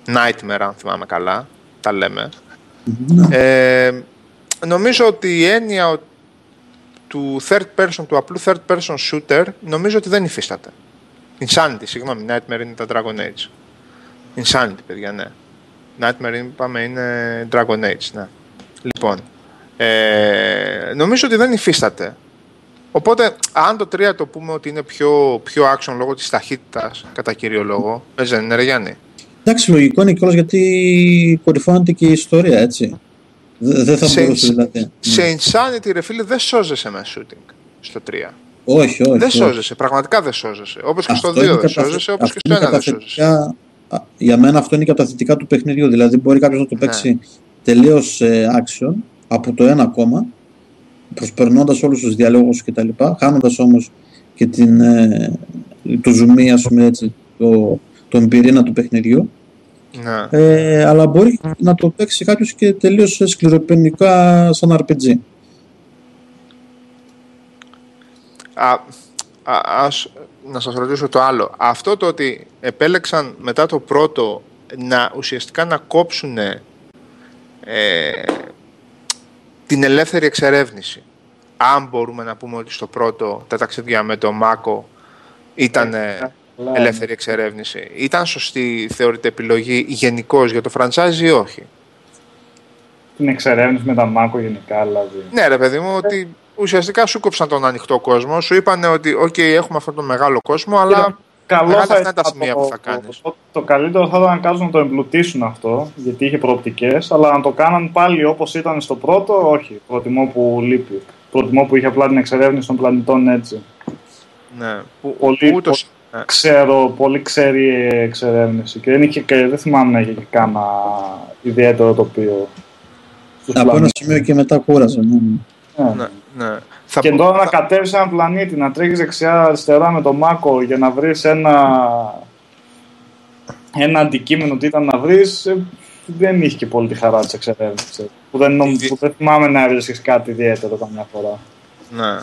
Nightmare, αν θυμάμαι καλά, τα λέμε, νομίζω ότι η έννοια του third person, του απλού third person shooter, νομίζω ότι δεν υφίσταται. Insanity, συγγνώμη, Nightmare είναι τα Dragon Age. Insanity, παιδιά, ναι. Nightmare, πάμε, είναι Dragon Age, ναι. Λοιπόν, νομίζω ότι δεν υφίσταται. Οπότε, αν το 3 το πούμε ότι είναι πιο action λόγω της ταχύτητας, κατά κύριο λόγο, έτσι δεν είναι, ρε Γιάννη? Εντάξει, λογικό είναι κιόλας, γιατί κορυφώνεται και η ιστορία, έτσι. Δεν θα μπορούσε δηλαδή. Σε Insanity, ρε φίλε, δεν σώζεσαι με shooting στο 3. Όχι, όχι. Δεν σώζεσαι, πραγματικά δεν σώζεσαι. Όπως και στο 2 δεν σώζεσαι, όπως και στο 1 δεν σώζεσαι. Για μένα αυτό είναι και από τα θετικά του παιχνιδιού. Δηλαδή, μπορεί κάποιος να το παίξει τελείως action από το 1 ακόμα, προσπερνώντας όλους τους διαλόγους κτλ. Χάνοντας όμως και το zoom, ας πούμε έτσι, τον πυρήνα του παιχνιδιού. Ναι. Αλλά μπορεί να το παίξει κάποιος και τελείως σκληροπενικά σαν RPG. Να σας ρωτήσω το άλλο. Αυτό το ότι επέλεξαν μετά το πρώτο να ουσιαστικά να κόψουν την ελεύθερη εξερεύνηση. Αν μπορούμε να πούμε ότι στο πρώτο τα ταξίδια με το Μάκο ήταν ελεύθερη εξερεύνηση. Ήταν σωστή, θεωρείται, επιλογή γενικώς για το franchise ή όχι? Την εξερεύνηση με τα Μάκο γενικά δηλαδή. Ναι ρε παιδί μου, ότι ουσιαστικά σου κόψαν τον ανοιχτό κόσμο. Σου είπανε ότι okay, έχουμε αυτόν τον μεγάλο κόσμο, αλλά μεγάλα αυτά είναι τα σημεία που θα κάνεις. Το καλύτερο θα ήταν να το εμπλουτίσουν αυτό, γιατί είχε προοπτικές. Αλλά να το κάναν πάλι όπως ήταν στο πρώτο, όχι. Προτιμώ που λείπει. Προτιμώ που είχε απλά την εξερεύνηση των πλανητών έτσι. Ναι, πολύ ξέρει εξερεύνηση. Και δεν θυμάμαι να είχε και κάνα ιδιαίτερο τοπίο. Από ένα σημείο και μετά κούραζε. Ναι. Και τώρα να κατέβεις έναν πλανήτη, να τρέχεις δεξιά-αριστερά με το Μάκο για να βρεις ένα αντικείμενο τι ήταν να βρεις, δεν είχε και πολύ τη χαρά της εξερεύνησης. Που δεν θυμάμαι να έβρισκες κάτι ιδιαίτερο καμιά φορά. Ναι.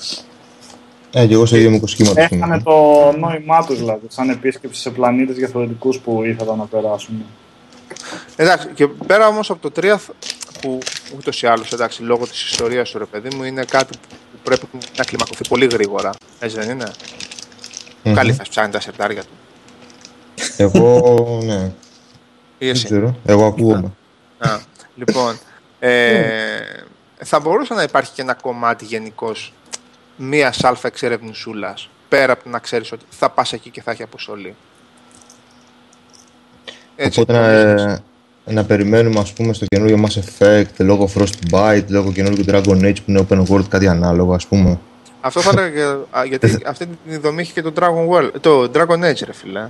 Και εγώ σε ίδιο μου κοσκήματος. Έχανε το νόημά τους δηλαδή, σαν επίσκεψη σε πλανήτες διαφορετικούς που ήθελαν να περάσουν. Εντάξει, και πέρα όμως από το 3, που ούτως ή άλλως, εντάξει, λόγω της ιστορίας του, ρε παιδί μου, είναι κάτι που πρέπει να κλιμακωθεί πολύ γρήγορα. Έτσι δεν είναι? Καλή θα ψάχνει τα σερτάρια του. Εγώ, ναι. Δεν ξέρω, εγώ ακούγομαι. Λοιπόν, θα μπορούσε να υπάρχει και ένα κομμάτι γενικώς μίας αλφα εξερευνησούλας, πέρα από το να ξέρεις ότι θα πας εκεί και θα έχει αποστολή. Έτσι, οπότε να περιμένουμε, ας πούμε, στο καινούργιο Mass Effect, λόγω Frostbite, λόγω καινούργιου Dragon Age που είναι open world, κάτι ανάλογο, ας πούμε. Αυτό θα έλεγα, γιατί αυτή τη δομή είχε και το Dragon Age, ρε φίλε.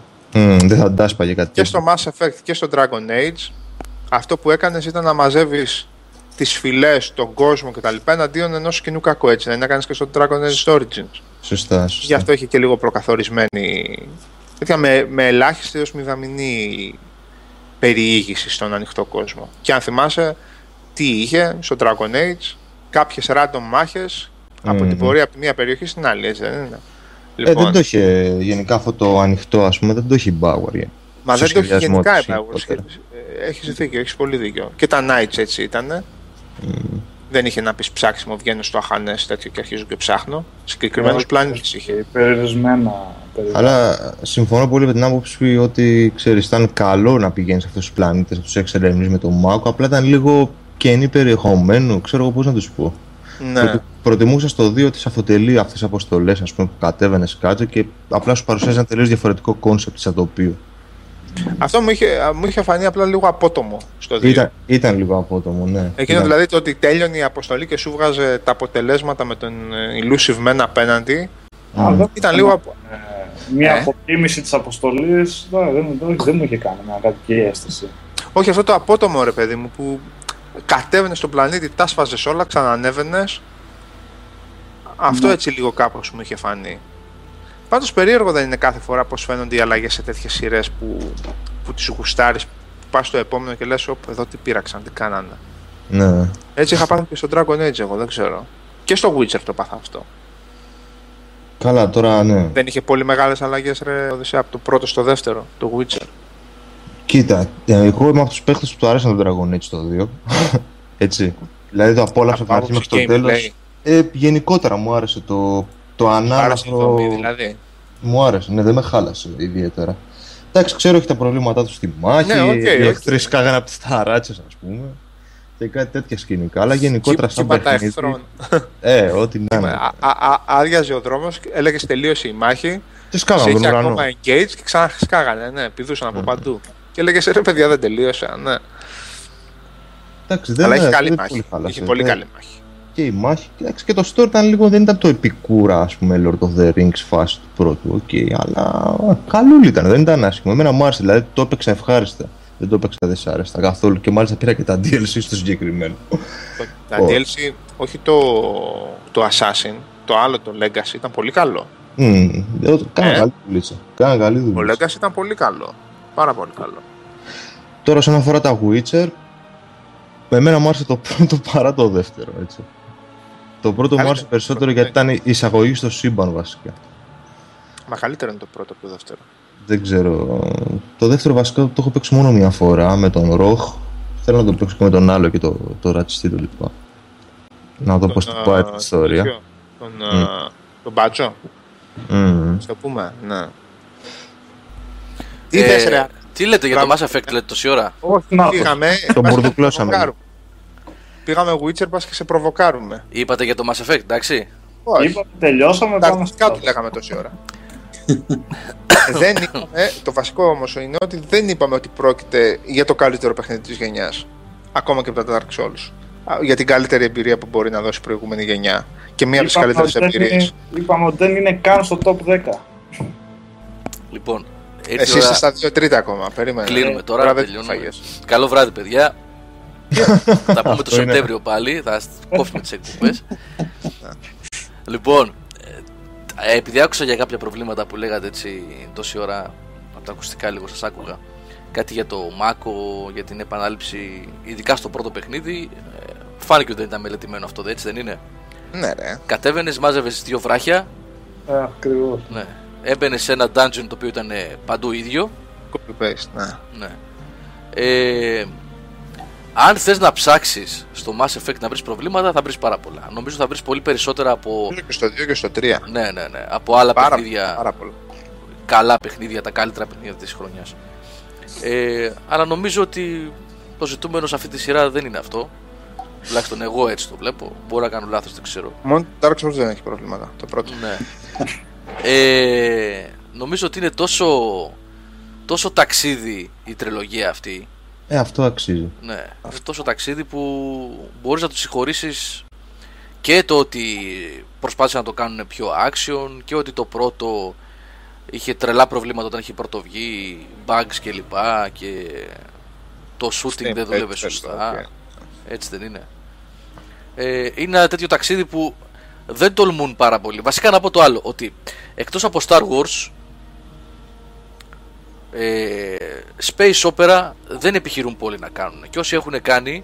Δεν θα αντάσπαγε κάτι. Και στο Mass Effect και στο Dragon Age, αυτό που έκανες ήταν να μαζεύεις τις φυλές, τον κόσμο κτλ. Εναντίον ενός κοινού κακού, έτσι. Να κάνεις και στο Dragon Age Origins. Σωστά. Γι' αυτό είχε και λίγο προκαθορισμένη. Με ελάχιστη έως μηδαμινή περιήγηση στον ανοιχτό κόσμο. Και αν θυμάσαι τι είχε στο Dragon Age, κάποιες random μάχες από την πορεία από τη μία περιοχή στην άλλη, έτσι δεν είναι? Λοιπόν, δεν το είχε γενικά αυτό το ανοιχτό, ας πούμε, δεν το είχε η Bauer. Μα δεν το είχε γενικά η Bauer. Έχεις δίκιο, έχεις πολύ δίκιο. Και τα Knights έτσι ήταν. Δεν είχε να πεις ψάξιμο, βγαίνω στο αχανές τέτοιο και αρχίζω και ψάχνω. Συγκεκριμένος πλάνης είχε. Περιορισμένα. Αλλά συμφωνώ πολύ με την άποψη ότι, ξέρεις, ήταν καλό να πηγαίνεις σε αυτούς τους πλανήτες, αυτούς τους εξερευνείς με τον Μάκο, απλά ήταν λίγο κενή περιεχομένου, ξέρω εγώ πώς να τους πω. Ναι. Προτιμούσα στο 2 τις αφοτελεί αυτές τις αποστολές, ας πούμε, που κατέβαινες κάτω και απλά σου παρουσιάζει ένα τελείως διαφορετικό κόνσεπτ σαν τοπίο. Αυτό μου είχε φανεί απλά λίγο απότομο στο 2. Ήταν λίγο απότομο, ναι. Εκείνο ήταν. Δηλαδή το ότι τέλειωνε η αποστολή και σου βγάζε τα αποτελέσματα με τον Illusive μένα απέναντι. Ήταν λίγο μια αποτίμηση της αποστολής, δεν μου είχε κάνει μια κακή αίσθηση. Όχι, αυτό το απότομο, ρε παιδί μου, που κατέβαινε στον πλανήτη, τα σφάζες όλα, ξανανέβαινες. Αυτό έτσι λίγο κάπως μου είχε φανεί. Πάντως περίεργο δεν είναι κάθε φορά πως φαίνονται οι αλλαγές σε τέτοιες σειρές που τις γουστάρεις, που πας στο επόμενο και λες όπου εδώ τι πήραξαν, τι κάνανε. Ναι. Έτσι είχα πάθει και στο Dragon Age εγώ, δεν ξέρω. Και στο Witcher το πάθα αυτό. Καλά τώρα, ναι. Δεν είχε πολύ μεγάλες αλλαγές, ρε Οδυσσέα, από το πρώτο στο δεύτερο, το Witcher. Κοίτα, εγώ είμαι από τους παίχτες που του αρέσαν το Dragon Age το 2. Έτσι. Δηλαδή το απόλαυσα από την αρχή μέχρι το τέλος. Γενικότερα μου άρεσε το ανάλαφρο. Δηλαδή. Μου άρεσε, ναι, δεν με χάλασε ιδιαίτερα. Εντάξει, ξέρω έχει τα προβλήματά του στη μάχη. Ναι, οι εχθροί σκάγανε από τις ταράτσες, ας πούμε. Και κάτι τέτοια σκηνικά, αλλά γενικότερα σαν παιχνίδι. Ό,τι να είναι. Άδειαζε ο δρόμος, έλεγες τελείωσε η μάχη. Τι σκάγανε, είχε ακόμα engage και ξανασκάγανε, ναι, πηδούσαν από παντού. Και έλεγες ρε παιδιά δεν τελείωσα, ναι. Εντάξει, αλλά είχε καλή μάχη. Είχε πολύ καλή μάχη. Και η μάχη, και το story ήταν λίγο, δεν ήταν το επικούρα, ας πούμε, Lord of the Rings φάση του πρώτου, okay, αλλά καλούλη ήταν, δεν ήταν άσχημο. Εμένα μου άρεσε, δηλαδή το έπαιξα ευχάριστα. Δεν το έπαιξα δυσάρεστα καθόλου και μάλιστα πήρα και τα DLC στο συγκεκριμένο. Τα DLC, όχι το Assassin, το άλλο, το Legacy, ήταν πολύ καλό. Κάνα καλή δουλειά. Το Legacy ήταν πολύ καλό, πάρα πολύ καλό. Τώρα όσον αφορά τα Witcher, εμένα μου άρεσε το πρώτο παρά το δεύτερο, έτσι. Το πρώτο μου άρεσε περισσότερο γιατί ήταν η εισαγωγή στο σύμπαν βασικά. Μα καλύτερο είναι το πρώτο από το δεύτερο. Δεν ξέρω. Το δεύτερο βασικά το έχω παίξει μόνο μια φορά με τον Ροχ. Θέλω να το παίξω και με τον άλλο και το ρατσιστή του λοιπά. Να δω πώς του πάει την ιστορία. Τον Μπάτσο. Στο πούμε, ναι. Τι λέτε για το Mass Effect, λέτε τόση ώρα. Όχι, τον μπουρδουκλώσαμε. Πήγαμε Witcher, πας και σε προβοκάρουμε. Είπατε για το Mass Effect, εντάξει. Όχι. Είπαμε, τελειώσαμε. Τακτικά του λέγαμε τόση ώρα. Το βασικό όμως είναι ότι δεν είπαμε ότι πρόκειται για το καλύτερο παιχνίδι της γενιάς. Ακόμα και από τα Dark Souls. Για την καλύτερη εμπειρία που μπορεί να δώσει η προηγούμενη γενιά. Και μία από τις καλύτερες εμπειρίες. Είπαμε ότι δεν είναι καν στο top 10. Λοιπόν. Εσείς είστε στα 2-3 ακόμα. Περίμενε. Κλείνουμε τώρα. Καλό βράδυ, παιδιά. Θα πούμε το Σεπτέμβριο πάλι. Θα κόψουμε τις εκπομπές. Λοιπόν, επειδή άκουσα για κάποια προβλήματα που λέγατε έτσι τόση ώρα από τα ακουστικά, λίγο σας άκουγα. Κάτι για το Μάκο, για την επανάληψη, ειδικά στο πρώτο παιχνίδι. Φάνηκε ότι δεν ήταν μελετημένο αυτό, έτσι δεν είναι. Ναι, ρε. Κατέβαινες, μάζευες δύο βράχια. Ακριβώς. Ναι. Έμπαινες σε ένα dungeon το οποίο ήταν παντού ίδιο. Copy paste, ναι. Αν θες να ψάξεις στο Mass Effect να βρεις προβλήματα, θα βρεις πάρα πολλά. Νομίζω θα βρεις πολύ περισσότερα από. Είναι και στο 2 και στο 3. Ναι. Από άλλα παιχνίδια. Πάρα πολλά. Καλά παιχνίδια, τα καλύτερα παιχνίδια της χρονιάς. Αλλά νομίζω ότι το ζητούμενο σε αυτή τη σειρά δεν είναι αυτό. Τουλάχιστον εγώ έτσι το βλέπω. Μπορώ να κάνω λάθος, δεν ξέρω. Μόνο το Dark Souls δεν έχει προβλήματα. Το πρώτο. Ναι. Νομίζω ότι είναι τόσο ταξίδι η τριλογία αυτή. Αυτό αξίζει. Ναι, αυτό το ταξίδι που μπορείς να τους συγχωρήσεις και το ότι προσπάθησαν να το κάνουν πιο action και ότι το πρώτο είχε τρελά προβλήματα όταν είχε πρωτοβγεί, bugs και λοιπά και το shooting δεν δούλευε σωστά. Έτσι δεν είναι. Είναι ένα τέτοιο ταξίδι που δεν τολμούν πάρα πολύ. Βασικά να πω το άλλο, ότι εκτός από Star Wars space opera δεν επιχειρούν πολύ να κάνουν. Και όσοι έχουν κάνει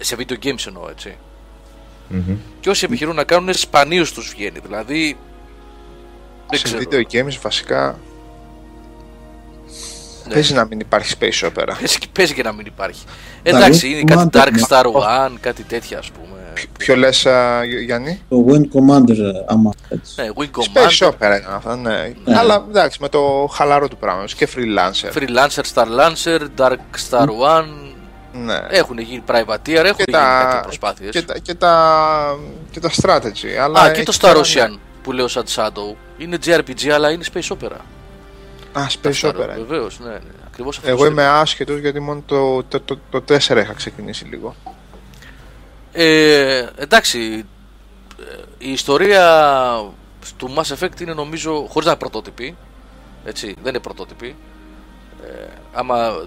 σε video games εννοώ, έτσι. Και όσοι επιχειρούν να κάνουν σπανίως τους βγαίνει. Δηλαδή δεν ξέρω. Σε video games βασικά παίζει να μην υπάρχει space opera. Παίζει και να μην υπάρχει. Εντάξει, είναι κάτι Dark Star One, κάτι τέτοια ας πούμε. Ποιο λες, Γιάννη? Το Wing Commander, άμα έτσι. Ναι, Wing Commander. Space Opera είναι αυτά, ναι. Αλλά εντάξει, με το χαλαρό του πράγματος και Freelancer. Freelancer, Star Lancer, Dark Star One. Ναι. Έχουν γίνει privateer, έχουν γίνει κάτι προσπάθειες. Και τα strategy. Αλλά και το Star Ocean που λέω σαν Shadow. Είναι JRPG αλλά είναι Space Opera. Α, space opera. Βεβαίως, ναι. Ακριβώς αυτό. Εγώ είμαι άσχετος γιατί μόνο το 4 είχα ξεκινήσει λίγο. Εντάξει. Η ιστορία του Mass Effect είναι νομίζω, χωρίς να είναι πρωτότυπη, έτσι, δεν είναι πρωτότυπη. Άμα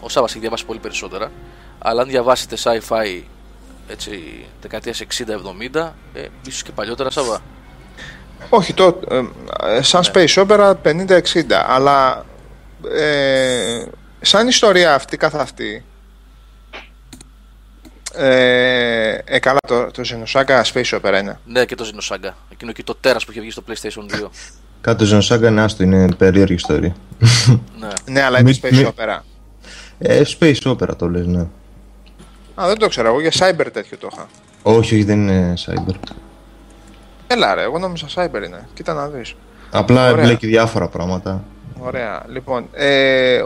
ο Σάβας έχει διαβάσει πολύ περισσότερα, αλλά αν διαβάσετε sci-fi, έτσι, δεκαετίας 60-70, ίσως και παλιότερα, Σάβα. Όχι, σαν space opera 50-60, αλλά σαν ιστορία αυτή καθ' αυτή. Καλά, το Xenosaga space opera είναι. Ναι, και το Xenosaga. Εκείνο εκεί το τέρας που είχε βγει στο PlayStation 2. Κάτω το Xenosaga είναι άστο, είναι περίεργη ιστορία. Ναι, αλλά είναι space opera. Space opera το λες, ναι. Α, δεν το ξέρω, εγώ για cyber τέτοιο το είχα. Όχι, δεν είναι cyber. Έλα ρε, εγώ νόμιζα cyber είναι, κοίτα να δεις. Απλά εμπλέκει διάφορα πράγματα. Ωραία, λοιπόν,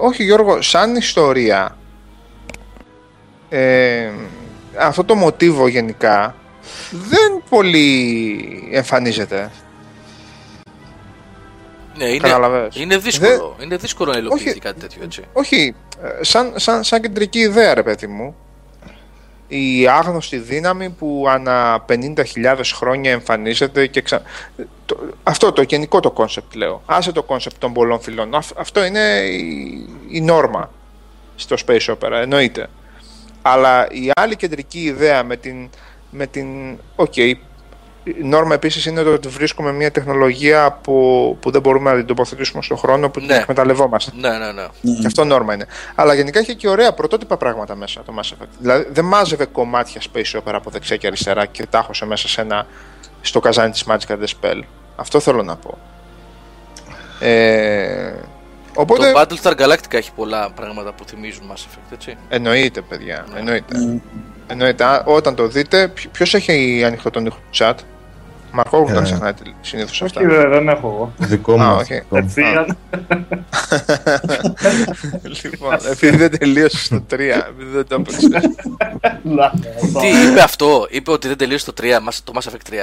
όχι Γιώργο, σαν ιστορία, αυτό το μοτίβο γενικά δεν πολύ εμφανίζεται. Ναι, είναι δύσκολο. Είναι δύσκολο να υλοποιηθεί κάτι τέτοιο, έτσι. Όχι, σαν κεντρική ιδέα, ρε παιδί μου. Η άγνωστη δύναμη που ανά 50.000 χρόνια εμφανίζεται και αυτό το γενικό το κόνσεπτ, λέω. Άσε το κόνσεπτ των πολλών φυλών. Αυτό είναι η νόρμα στο space opera, εννοείται. Αλλά η άλλη κεντρική ιδέα με την η νόρμα επίσης είναι ότι βρίσκουμε μια τεχνολογία που δεν μπορούμε να την τοποθετήσουμε στον χρόνο, που την εκμεταλλευόμαστε. Ναι. Και αυτό νόρμα είναι. Αλλά γενικά είχε και ωραία πρωτότυπα πράγματα μέσα το Mass Effect. Δηλαδή δεν μάζευε κομμάτια space opera από δεξιά και αριστερά και τάχωσε μέσα στο καζάνι της Magic and the Spell. Αυτό θέλω να πω. Οπότε... Το Battlestar Galactica έχει πολλά πράγματα που θυμίζουν Mass Effect, έτσι. Εννοείται, παιδιά. Ναι. Εννοείται, όταν το δείτε, ποιος έχει ανοιχτό τον ήχο του chat? Μαρκούγλου τα ξεχνάτε συνήθως αυτά. Όχι, δεν έχω εγώ. Δικό μου. Λοιπόν, επειδή δεν τελείωσε στο 3, δεν το έπαιξε. Τι είπε αυτό, είπε ότι δεν τελείωσε το 3, το Mass Effect 3.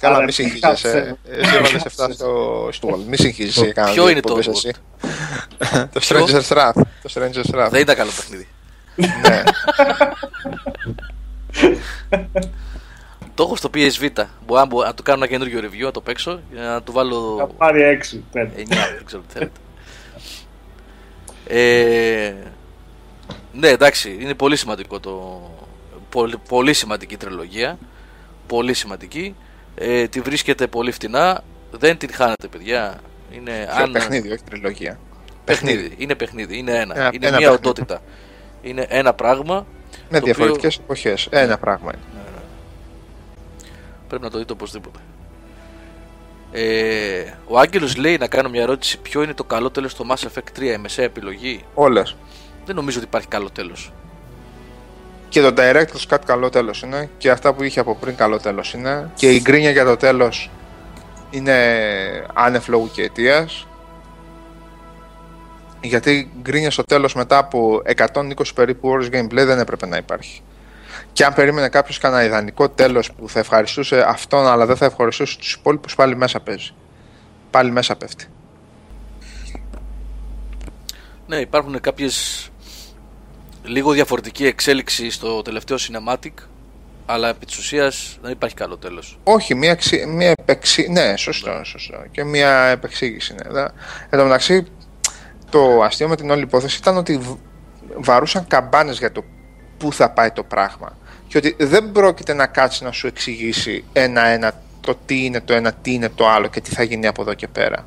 Καλά, μη συγχύζεσαι. Εσύ έβαλες αυτά στο World. Μη συγχύζεσαι. Ποιο είναι το World? Το Stranger Wrath. Δεν ήταν καλό παιχνίδι. Ναι. Το έχω στο PSV. Μπορώ να του κάνω ένα καινούργιο review, να το παίξω, να του βάλω. Να πάρει 6, 5. 9, δεν ξέρω τι θέλετε. Ναι, εντάξει, είναι πολύ σημαντικό πολύ σημαντική τριλογία. Πολύ σημαντική. Τη βρίσκεται πολύ φτηνά. Δεν την χάνετε, παιδιά. Είναι παιχνίδι, όχι τριλογία. Παιχνίδι. Είναι ένα. Είναι μια οντότητα. Είναι ένα πράγμα. Με διαφορετικές εποχές. Ένα πράγμα είναι. Ναι. Πρέπει να το δείτε οπωσδήποτε. Ο Άγγελος λέει να κάνω μια ερώτηση. Ποιο είναι το καλό τέλος στο Mass Effect 3, η μεσαία επιλογή? Όλες. Δεν νομίζω ότι υπάρχει καλό τέλος. Και το Director's Cut καλό τέλος είναι. Και αυτά που είχε από πριν καλό τέλος είναι. Και η γκρίνια για το τέλος είναι άνευ λόγου και αιτίας. Γιατί γκρίνια στο τέλος μετά από 120 περίπου ώρες gameplay δεν έπρεπε να υπάρχει. Και αν περίμενε κάποιος κανένα ιδανικό τέλος που θα ευχαριστούσε αυτόν αλλά δεν θα ευχαριστούσε τους υπόλοιπους, πάλι μέσα παίζει. Πάλι μέσα πέφτει. Ναι, υπάρχουν κάποιες λίγο διαφορετική εξέλιξη στο τελευταίο cinematic, αλλά επί της ουσίας δεν υπάρχει καλό τέλος. Όχι, μια επεξήγηση. Ναι, σωστό. Και μια επεξήγηση. Ναι. Εν τω μεταξύ, το αστείο με την όλη υπόθεση ήταν ότι βαρούσαν καμπάνες για το πού θα πάει το πράγμα. Και ότι δεν πρόκειται να κάτσει να σου εξηγήσει ένα-ένα το τι είναι το ένα, τι είναι το άλλο και τι θα γίνει από εδώ και πέρα.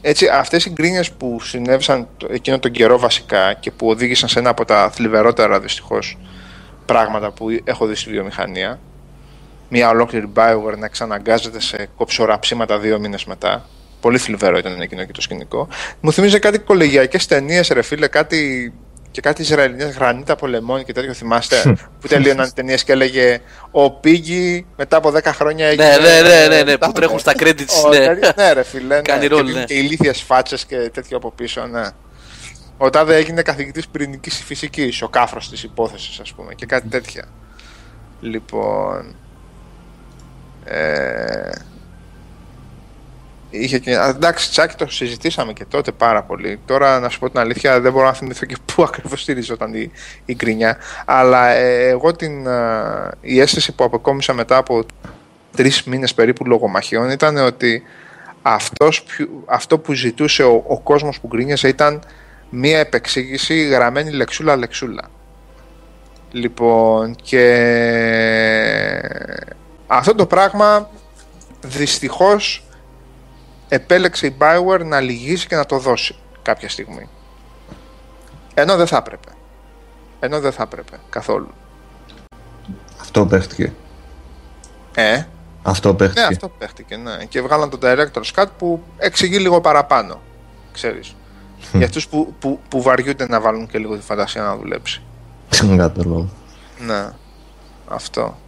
Έτσι, αυτές οι γκρίνιες που συνέβησαν εκείνο τον καιρό βασικά και που οδήγησαν σε ένα από τα θλιβερότερα δυστυχώς πράγματα που έχω δει στη βιομηχανία. Μια ολόκληρη BioWare να ξαναγκάζεται σε κοψοραψίματα 2 μήνες μετά. Πολύ θλιβερό ήταν εκείνο και το σκηνικό. Μου θυμίζει κάτι κολεγιακές ταινίες, ρε φίλε, και κάτι Ισραηλινές, Γρανίτα Πολεμών και τέτοιο, θυμάστε? Που τελείωναν ταινίες και έλεγε ο Πίγκι μετά από 10 χρόνια έγινε. Ναι, που τρέχουν στα credits. Ναι, ρε φίλε. Και ηλίθιες φάτσες και τέτοιο από πίσω, ναι. Ο τάδε έγινε καθηγητής πυρηνικής φυσικής, ο κάφρος της υπόθεσης, ας πούμε, και κάτι τέτοια. Λοιπόν. Είχε και... Εντάξει, Τσάκη, το συζητήσαμε και τότε πάρα πολύ. Τώρα, να σου πω την αλήθεια, δεν μπορώ να θυμηθώ και πού ακριβώς στήριζόταν η γκρινιά. Αλλά εγώ η αίσθηση που αποκόμισα μετά από 3 μήνες περίπου λογομαχιών ήταν ότι αυτό που ζητούσε ο κόσμος που γκρίνιασε ήταν μία επεξήγηση γραμμένη λεξούλα-λεξούλα. Λοιπόν, και αυτό το πράγμα δυστυχώς επέλεξε η Bioware να λυγίσει και να το δώσει κάποια στιγμή. Ενώ δεν θα έπρεπε. Καθόλου. Αυτό παίχτηκε. Αυτό παίχτηκε. Ναι, αυτό παίχτηκε, ναι. Και βγάλαν τον Director's Cut που εξηγεί λίγο παραπάνω. Ξέρεις. Για αυτούς που βαριούνται να βάλουν και λίγο τη φαντασία να δουλέψει. Ναι. Αυτό.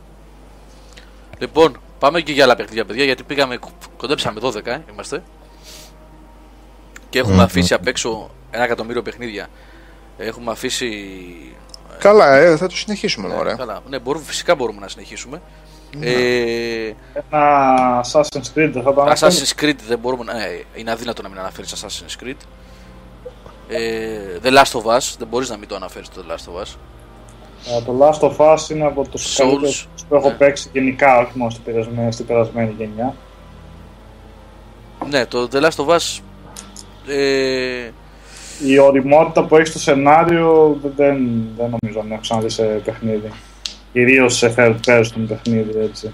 Λοιπόν, πάμε και για άλλα παιχνίδια, παιδιά, γιατί πήγαμε, κοντέψαμε 12, είμαστε. Και έχουμε αφήσει απ' έξω 1.000.000 παιχνίδια. Έχουμε αφήσει... Καλά, θα το συνεχίσουμε, ωραία. Καλά. Ναι, φυσικά μπορούμε να συνεχίσουμε. Ένα Assassin's Creed δεν θα πάμε. Assassin's Creed δεν μπορούμε να... είναι αδύνατο να μην αναφέρεις Assassin's Creed. The Last of Us, δεν μπορείς να μην το αναφέρεις το The Last of Us. Το Last of Us είναι από τους καλύτερους που έχω παίξει γενικά, όχι μόνο στην περασμένη γενιά. Ναι, το The Last of Us... Η ωριμότητα που έχει στο σενάριο δεν νομίζω να έχω ξαναδεί σε παιχνίδι. Κυρίως σε third person παιχνίδι, έτσι.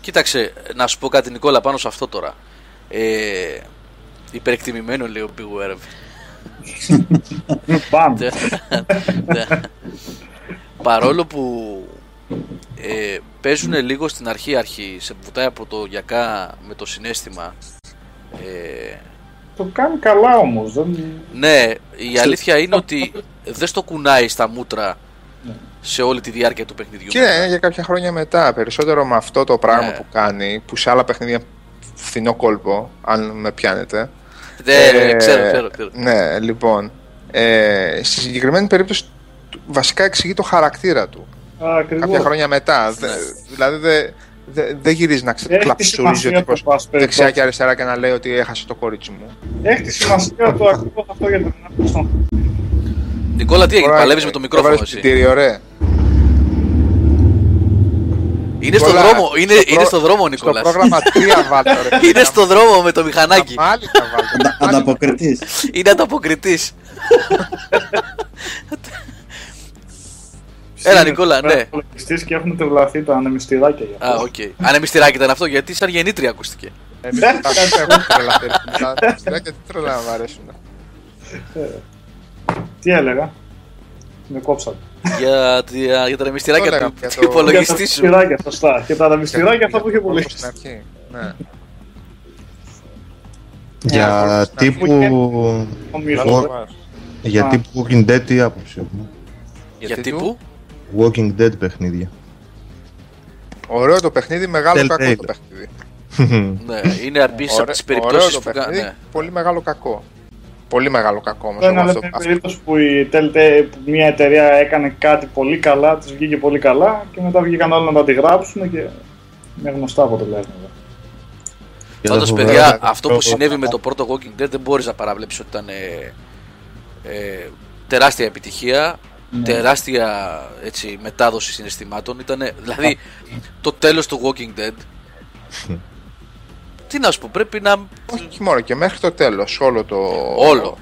Κοίταξε, να σου πω κάτι, Νικόλα, πάνω σε αυτό τώρα. Υπερεκτιμημένο, λέει ο BioWare. Παρόλο που παίζουν λίγο στην αρχή, σε βουτάει από το γιακά με το συναίσθημα. Το κάνει καλά όμως. Ναι, η αλήθεια είναι ότι δεν στο κουνάει στα μούτρα σε όλη τη διάρκεια του παιχνιδιού. Και για κάποια χρόνια μετά, περισσότερο με αυτό το πράγμα που κάνει, που σε άλλα παιχνίδια φθηνό κόλπο, αν με πιάνετε. Ξέρω. Ναι, λοιπόν. Στη συγκεκριμένη περίπτωση βασικά εξηγεί το χαρακτήρα του. Ακριβώς. Κάποια χρόνια μετά. Δηλαδή δεν γυρίζει να κλαψουρίζει ο τύπος δεξιά και αριστερά και να λέει ότι έχασε το κορίτσι μου. Έχει τη σημασία το ακριβώς αυτό για τον άνθρωπο. Νικόλα, τι έγινε, παλεύεις με το μικρόφωνο εσύ? Είναι στον δρόμο, Νικόλας. Στο πρόγραμμα 3 βάλτε, ρε. Είναι στον δρόμο με το μηχανάκι. Ανταποκριτής. Είναι ανταποκριτής. Έλα, Νικόλα, ναι. Είναι ανταποκριτής και έχουν τευλαθεί τα ανεμιστηράκια. Α, οκ. Ανεμιστηράκι ήταν αυτό, γιατί σαν γεννήτρια ακούστηκε. Εμείς τα έχουν τρελαθεί. Τα ανεμιστηράκια τι τρελά να μ' αρέσουν. Τι έλεγα. Με κόψατε. Για τα ανεμιστηράκια του υπολογιστή σου. Για τα ανεμιστηράκια αυτά που είχε υπολογιστεί. Για τύπου... Για τύπου Walking Dead ή άποψη μου. Για τύπου Walking Dead παιχνίδια. Ωραίο το παιχνίδι, μεγάλο κακό το παιχνίδι. Ναι, είναι αρμπής από τις περιπτώσεις που κάνει. Πολύ μεγάλο κακό. Πολύ μεγάλο κακό όμως. Είναι μια περίπτωση που μια εταιρεία έκανε κάτι πολύ καλά, της βγήκε πολύ καλά και μετά βγήκαν όλοι να τα αντιγράψουν και είναι γνωστά αποτελέσματα. Πάντως, παιδιά, αυτό που συνέβη με το πρώτο Walking Dead δεν μπορείς να παραβλέψεις ότι ήταν τεράστια επιτυχία, τεράστια έτσι, μετάδοση συναισθημάτων. Ήτανε, δηλαδή το τέλος του Walking Dead. Τι να σου πω, πρέπει να... Όχι μόνο, και μέχρι το τέλος, όλο το... Όλο.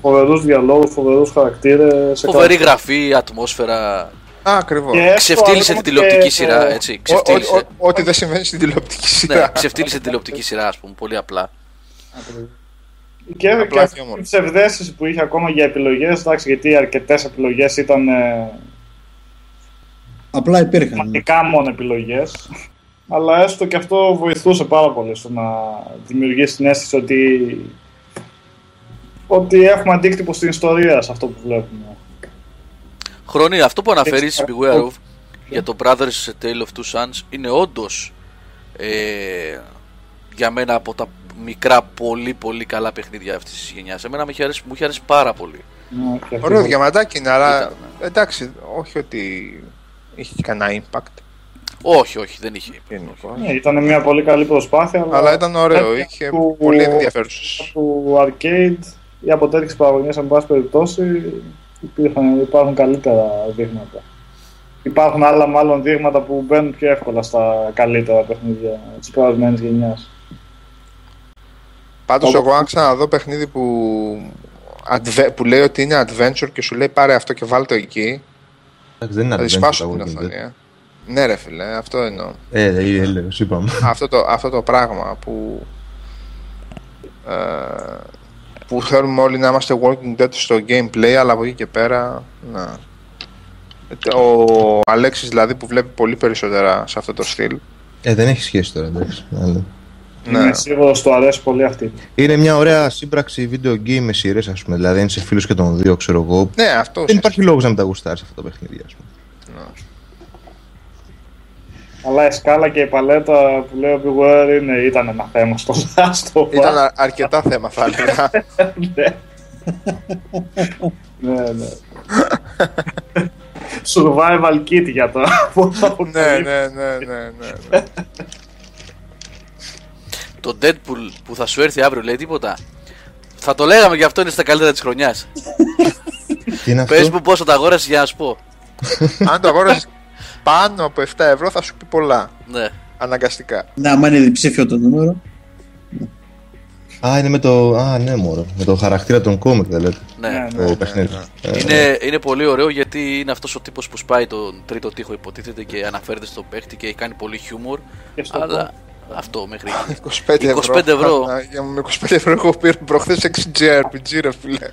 Φοβερούς διαλόγους, φοβερούς χαρακτήρες... Φοβερή γραφή, ατμόσφαιρα... Ακριβώς. Ξεφτύλισε την τηλεοπτική σειρά, έτσι. Ό,τι δεν συμβαίνει στην τηλεοπτική σειρά. Ναι, ξεφτύλισε την τηλεοπτική σειρά, ας πούμε, πολύ απλά. Και τις ευδέσεις που είχε ακόμα για επιλογές, εντάξει, γιατί αρκετές επιλογές ήταν... Απλά υπήρχαν. Μαγικά μόνο επιλογές. Αλλά έστω και αυτό βοηθούσε πάρα πολύ στο να δημιουργήσει την αίσθηση ότι έχουμε αντίκτυπο στην ιστορία σε αυτό που βλέπουμε. Χρονή, αυτό που αναφέρεις Beware of για το Brothers Tale of Two Sons είναι όντως για μένα από τα μικρά πολύ πολύ καλά παιχνίδια αυτής της γενιάς. Εμένα μου είχε αρέσει πάρα πολύ. Ωραίο διαματάκι είναι, αλλά εντάξει, όχι ότι Είχε και κανένα impact? Όχι, όχι, δεν είχε. Ναι, ήταν μια πολύ καλή προσπάθεια. Αλλά ήταν ωραίο, είχε του... πολύ ενδιαφέρουσες. Του arcade, η αποτέλεξη παραγωνίας, εν πάση περιπτώσει, υπάρχουν καλύτερα δείγματα. Υπάρχουν άλλα μάλλον δείγματα που μπαίνουν πιο εύκολα στα καλύτερα παιχνίδια της προηγούμενης γενιάς. Πάντως εγώ αν ξαναδώ παιχνίδι που λέει ότι είναι adventure και σου λέει πάρε αυτό και βάλ το εκεί, δεν είναι θα σπάσουν την αυθονία. Ναι ρε φίλε, αυτό εννοώ. Είπαμε. Αυτό το πράγμα που θέλουμε όλοι να είμαστε Walking Dead στο gameplay, αλλά από εκεί και πέρα, να. Ο Αλέξης δηλαδή που βλέπει πολύ περισσότερα σε αυτό το στυλ. Δεν έχει σχέση τώρα, εντάξει. Ναι. Είμαι σίγουρος του αρέσει πολύ αυτή. Είναι μια ωραία σύμπραξη video game με σειρές, ας πούμε. Δηλαδή είναι σε φίλους και τον δύο, ξέρω εγώ. Ναι, αυτό. Δεν υπάρχει λόγος να μην τα γουστάρεις αυτά τα παιχνίδια, ας πούμε. Ναι. Αλλά η σκάλα και η παλέτα που λέει ο Beware ήταν ένα θέμα στο Last. Ήταν αρκετά θέμα, θα έλεγα. Ναι. Survival kit για το. Ναι. Το Deadpool που θα σου έρθει αύριο λέει τίποτα? Θα το λέγαμε και αυτό είναι στα καλύτερα της χρονιάς. Πες μου πόσο το αγόρασες για να σου πω. Αν το αγόρασες πάνω από 7 ευρώ θα σου πει πολλά. Ναι. Αναγκαστικά. Ναι, άμα είναι διψήφιο το νούμερο. Α, είναι με το. Α, ναι, μωρό. Με το χαρακτήρα των κόμικ, δεν λέτε. Ναι. Είναι πολύ ωραίο γιατί είναι αυτός ο τύπος που σπάει τον τρίτο τοίχο, υποτίθεται, και αναφέρεται στον παίχτη και κάνει πολύ χιούμορ. Αλλά αυτό μέχρι. 25 ευρώ. Με 25 ευρώ έχω πει προχθές 6 JRPG, ρε φίλε.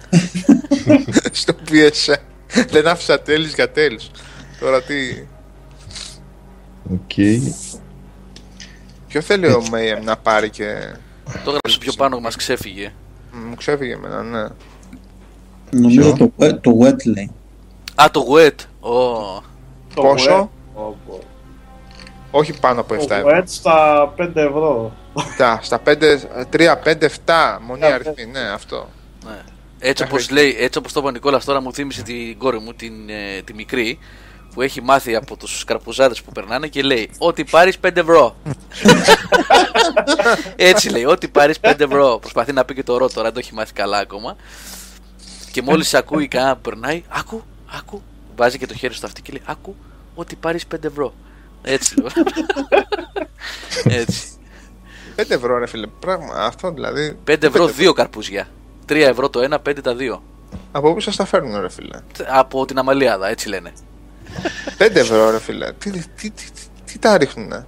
Στο PSN. Δεν άφησα τέλης για τέλης. Τώρα τι. Okay. Ποιο θέλει ο Mayhem να πάρει και. Το έγραψε πιο πάνω, μας ξέφυγε. Μου ξέφυγε εμένα, ναι. Νομίζω το Wet λέει. Α, το Wet. Πόσο? Όχι πάνω από 7 ευρώ. Το Wet στα 5 ευρώ. Στα 3, 5, 7. Μονή αριθμή, ναι, αυτό. Έτσι όπως το είπα ο Νικόλας τώρα, μου θύμισε την κόρη μου, τη μικρή, που έχει μάθει από τους καρπουζάδες που περνάνε και λέει «Ό,τι πάρεις 5 ευρώ». Έτσι λέει, «Ό,τι πάρεις 5 ευρώ». Προσπαθεί να πει και το ρο τώρα, δεν το έχει μάθει καλά ακόμα. Και μόλις ακούει κανένα που περνάει, «Άκου». Βάζει και το χέρι στο αυτή και λέει «Άκου, ό,τι πάρεις 5 ευρώ». Έτσι λέει. Έτσι. 5 ευρώ ρε φίλε, πράγμα αυτό δηλαδή. 5 ευρώ, 2 καρπούζια. 3 ευρώ το ένα, 5 τα 2. Από πού σας τα φέρνουν ρε φίλε? Από την Αμαλιάδα, έτσι λένε. 5 ευρώ ρε φίλε, τι τα ρίχνουνε?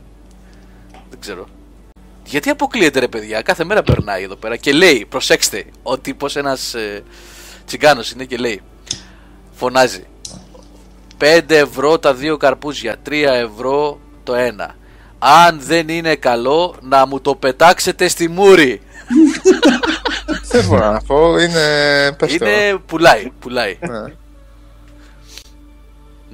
Δεν ξέρω. Γιατί αποκλείεται ρε παιδιά, κάθε μέρα περνάει εδώ πέρα και λέει, προσέξτε, ο τύπος ένας τσιγκάνος είναι και λέει, φωνάζει 5 ευρώ τα 2 καρπούζια, 3 ευρώ το ένα. Αν δεν είναι καλό να μου το πετάξετε στη μούρη. Δεν μπορώ να πω, είναι πουλάει.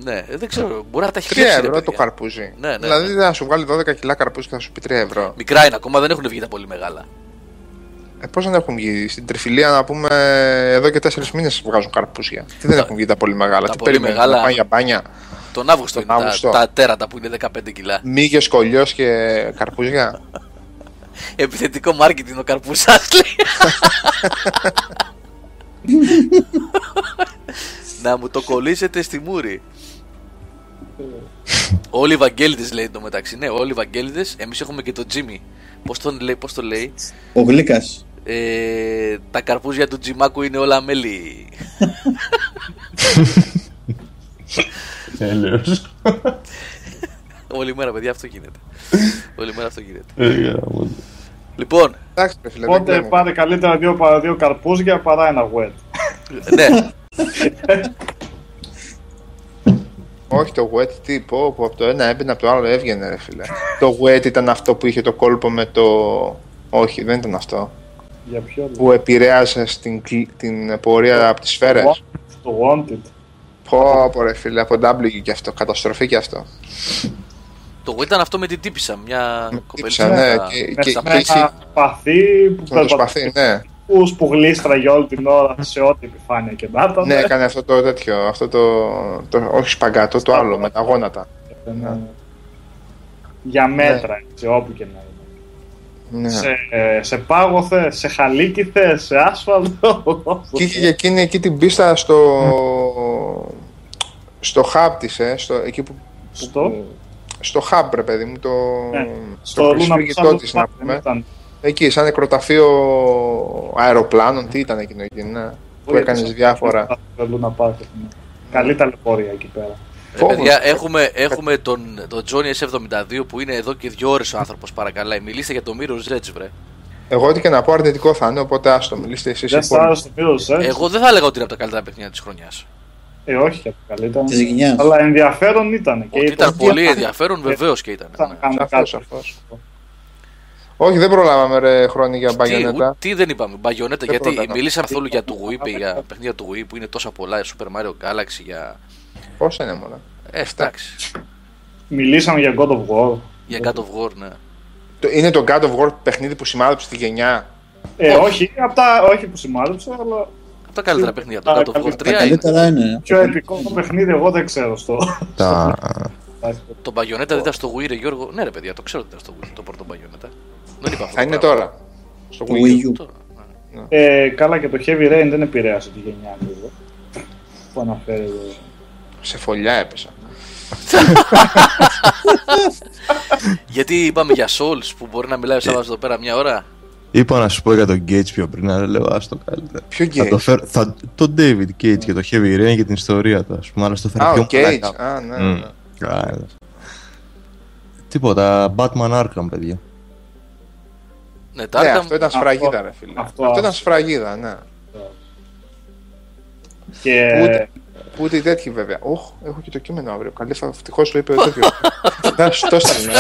Ναι, δεν ξέρω, μπορεί να τα έχει κλέψει. 3 ευρώ το καρπούζι. Ναι. Δηλαδή θα σου βγάλει 12 κιλά καρπούζι και θα σου πει 3 ευρώ. Μικρά είναι ακόμα, δεν έχουν βγει τα πολύ μεγάλα. Πώς δεν έχουν βγει? Στην τριφυλία, να πούμε, εδώ και 4 μήνες βγάζουν καρπούζια. Τι δεν έχουν βγει τα πολύ μεγάλα? Τι περιμένει να πάει για μπάνια? Τον Αύγουστο είναι τα τέρατα που είναι 15 κιλά. Μύγες, κολλιός και καρπούζια. Επιθετικό μάρκετινγκ ο καρπούζας. Να μου το κολλήσετε στη μούρη. Όλοι οι Βαγγέλιδες λέει το μεταξύ. Ναι, όλοι οι Βαγγέλιδες. Εμείς έχουμε και τον Τζίμι. Πώς το λέει ο Γλίκας? Τα καρπούζια του Τζιμάκου είναι όλα μέλι. Τέλειος. Όλη μέρα παιδιά αυτό γίνεται. Λοιπόν, πότε πάρε καλύτερα 2 καρπούζια παρά ένα wet. Ναι. Όχι το wet τύπο που από το ένα έμπαινε, από το άλλο έβγαινε ρε φίλε. Το wet ήταν αυτό που είχε το κόλπο με το... Όχι, δεν ήταν αυτό. Για ποιο? Που επηρέασε την πορεία από τις σφαίρες. Το wanted. Πω ρε φίλε, από W και αυτό, καταστροφή και αυτό. Το ήταν αυτό με την τύπισσα, μια κοπελίτσα. Ναι, και είχε... Παθή που περπατούσε. ακούς που γλίστρα για όλη την ώρα σε ό,τι επιφάνεια και να. Ναι, έκανε αυτό το τέτοιο, αυτό το όχι σπαγκάτο, το άλλο με τα γόνατα. Για μέτρα, σε όπου και να είναι. Σε πάγο θες, σε χαλίκι θες, σε άσφαλτο. Και εκείνη εκεί την πίστα στο hub της, εκεί που... Στο hub, ρε παιδί μου, το χρησιμογητό της, να πούμε. Εκεί, σαν νεκροταφείο αεροπλάνων, τι ήταν εκείνο εκεί, που έκανες διάφορα. Καλή ταλαιπωρία εκεί πέρα. Παιδιά, έχουμε τον Johnny S72 που είναι εδώ και 2 ώρες ο άνθρωπος, παρακαλάει. Μιλήστε για το Mirror's Edge, βρε. Εγώ ό,τι και να πω αρνητικό θα είναι, οπότε άστο, μιλήστε εσείς. Εγώ δεν θα έλεγα ότι είναι από τα καλύτερα παιχνίδια της χρονιάς. Όχι και από τα καλύτερα. Της γενιάς. Αλλά ενδιαφέρον ήταν. Ήταν πολύ ενδιαφέρον, βεβαίως και ήταν. Όχι, δεν προλάβαμε ρε χρόνια για Bayonetta. Τι δεν είπαμε, Bayonetta, γιατί μιλήσαμε καθόλου για το Wii, για παιχνίδια του Wii που είναι τόσα πολλά, Super Mario Galaxy, για. Πόσα είναι μόνο. Εντάξει. Μιλήσαμε για God of War. Για God of War, ναι. Είναι το God of War παιχνίδι που σημάδεψε τη γενιά. Όχι, όχι που σημάδεψε, αλλά. Από τα καλύτερα παιχνίδια. Το God of War 3 είναι. Πιο επικό παιχνίδι, εγώ δεν ξέρω στο. Το Bayonetta δεν ήταν στο Wii, ρε Γιώργο. Ναι, ρε παιδιά, το ξέρω ότι ήταν στο Wii, το πρώτο Bayonetta. Θα είναι τώρα. Στο Wii U. Καλά, και το Heavy Rain δεν επηρέασε τη γενιά του. Που αναφέρει. Σε φωλιά έπεσα. Γιατί είπαμε για Souls που μπορεί να μιλάει ο Σάββας εδώ πέρα μια ώρα. Είπα να σου πω για τον Gates πιο πριν, αλλά λέω άστο καλύτερα. Ποιο Gates? Τον David Gates και το Heavy Rain και την ιστορία του, ας πούμε. Αλλά στο φέρνει πιο πλάκα. Α, ναι. Τίποτα, Batman Arkham, παιδιά. Ναι, αυτό ήταν σφραγίδα, ρε φίλε. Αυτό ήταν σφραγίδα, ναι. Που ούτε τέτοιοι βέβαια. Όχ, έχω και το κείμενο αύριο. Καλή, ευτυχώς το είπε ο τέτοιος. Να σου το στέλνω.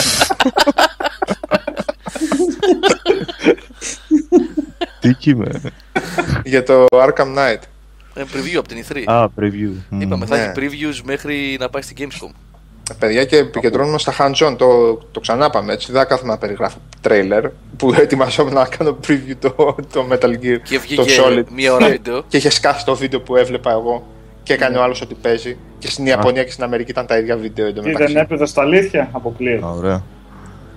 Τι κείμενο? Για το Arkham Knight. Preview από την E3. Α, preview. Είπαμε, θα έχει previews μέχρι να πάει στην Gamescom. Παιδιά, και επικεντρώνουμε στα hands-on. Το ξανά πάμε έτσι. Δεν κάθομαι να περιγράφω τρέιλερ που ετοιμαζόμουν να κάνω preview το Metal Gear. Και βγήκε μία ώρα βίντεο. Και είχε σκάσει το βίντεο που έβλεπα εγώ. Και έκανε ο άλλος ότι παίζει. Και στην Ιαπωνία και στην Αμερική ήταν τα ίδια βίντεο εντωμεταξύ. Δεν έπαιζε στα αλήθεια, αποκλείεται. Ωραία.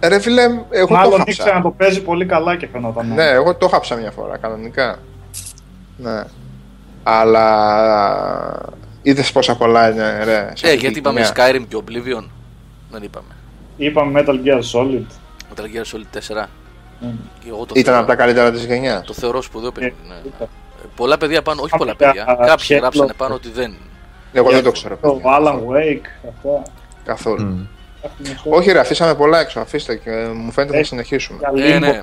Ρε φίλε, εγώ μάλλον ήξερα να το παίζει πολύ καλά και φαινόταν. Ναι, εγώ το χάψα μια φορά κανονικά. Ναι. Αλλά. Είδες πόσα πολλά είναι, ρε. Γιατί είπαμε Skyrim και Oblivion. Δεν είπαμε. Είπαμε Metal Gear Solid. Metal Gear Solid 4. Ήταν από τα καλύτερα της γενιάς. Το θεωρώ σπουδαίο παιχνίδι. Πολλά παιδιά πάνω, όχι πολλά παιδιά. Κάποιοι γράψανε πάνω ότι δεν. Εγώ δεν το ξέρω. Το Alan Wake, αυτό. Καθόλου. Όχι, ρε, αφήσαμε πολλά έξω. Αφήστε και μου φαίνεται θα συνεχίσουμε. Ναι,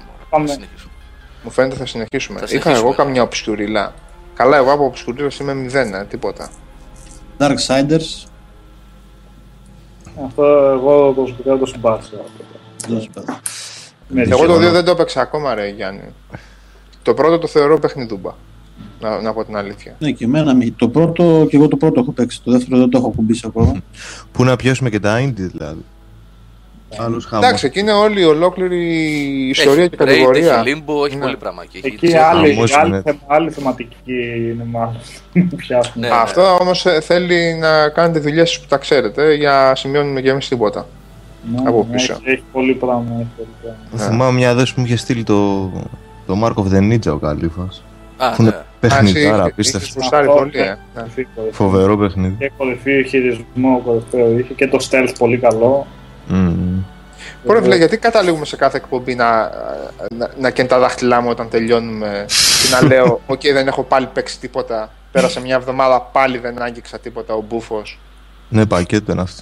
μου φαίνεται θα συνεχίσουμε. Είχα εγώ καμιά οψκουρίλα. Καλά, εγώ από οψκουρίλες είμαι 0, τίποτα. Darksiders. Αυτό εγώ το συμπάθησα. Εγώ το 2 δεν το έπαιξα ακόμα, ρε Γιάννη. Το πρώτο το θεωρώ παιχνιδούμπα. Να πω την αλήθεια. Ναι, και εμένα. Το πρώτο, και εγώ το πρώτο έχω παίξει. Το δεύτερο δεν το έχω κουμπίσει ακόμα. Πού να πιάσουμε και τα indie, δηλαδή. Εντάξει, εκεί είναι όλη η ολόκληρη ιστορία και κατηγορία. Έχει Limbo, έχει πολύ πράγμα. Εκεί άλλη θεματική είναι μάλλον. Αυτό όμως θέλει να κάνετε δουλειές που τα ξέρετε για να σημειώνουμε και εμείς τίποτα. Από πίσω. Έχει πολύ πράγμα. Θυμάμαι μια δόση που μου είχε στείλει το. Το Mark of the Ninja ο Καλήφας. Έχουν παιχνιδάρα, απίστευτο. Φοβερό παιχνίδι. Και κορυφή χειρισμό, κορυφαίο είχε και το stealth πολύ καλό. Πόρε, γιατί καταλήγουμε σε κάθε εκπομπή να καίν τα δάχτυλά μου όταν τελειώνουμε και να λέω «ΟΚ, δεν έχω πάλι παίξει τίποτα, πέρασε μια εβδομάδα, πάλι δεν άγγιξα τίποτα, ο μπούφος». Ναι, πακέτο είναι αυτό.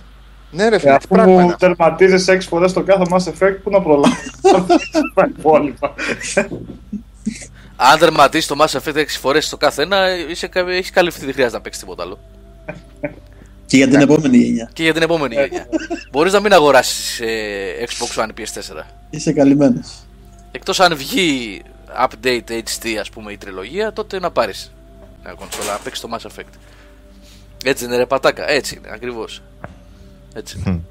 Ναι, ρε φίλε, τι πράγμα. Αφού τερματίζεις 6 φορές το κάθε Mass Effect, πού να προλάβεις τα υπόλοιπα. Αν τερματίζεις το Mass Effect 6 φορές το κάθε ένα, έχεις καλυφθεί, δεν χρειάζεται να παίξεις τίποτα άλλο. Και για την επόμενη γενιά. Και για την επόμενη γενιά. Μπορείς να μην αγοράσεις Xbox One PS4. Είσαι καλυμμένος. Εκτός αν βγει update HD, ας πούμε, η τριλογία, τότε να πάρεις μια κονσόλα, να παίξεις το Mass Effect. Έτσι είναι, ρε πατάκα, έτσι είναι, ακριβώς. Έτσι.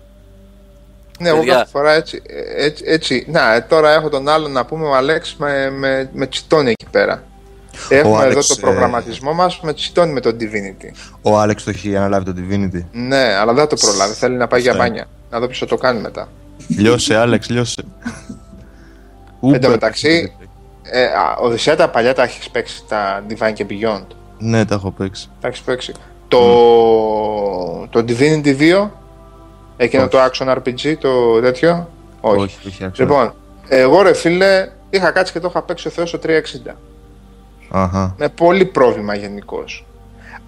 Ναι, εγώ κάθε φορά έτσι. Να, τώρα έχω τον άλλον να πούμε ο Αλέξ με τσιτώνει εκεί πέρα. Έχουμε εδώ το προγραμματισμό μας με τσιτώνει με τον Divinity. Ο Άλεξ το έχει αναλάβει τον Divinity. Ναι, αλλά δεν το προλάβει. Θέλει να πάει για μπάνια. Να δω ποιος θα το κάνει μετά. Λιώσε, Άλεξ, λιώσε. Εν τω μεταξύ, Οδυσσέα τα παλιά τα έχει παίξει, τα Divine και Beyond. Ναι, τα έχω παίξει. Τα έχει παίξει. Το Divinity 2, εκείνο το Action RPG, το τέτοιο. Όχι. Λοιπόν, εγώ ρε φίλε, είχα κάτσει και το είχα παίξει ο Θεός το 360. Αχα. Με πολύ πρόβλημα γενικώς.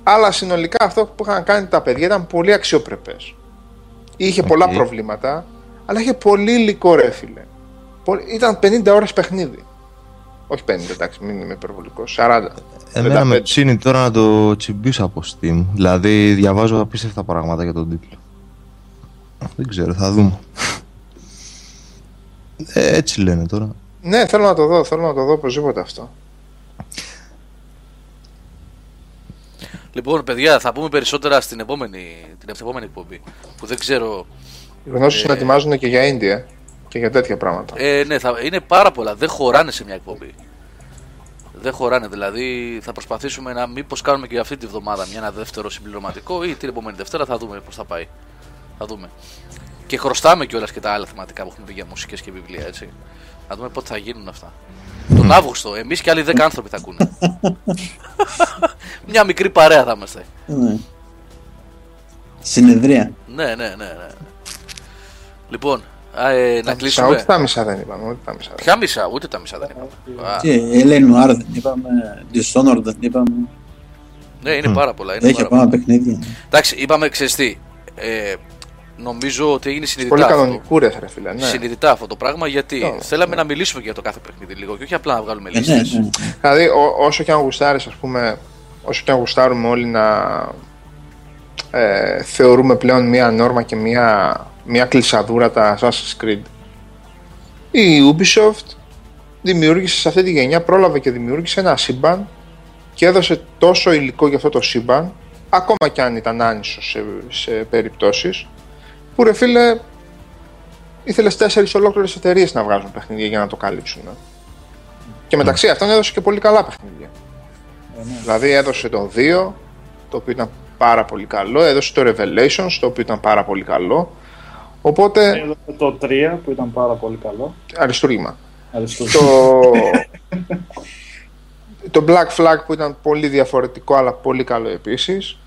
Αλλά συνολικά αυτό που είχαν κάνει τα παιδιά ήταν πολύ αξιόπρεπες. Είχε πολλά προβλήματα, αλλά είχε πολύ υλικό ρε φίλε. Ήταν 50 ώρες παιχνίδι. Όχι 50, εντάξει, μην είμαι υπερβολικός, 40. Εμένα 55. Με ψήνει τώρα να το τσιμπήσω από Steam. Δηλαδή διαβάζω απίστευτα πράγματα για τον τίτλο. Δεν ξέρω, θα δούμε. Έτσι λένε τώρα. Ναι, θέλω να το δω οπωσδήποτε αυτό. Λοιπόν, παιδιά, θα πούμε περισσότερα στην επόμενη εκπομπή. Που δεν ξέρω. Οι γνώσεις να ετοιμάζουν και για Ίνδια και για τέτοια πράγματα. Ναι, είναι πάρα πολλά. Δεν χωράνε σε μια εκπομπή. Δεν χωράνε. Δηλαδή, θα προσπαθήσουμε να μήπως κάνουμε και αυτή τη βδομάδα ένα δεύτερο συμπληρωματικό ή την επόμενη Δευτέρα θα δούμε πώς θα πάει. Θα δούμε. Και χρωστάμε κιόλας και τα άλλα θεματικά που έχουμε πει για μουσικές και βιβλία, έτσι. Να δούμε πότε θα γίνουν αυτά. Τον Αύγουστο, εμείς και άλλοι 10 άνθρωποι θα ακούνε. Μια μικρή παρέα θα είμαστε. Ναι. Συνεδρία. Ναι. Λοιπόν, να κλείσουμε. Ούτε τα μισά δεν είπαμε. Ποια μισά, ούτε τα μισά δεν είπαμε. Τι, Ελένου Άρ δεν είπαμε, Dishonored δεν είπαμε. Ναι, είναι πάρα πολλά. Έχει ακόμα παιχνίδια. Εντάξει, είπαμε ξεστή. Νομίζω ότι έγινε συνειδητά. Πολύ κανονικούρες, ρε φίλε. Ναι. Συνειδητά αυτό το πράγμα γιατί θέλαμε να μιλήσουμε και για το κάθε παιχνίδι λίγο και όχι απλά να βγάλουμε λίστες. Ναι. Δηλαδή, όσο και αν γουστάρεις, ας πούμε, όσο και αν γουστάρουμε όλοι να θεωρούμε πλέον μία νόρμα και μία κλεισαδούρα τα Assassin's Creed. Η Ubisoft δημιούργησε σε αυτή τη γενιά, πρόλαβε και δημιούργησε ένα σύμπαν και έδωσε τόσο υλικό για αυτό το σύμπαν, ακόμα κι αν ήταν άνισο σε περιπτώσεις. Που ρε φίλε, ήθελες 4 ολόκληρες εταιρείες να βγάζουν παιχνίδια για να το καλύψουν. Και μεταξύ αυτών έδωσε και πολύ καλά παιχνίδια. Δηλαδή έδωσε το 2, το οποίο ήταν πάρα πολύ καλό, έδωσε το Revelations, το οποίο ήταν πάρα πολύ καλό. Οπότε. Έδωσε το 3, που ήταν πάρα πολύ καλό. Αριστούργημα. Το Black Flag, που ήταν πολύ διαφορετικό, αλλά πολύ καλό επίσης.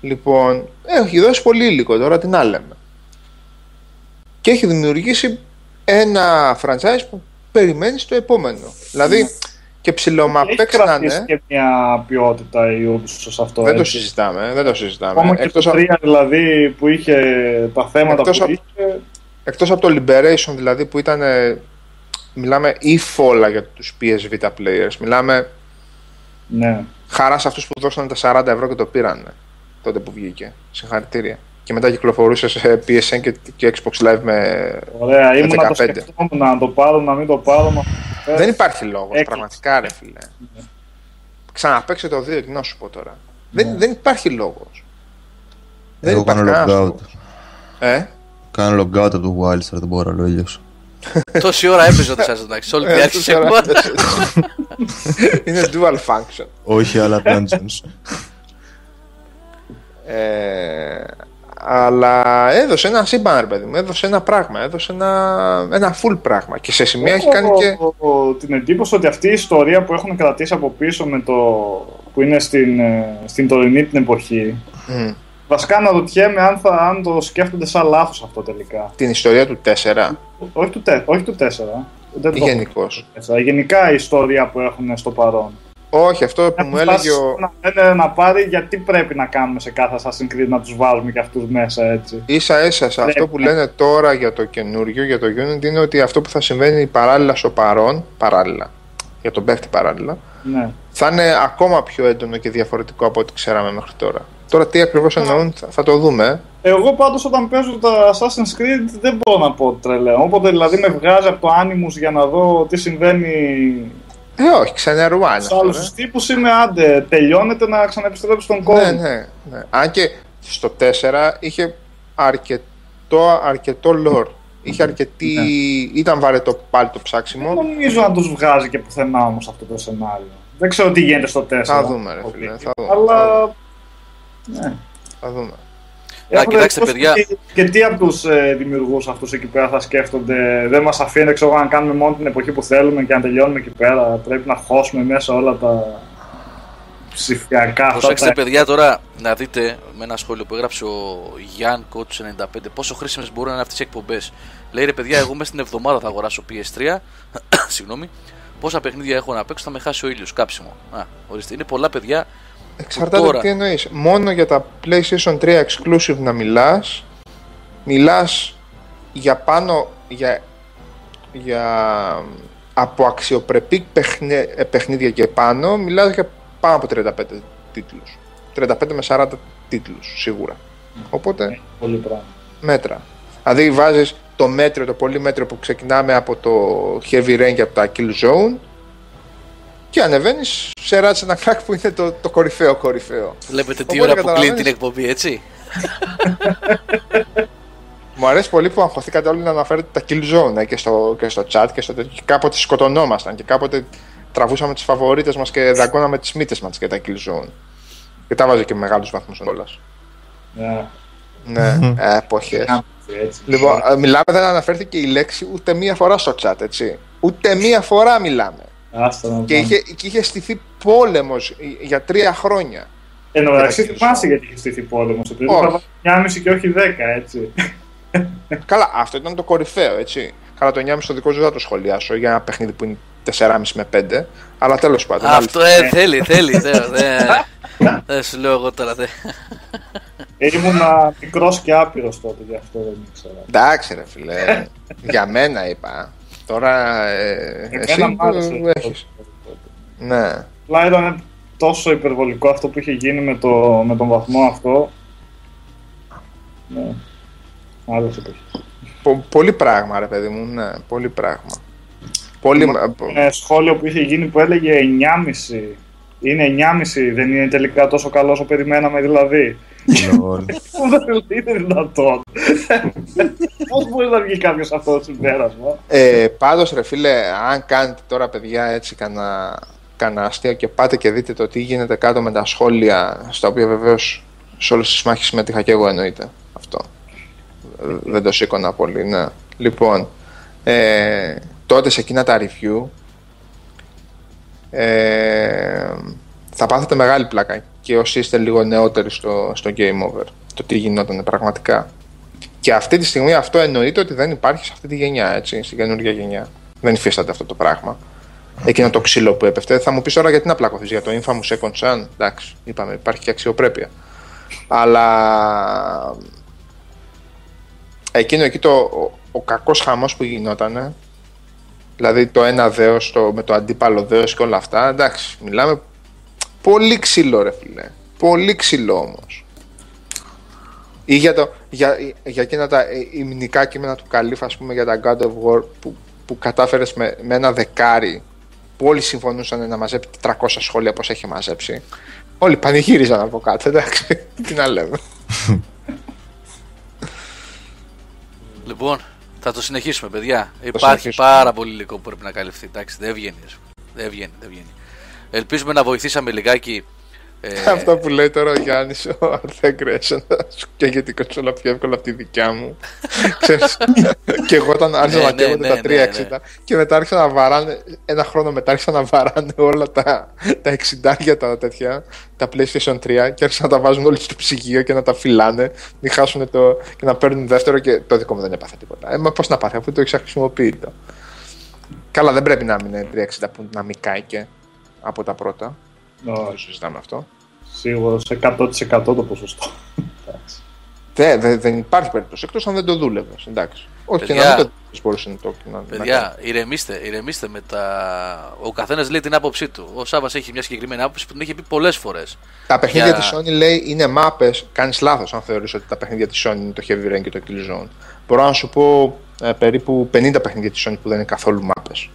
Λοιπόν, έχει δώσει πολύ υλικό τώρα, την άλλη. Και έχει δημιουργήσει ένα franchise που περιμένει στο επόμενο. Δηλαδή και ψιλομαπέξανε. Έχει και μια ποιότητα η Ubisoft σε αυτό. Δεν το συζητάμε. Ακόμα και το 3 δηλαδή που είχε τα θέματα που είχε. Εκτός από το Liberation δηλαδή που ήταν, μιλάμε ύφολα για τους PS Vita players. Μιλάμε χαρά σε αυτούς που δώσανε τα 40 ευρώ και το πήρανε τότε που βγήκε. Συγχαρητήρια. Και μετά κυκλοφορούσε σε PSN και Xbox Live με. Ωραία, ήμουν να το σκεφτόμουν να το πάρω, να μην το πάρω. Δεν υπάρχει λόγος, πραγματικά ρε φίλε. Ξαναπαίξε το 2, να σου πω τώρα. Δεν υπάρχει λόγος. Δεν υπάρχει λόγος. Κάνω logout από το Wildstar, δεν μπορώ να λέω ήλιος. Τόση ώρα έπαιζε ότι σας εντάξει, όλη τη διάρκεια. Είναι dual function. Όχι, αλλά dungeons. Αλλά έδωσε ένα σύμπαν, παιδί μου, έδωσε ένα πράγμα, έδωσε ένα full πράγμα. Και σε σημεία έχει κάνει και. Την εντύπωση ότι αυτή η ιστορία που έχουν κρατήσει από πίσω με το. Που είναι στην τωρινή την εποχή. Βασικά να ρωτιέμαι αν το σκέφτονται σαν λάθος αυτό τελικά. Την ιστορία του 4. Όχι του 4. Γενικώς. Γενικά η ιστορία που έχουν στο παρόν. Όχι, αυτό που μου έλεγε να πάρει γιατί πρέπει να κάνουμε σε κάθε Assassin's Creed να τους βάλουμε και αυτούς μέσα έτσι. Ίσα-ίσα, αυτό που λένε τώρα για το καινούριο, για το Unity είναι ότι αυτό που θα συμβαίνει παράλληλα στο παρόν, παράλληλα, για τον παίχτη παράλληλα, θα είναι ακόμα πιο έντονο και διαφορετικό από ό,τι ξέραμε μέχρι τώρα. Τώρα τι ακριβώς εννοούν θα το δούμε. Εγώ πάντως όταν παίζω τα Assassin's Creed δεν μπορώ να πω τρελαίο. Όποτε δηλαδή με βγάζει από το Animus για να δω τι συμβαίνει. Όχι, ξανερουάνε. Σε άλλου τύπου είμαι άντε. Τελειώνεται να ξαναεπιστρέψει στον κόσμο. Ναι. Αν και στο 4 είχε αρκετό lore. Είχε αρκετή. Ήταν βαρετό πάλι το ψάξιμο. Δεν νομίζω να του βγάζει και πουθενά όμως αυτό το σενάριο. Δεν ξέρω τι γίνεται στο 4. Θα δούμε, ρε φίλε. Αλλά. Ναι. Θα δούμε. Να, κοιτάξτε, παιδιά. Και τι από τους δημιουργούς αυτούς εκεί πέρα θα σκέφτονται. Δεν μας αφήνει να κάνουμε μόνο την εποχή που θέλουμε και να τελειώνουμε εκεί πέρα. Πρέπει να χώσουμε μέσα όλα τα ψηφιακά. Προσέξτε, παιδιά, τώρα να δείτε με ένα σχόλιο που έγραψε ο Γιάνν Κότσου 95 πόσο χρήσιμες μπορούν να είναι αυτές οι εκπομπές. Λέει, ρε παιδιά, εγώ μέσα στην εβδομάδα θα αγοράσω PS3. Συγγνώμη. Πόσα παιχνίδια έχω να παίξω, θα με χάσει ο ήλιος. Κάψιμο. Α, ορίστε. Είναι πολλά, παιδιά. Εξαρτάται τώρα... τι εννοείς. Μόνο για τα PlayStation 3 exclusive να μιλάς. Μιλάς για πάνω για από αξιοπρεπή παιχνίδια και πάνω. Μιλάς για πάνω από 35 τίτλους. 35 με 40 τίτλους σίγουρα. Οπότε μέτρα. Δηλαδή βάζεις το μέτριο, το πολύ μέτριο που ξεκινάμε από το Heavy Rain και από τα Kill Zone. Και ανεβαίνεις σε ράτσε ένα crack που είναι το κορυφαίο. Βλέπετε τι ώρα που κλείνει την εκπομπή, έτσι. Μου αρέσει πολύ που αγχωθήκατε όλοι να αναφέρετε τα Kill Zone και στο chat και στο τέτοιο. Κάποτε σκοτωνόμασταν και κάποτε τραβούσαμε τις φαβορίτες μας και δαγκώναμε τις μύτες μας για τα Kill Zone. Και τα βάζει και με μεγάλους βαθμούς όλας. Ναι, εποχές. Λοιπόν, μιλάμε, δεν αναφέρθηκε η λέξη ούτε μία φορά στο chat, έτσι. Ούτε μία φορά μιλάμε. Και είχε στηθεί πόλεμος για 3 χρόνια. Εν μεταξύ θυμάσαι γιατί είχε στηθεί πόλεμος. Επειδή θα βάλει 9,5 και όχι 10, έτσι. Καλά, αυτό ήταν το κορυφαίο, έτσι. Καλά, το 9,5 το δικό σου δεν θα το σχολιάσω για ένα παιχνίδι που είναι 4,5 με 5. Αλλά τέλος πάντων. Αυτό θέλει. Δεν σου λέω εγώ τώρα. Ήμουνα μικρός και άπειρος τότε, γι' αυτό δεν ήξερα. Εντάξει, ρε φιλέ. Για μένα είπα. Τώρα εσύ που έχεις. Ναι. Απλά ήταν τόσο υπερβολικό αυτό που είχε γίνει με τον βαθμό αυτό. Ναι. Άλλος υπήρχε. Πολύ πράγμα, ρε παιδί μου, ναι. Πολύ πράγμα. Σχόλιο που είχε γίνει που έλεγε 9,5. Είναι 9,5, δεν είναι τελικά τόσο καλό όσο περιμέναμε, δηλαδή. Είναι δυνατόν. Πώς μπορεί να βγει κάποιος αυτό το συμπέρασμα. Πάντως, ρε φίλε, αν κάνετε τώρα, παιδιά, έτσι κανένα αστείο και πάτε και δείτε το τι γίνεται κάτω με τα σχόλια, στα οποία βεβαίως σε όλες τις μάχες συμμετείχα και εγώ, εννοείται αυτό. Δεν το σήκωνα πολύ, ναι. Λοιπόν, τότε σε εκείνα τα review θα πάθετε μεγάλη πλάκα και όσοι είστε λίγο νεότεροι στο Game Over, το τι γινόταν πραγματικά. Και αυτή τη στιγμή αυτό εννοείται ότι δεν υπάρχει σε αυτή τη γενιά, έτσι, στην καινούργια γενιά. Δεν υφίσταται αυτό το πράγμα. Εκείνο το ξύλο που έπεφτε. Θα μου πεις τώρα γιατί να πλακωθείς για το infamous Second Sun. Εντάξει, είπαμε, υπάρχει και αξιοπρέπεια. Αλλά εκείνο εκεί ο κακός χαμός που γινόταν, δηλαδή το ένα δέος με το αντίπαλο δέος και όλα αυτά, εντάξει, μιλάμε. Πολύ ξύλο, ρε φίλε. Πολύ ξύλο όμως. Ή για εκείνα τα ημνικά κείμενα του Καλήφα, ας πούμε, για τα God of War που κατάφερες με ένα δεκάρι που όλοι συμφωνούσαν να μαζέψει 400 σχόλια όπως έχει μαζέψει. Όλοι πανηγύριζαν από κάτω, εντάξει. Τι να λέμε. Λοιπόν, θα το συνεχίσουμε, παιδιά. Υπάρχει πάρα πολύ υλικό που πρέπει να καλυφθεί. Εντάξει, δεν βγαίνει. Ελπίζουμε να βοηθήσαμε λιγάκι. Αυτά που λέει τώρα ο Γιάννης, ο Αρθέγκρεσεν, και γιατί κοτσόλα πιο εύκολα από τη δικιά μου. Και εγώ όταν άρχισα να καίγονται τα 360 και μετά άρχισα να βαράνε, ένα χρόνο μετά άρχισα να βαράνε όλα τα 60 τα τέτοια, τα PlayStation 3, και άρχισαν να τα βάζουν όλοι στο ψυγείο και να τα φυλάνε, μην χάσουν και να παίρνουν δεύτερο, και το δικό μου δεν έπαθε τίποτα. Μα πώς να πάθει, αφού το έχεις χρησιμοποιεί το. Καλά, δεν πρέπει να μείνει 360 που να μικάει και από τα πρώτα. No. Το συζητάμε αυτό. Σίγουρα σε 100% το ποσοστό. Δεν υπάρχει περίπτωση. Εκτός αν δεν το δούλευε. Εντάξει. Όχι, παιδιά, και να μην το δούλευε μπορούσε να το κάνει. Παιδιά, ηρεμήστε με τα. Ο καθένας λέει την άποψή του. Ο Σάβας έχει μια συγκεκριμένη άποψη που την έχει πει πολλές φορές. Τα παιχνίδια της Sony, λέει, είναι μάπες. Κάνεις λάθος αν θεωρείς ότι τα παιχνίδια της Sony είναι το Heavy Rain και το Kill Zone. Μπορώ να σου πω περίπου 50 παιχνίδια της Sony που δεν είναι καθόλου μάπες.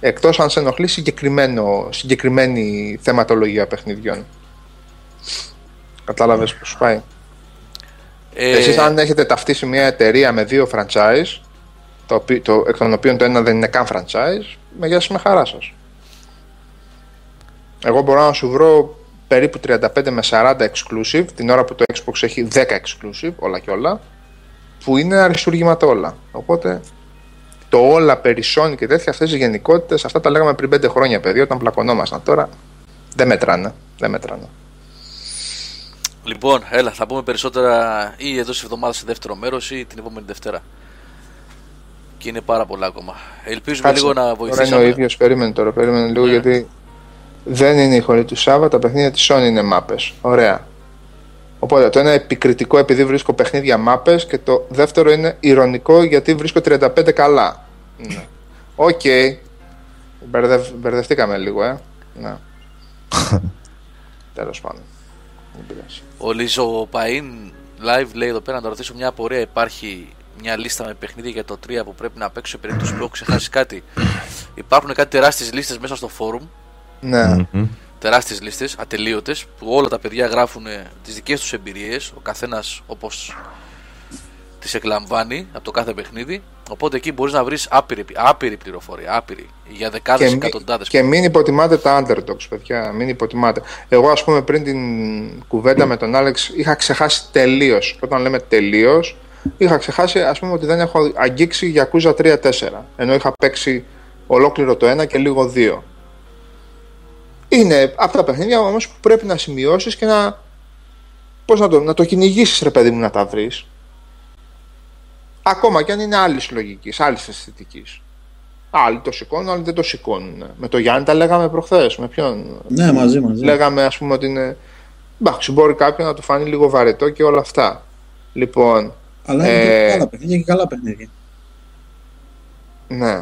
Εκτός αν σε ενοχλεί συγκεκριμένη θεματολογία παιχνιδιών. Κατάλαβες πώς πάει. Εσείς αν έχετε ταυτίσει μια εταιρεία με 2 franchise, εκ των οποίων το ένα δεν είναι καν franchise, με γεια σας, με χαρά σας. Εγώ μπορώ να σου βρω περίπου 35 με 40 exclusive, την ώρα που το Xbox έχει 10 exclusive, όλα και όλα, που είναι αριστούργηματα όλα. Οπότε το όλα περί Sony και τέτοια, αυτές οι γενικότητες, αυτά τα λέγαμε πριν 5 χρόνια, παιδί, όταν πλακωνόμασταν. Τώρα δεν μετράνε, δεν μετράνε. Λοιπόν, έλα, θα πούμε περισσότερα ή εδώ στη εβδομάδα σε δεύτερο μέρος ή την επόμενη Δευτέρα. Και είναι πάρα πολλά ακόμα. Ελπίζουμε λίγο να βοηθήσουμε. Τώρα είναι ο ίδιος, περίμενε τώρα, περίμενε λίγο, γιατί δεν είναι η χωρή του Σάββα, τα παιχνίδια της Sony είναι μάπες. Ωραία. Οπότε το ένα επικριτικό επειδή βρίσκω παιχνίδια μάπες και το δεύτερο είναι ηρωνικό γιατί βρίσκω 35 καλά. Ναι. Οκ. Okay. Μπερδευτήκαμε λίγο, Ναι. Τέλος πάντων. Ο Λίζο Παΐν live λέει εδώ πέρα να ρωτήσω μια απορία. Υπάρχει μια λίστα με παιχνίδια για το 3 που πρέπει να παίξω σε περίπτωση που έχω ξεχάσει κάτι. Υπάρχουν κάτι τεράστιες λίστες μέσα στο φόρουμ. Ναι. Τεράστιες λίστες, ατελείωτες, που όλα τα παιδιά γράφουν τις δικές τους εμπειρίες, ο καθένας όπως τις εκλαμβάνει από το κάθε παιχνίδι. Οπότε εκεί μπορείς να βρεις άπειρη πληροφορία, άπειρη, για δεκάδες και εκατοντάδες. Και μην υποτιμάτε τα underdogs, παιδιά, μην υποτιμάτε. Εγώ, ας πούμε, πριν την κουβέντα με τον Άλεξ, είχα ξεχάσει τελείως. Όταν λέμε τελείως, είχα ξεχάσει, ας πούμε, ότι δεν έχω αγγίξει για Yakuza 3-4, ενώ είχα παίξει ολόκληρο το 1 και λίγο 2. Είναι αυτά τα παιχνίδια όμως που πρέπει να σημειώσεις και να, πώς να το κυνηγήσεις, ρε παιδί μου, να τα βρεις. Ακόμα κι αν είναι άλλης λογικής, άλλης αισθητικής. Άλλοι το σηκώνουν, άλλοι δεν το σηκώνουν. Με τον Γιάννη τα λέγαμε προχθές. Με ποιον. Ναι, μαζί. Λέγαμε, ας πούμε, ότι είναι. Εντάξει, μπορεί κάποιον να του φάνει λίγο βαρετό και όλα αυτά. Λοιπόν. Αλλά είναι και καλά παιχνίδια και καλά παιχνίδια. Ναι.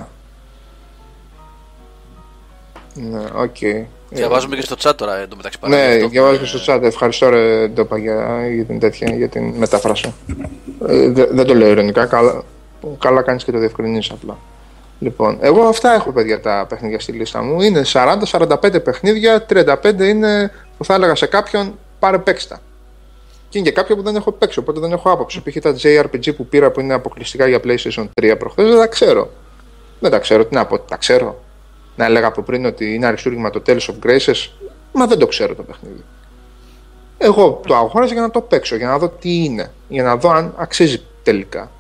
Ναι, οκ. Okay. Διαβάζουμε και στο chat τώρα εντωμεταξύ. Ναι, διαβάζω και στο chat. Ευχαριστώ, ρε Ντόπα, για την μετάφραση. Δεν το λέω ειρωνικά. Καλά κάνεις και το διευκρινίζεις απλά. Λοιπόν, εγώ αυτά έχω, παιδιά, τα παιχνίδια στη λίστα μου. Είναι 40-45 παιχνίδια, 35 είναι που θα έλεγα σε κάποιον πάρε παίξτα. Και είναι και κάποια που δεν έχω παίξει, οπότε δεν έχω άποψη. Π.χ. τα JRPG που πήρα που είναι αποκλειστικά για PlayStation 3 προχθές, δεν τα ξέρω. Δεν τα ξέρω, τι να πω, τα ξέρω. Να έλεγα από πριν ότι είναι αριστούργημα το Tales of Graces, μα δεν το ξέρω το παιχνίδι. Εγώ το αγόρασα για να το παίξω, για να δω τι είναι, για να δω αν αξίζει τελικά.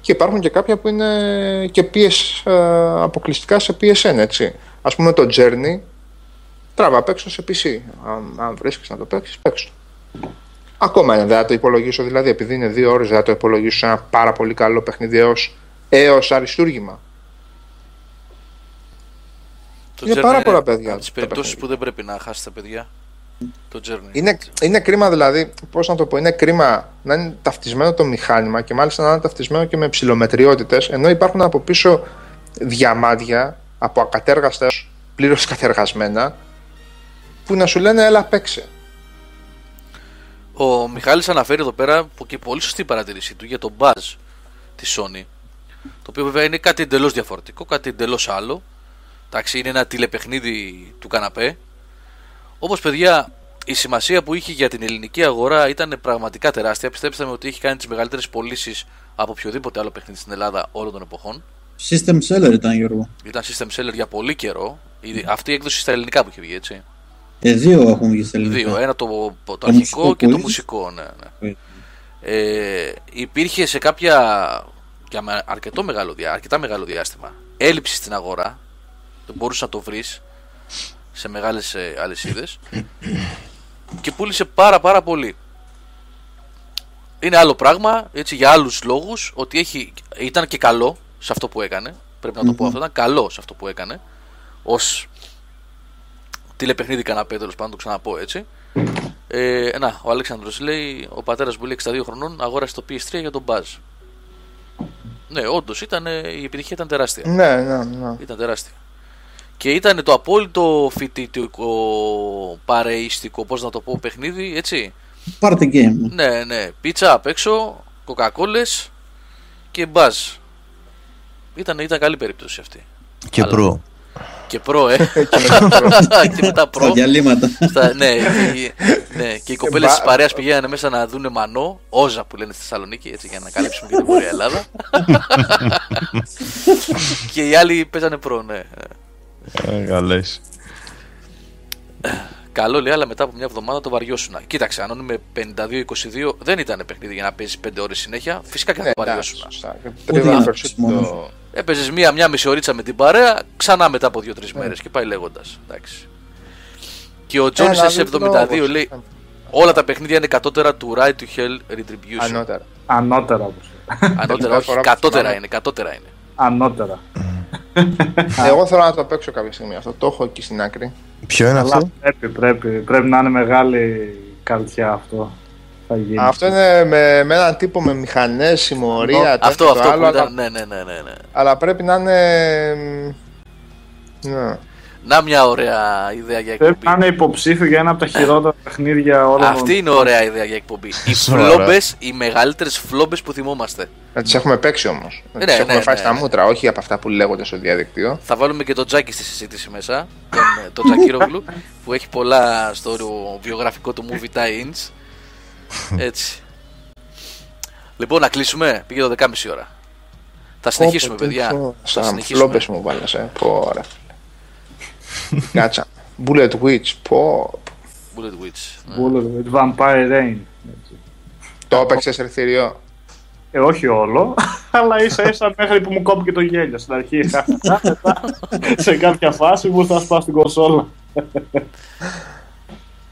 Και υπάρχουν και κάποια που είναι και αποκλειστικά σε PSN, έτσι. Ας πούμε το Journey, τράβα παίξω σε PC. Αν βρίσκεις να το παίξεις, παίξω. Ακόμα δεν θα το υπολογίσω, δηλαδή, επειδή είναι 2 ώρες, δεν θα το υπολογίσω σε ένα πάρα πολύ καλό παιχνίδι έως αριστούργημα. Το είναι πάρα πολλά, παιδιά. Από τις περιπτώσεις που δεν πρέπει να χάσετε, παιδιά. Το Journey. Είναι κρίμα, δηλαδή, πώς να το πω, είναι κρίμα να είναι ταυτισμένο το μηχάνημα και μάλιστα να είναι ταυτισμένο και με ψιλομετριότητες, ενώ υπάρχουν από πίσω διαμάντια από ακατέργαστα έως πλήρως κατεργασμένα που να σου λένε έλα παίξε. Ο Μιχάλης αναφέρει εδώ πέρα και πολύ σωστή παρατηρήσή του για το Buzz τη Sony, το οποίο βέβαια είναι κάτι εντελώς διαφορετικό, κάτι εντελώς άλλο. Εντάξει, είναι ένα τηλεπαιχνίδι του καναπέ. Όπως, παιδιά, η σημασία που είχε για την ελληνική αγορά ήταν πραγματικά τεράστια. Πιστέψτε με ότι είχε κάνει τις μεγαλύτερες πωλήσεις από οποιοδήποτε άλλο παιχνίδι στην Ελλάδα όλων των εποχών. System seller ήταν, Γιώργο. Ήταν system seller για πολύ καιρό. Αυτή η έκδοση στα ελληνικά που είχε βγει, έτσι. 2 έχουν βγει στα ελληνικά. 2. Ένα το αρχικό και το μουσικό. Ναι. Υπήρχε σε αρκετά μεγάλο διάστημα έλλειψη στην αγορά. Δεν μπορούσε να το βρεις σε μεγάλες αλυσίδες και πούλησε πάρα πολύ. Είναι άλλο πράγμα, έτσι, για άλλους λόγους, ότι ήταν και καλό σε αυτό που έκανε. Πρέπει να το πω αυτό, ήταν καλό σε αυτό που έκανε ως τηλεπαιχνίδι καναπέ, τέλος πάντων, το ξαναπώ, έτσι. Να, ο Αλέξανδρος λέει, ο πατέρας μου λέει 62 χρονών αγόρασε το PS3 για τον Buzz. Ναι, όντως η επιτυχία ήταν τεράστια. Ναι. Ήταν τεράστια. Και ήταν το απόλυτο φοιτητικό, παρεϊστικό, πώς να το πω, παιχνίδι, έτσι. Πάρτε game. Ναι, πίτσα απ' έξω, κοκακόλες και μπάζ. Ήταν καλή περίπτωση αυτή. Και προ. Και προ, και μετά προ. Στα διαλύματα. Ναι, και οι κοπέλες της παρέας πηγαίνανε μέσα να δούνε μανό, όζα που λένε στη Θεσσαλονίκη, έτσι, για να καλύψουμε και την Βόρεια Ελλάδα. Και οι άλλοι παίζανε προ, ναι. Καλό λέει, αλλά μετά από μια εβδομάδα το βαριώσουνα. Κοίταξε, αν είμαι 52-22, δεν ήταν παιχνίδι για να παίζει 5 ώρες συνέχεια. Φυσικά και θα το βαριώσουνα. Έπαιζε μία μισή ωρίτσα με την παρέα, ξανά μετά από 2-3 μέρες και πάει λέγοντας. Εντάξει. Και ο Τζόνις S72 λέει: όλα τα παιχνίδια είναι κατώτερα του Right to Hell Retribution. Ανώτερα όπως είναι. Ανώτερα, όχι, κατώτερα είναι. Ανώτερα. Εγώ θέλω να το παίξω κάποια στιγμή αυτό. Το έχω εκεί στην άκρη. Ποιο είναι αυτό? Πρέπει να είναι μεγάλη καρδιά αυτό. Θα γίνει. Αυτό είναι με έναν τύπο με μηχανές, συμμορία. Αυτό άλλο, που ήταν. Αλλά... Ναι. Αλλά πρέπει να είναι. Ναι. Να μια ωραία ιδέα για εκπομπή. Πρέπει να είναι υποψήφιο για ένα από τα χειρότερα παιχνίδια όλων. Αυτή είναι ωραία ιδέα για εκπομπή. Οι φλόμπες, οι μεγαλύτερες φλόμπες που θυμόμαστε. Να τις έχουμε παίξει όμως. Να τις έχουμε φάει στα μούτρα, όχι από αυτά που λέγονται στο διαδικτύο. Θα βάλουμε και τον Τζάκη στη συζήτηση μέσα. Τον Τζακίρογλου που έχει πολλά στο βιογραφικό του movie tie-ins. Έτσι. Λοιπόν, να κλείσουμε. Πήγε το 10.30 ώρα. Θα συνεχίσουμε, παιδιά. Σαν φλόμπες μου βάλασε. Ωραία. Κάτσα. Bullet Witch, πω. Bullet Witch, Vampire Rain. Το έπαιξες ελευθερίο? Όχι όλο, αλλά ίσα ίσα μέχρι που μου κόπηκε το γέλιο. Στην αρχή σε κάποια φάση μου θα σπάσει την κονσόλα.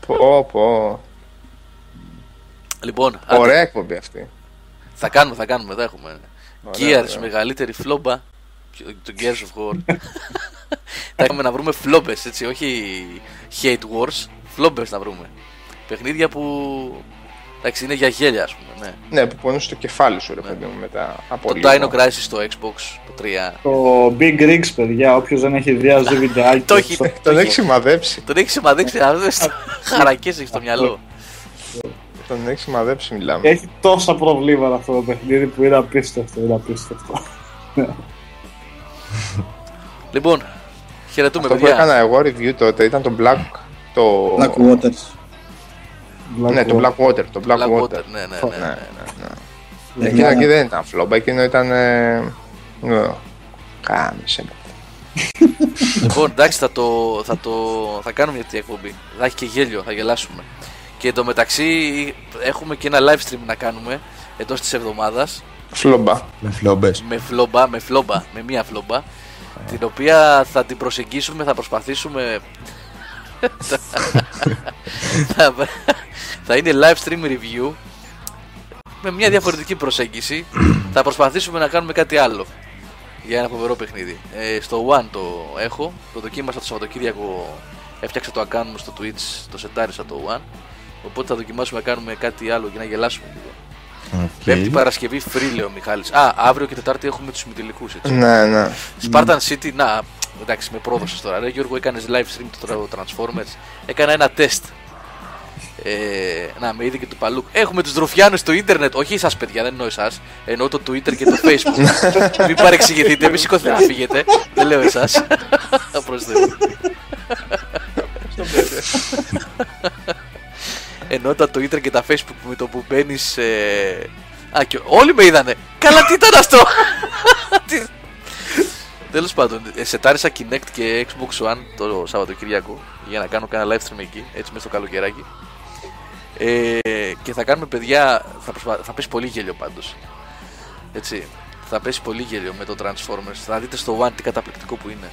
Πω. Λοιπόν, ωραία εκπομπή αυτή. Θα κάνουμε, θα έχουμε. Gears, μεγαλύτερη φλόμπα. Το Gears of War. Θα είχαμε να βρούμε φλόμπες, έτσι, όχι hate wars, φλόμπες να βρούμε. Παιχνίδια που, εντάξει, είναι για γέλια, ας πούμε. Ναι, που πονούσε το κεφάλι σου, ρε παιδί μου, μετά από λίγο. Το Dino Crisis στο Xbox, το 3. Το Big Rigs, παιδιά, όποιος δεν έχει ιδέα, ζει βιντεάκι. Τον έχει σημαδέψει. Χαρακές έχει στο μυαλό. Τον έχει σημαδέψει, μιλάμε. Έχει τόσα προβλήματα αυτό το παιχνίδι που είναι απίστευτο, Λοιπόν, χαιρετούμε, παιδιά. Αυτό που έκανα εγώ review τότε ήταν το Black Waters. Ναι, το Black Water. Ναι. Εκείνο εκεί δεν ήταν φλόμπα, εκείνο ήταν... Κάμισε. Λοιπόν, εντάξει, θα κάνουμε μια τέτοια εκπομπή. Θα έχει και γέλιο, θα γελάσουμε. Και εντωμεταξύ έχουμε και ένα live stream να κάνουμε εντός της εβδομάδας. Φλόμπα. Με μία φλόμπα. Την οποία θα την προσεγγίσουμε, θα προσπαθήσουμε. Θα είναι live stream review με μια διαφορετική προσέγγιση. Θα προσπαθήσουμε να κάνουμε κάτι άλλο για ένα φοβερό παιχνίδι. Στο One το έχω, το δοκίμασα το Σαββατοκύριακο. Έφτιαξα το account μου στο Twitch, το σετάρισα το One. Οπότε θα δοκιμάσουμε να κάνουμε κάτι άλλο για να γελάσουμε λίγο. Πέμπτη Παρασκευή free, λέει ο Μιχάλης. Α, αύριο και Τετάρτη έχουμε τους συμμετελικούς, έτσι. Ναι. Spartan City, να, εντάξει, με πρόδωσες τώρα. Ρε Γιώργο, έκανες live stream το Transformers. Έκανα ένα τεστ. Να, με είδε και του Παλούκ. Έχουμε τους Ρουφιάνους στο ίντερνετ. Όχι εσάς, παιδιά, δεν εννοώ εσάς. Εννοώ το Twitter και το Facebook. Μην παρεξηγηθείτε, μην σηκωθείτε να φύγετε. Δεν λέω εσάς. Προσθέτω. Ενώ τα Twitter και τα Facebook με το που μπαίνεις. Και όλοι με είδανε. Καλά, τι ήταν αυτό! Τέλος πάντων, σετάρισα Kinect και Xbox One το Σαββατοκύριακο για να κάνω κάνα live stream εκεί, έτσι μέσα στο καλοκαιράκι. Και θα κάνουμε, παιδιά, θα πέσει πολύ γέλιο πάντως. Έτσι, θα πέσει πολύ γέλιο με το Transformers. Θα δείτε στο One τι καταπληκτικό που είναι.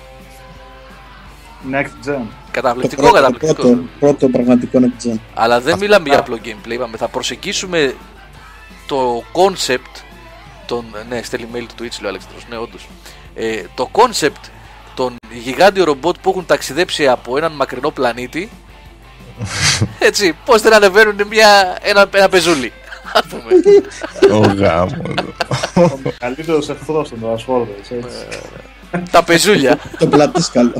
Next Gen. Καταπληκτικό. Πρώτο πραγματικό Next Gen. Αλλά δεν μιλάμε για απλό gameplay. Είπαμε, θα προσεγγίσουμε το concept. Ναι, στέλνει mail του Twitch, λέει ο Αλέξανδρος. Ναι, όντως. Το concept των γιγάντιων ρομπότ που έχουν ταξιδέψει από έναν μακρινό πλανήτη. Έτσι, πώς δεν ανεβαίνουν ένα πεζούλι. Ο γάμος. Ο καλύτερος εχθρός των Transformers. Τα πεζούλια. Το πλατήσκαλο.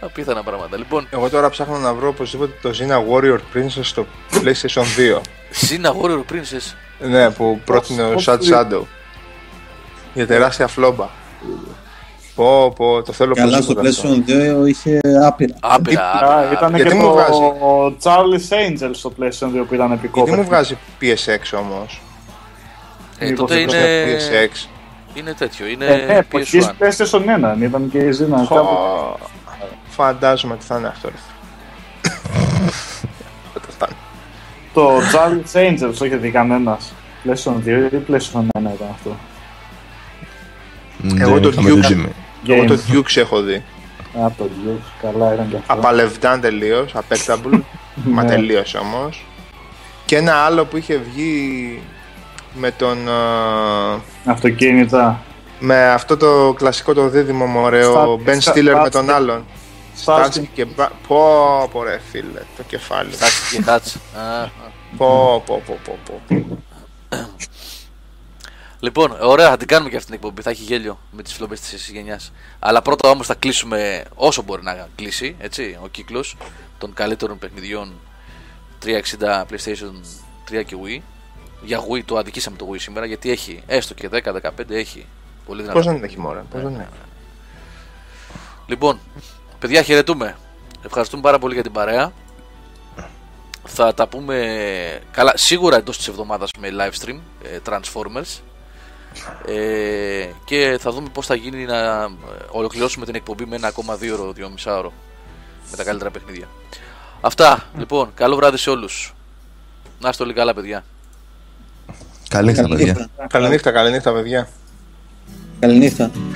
Απίθανα πράγματα. Λοιπόν, εγώ τώρα ψάχνω να βρω οπωσδήποτε το Xena Warrior Princess στο PlayStation 2. Xena Warrior Princess. Ναι, που πρότεινε ο Sad Shadow. Για τεράστια φλόμπα. Πω, το θέλω πολύ. Καλά, στο PlayStation 2 είχε άπειρα. Ήταν και το Charlie's Angels στο PlayStation 2 που ήταν επικό. Γιατί μου βγάζει PSX όμως? Τότε είναι PSX. Είναι τέτοιο, είναι PS1. PlayStation 1, ήταν και Ζήνα. Φαντάζομαι ότι θα είναι αυτό. Το Charlie Changers, όχι ότι κανένας. PlayStation 2 ή PlayStation 1 ήταν αυτό. Εγώ το Dukes έχω δει. Α, το Dukes, καλά ήταν και αυτό. Απαλευδάν τελείως, απέκταμπλ, μα τελείωσε όμως. Και ένα άλλο που είχε βγει με τον... αυτοκίνητα. Με αυτό το κλασικό το δίδυμο μωρέο, Ben Stiller με τον άλλον. Στάσκι και πω πω ρε φίλε, το κεφάλι. Στάσκι και Χάτς. Πω. Λοιπόν, ωραία, θα την κάνουμε και αυτή την εκπομπή, θα έχει γέλιο με τις φλόμπες της γενιάς. Αλλά πρώτα όμως θα κλείσουμε όσο μπορεί να κλείσει, έτσι, ο κύκλος των καλύτερων παιχνιδιών 360, PlayStation 3 και Wii. Για Wii το αδικήσαμε το Wii σήμερα, γιατί έχει έστω και 10-15, έχει πολύ δυνατό. Πώς να είναι χειμώνα, πώς να είναι. Λοιπόν, παιδιά, χαιρετούμε. Ευχαριστούμε πάρα πολύ για την παρέα. Θα τα πούμε καλά, σίγουρα εντός της εβδομάδας με live stream Transformers. Και θα δούμε πώς θα γίνει να ολοκληρώσουμε την εκπομπή με ένα ακόμα 2-2,5 ώρο με τα καλύτερα παιχνίδια. Αυτά λοιπόν. Καλό βράδυ σε όλους. Να είστε όλοι καλά, παιδιά. Καληνύχτα, παιδιά. Καληνύχτα, παιδιά. Καληνύχτα.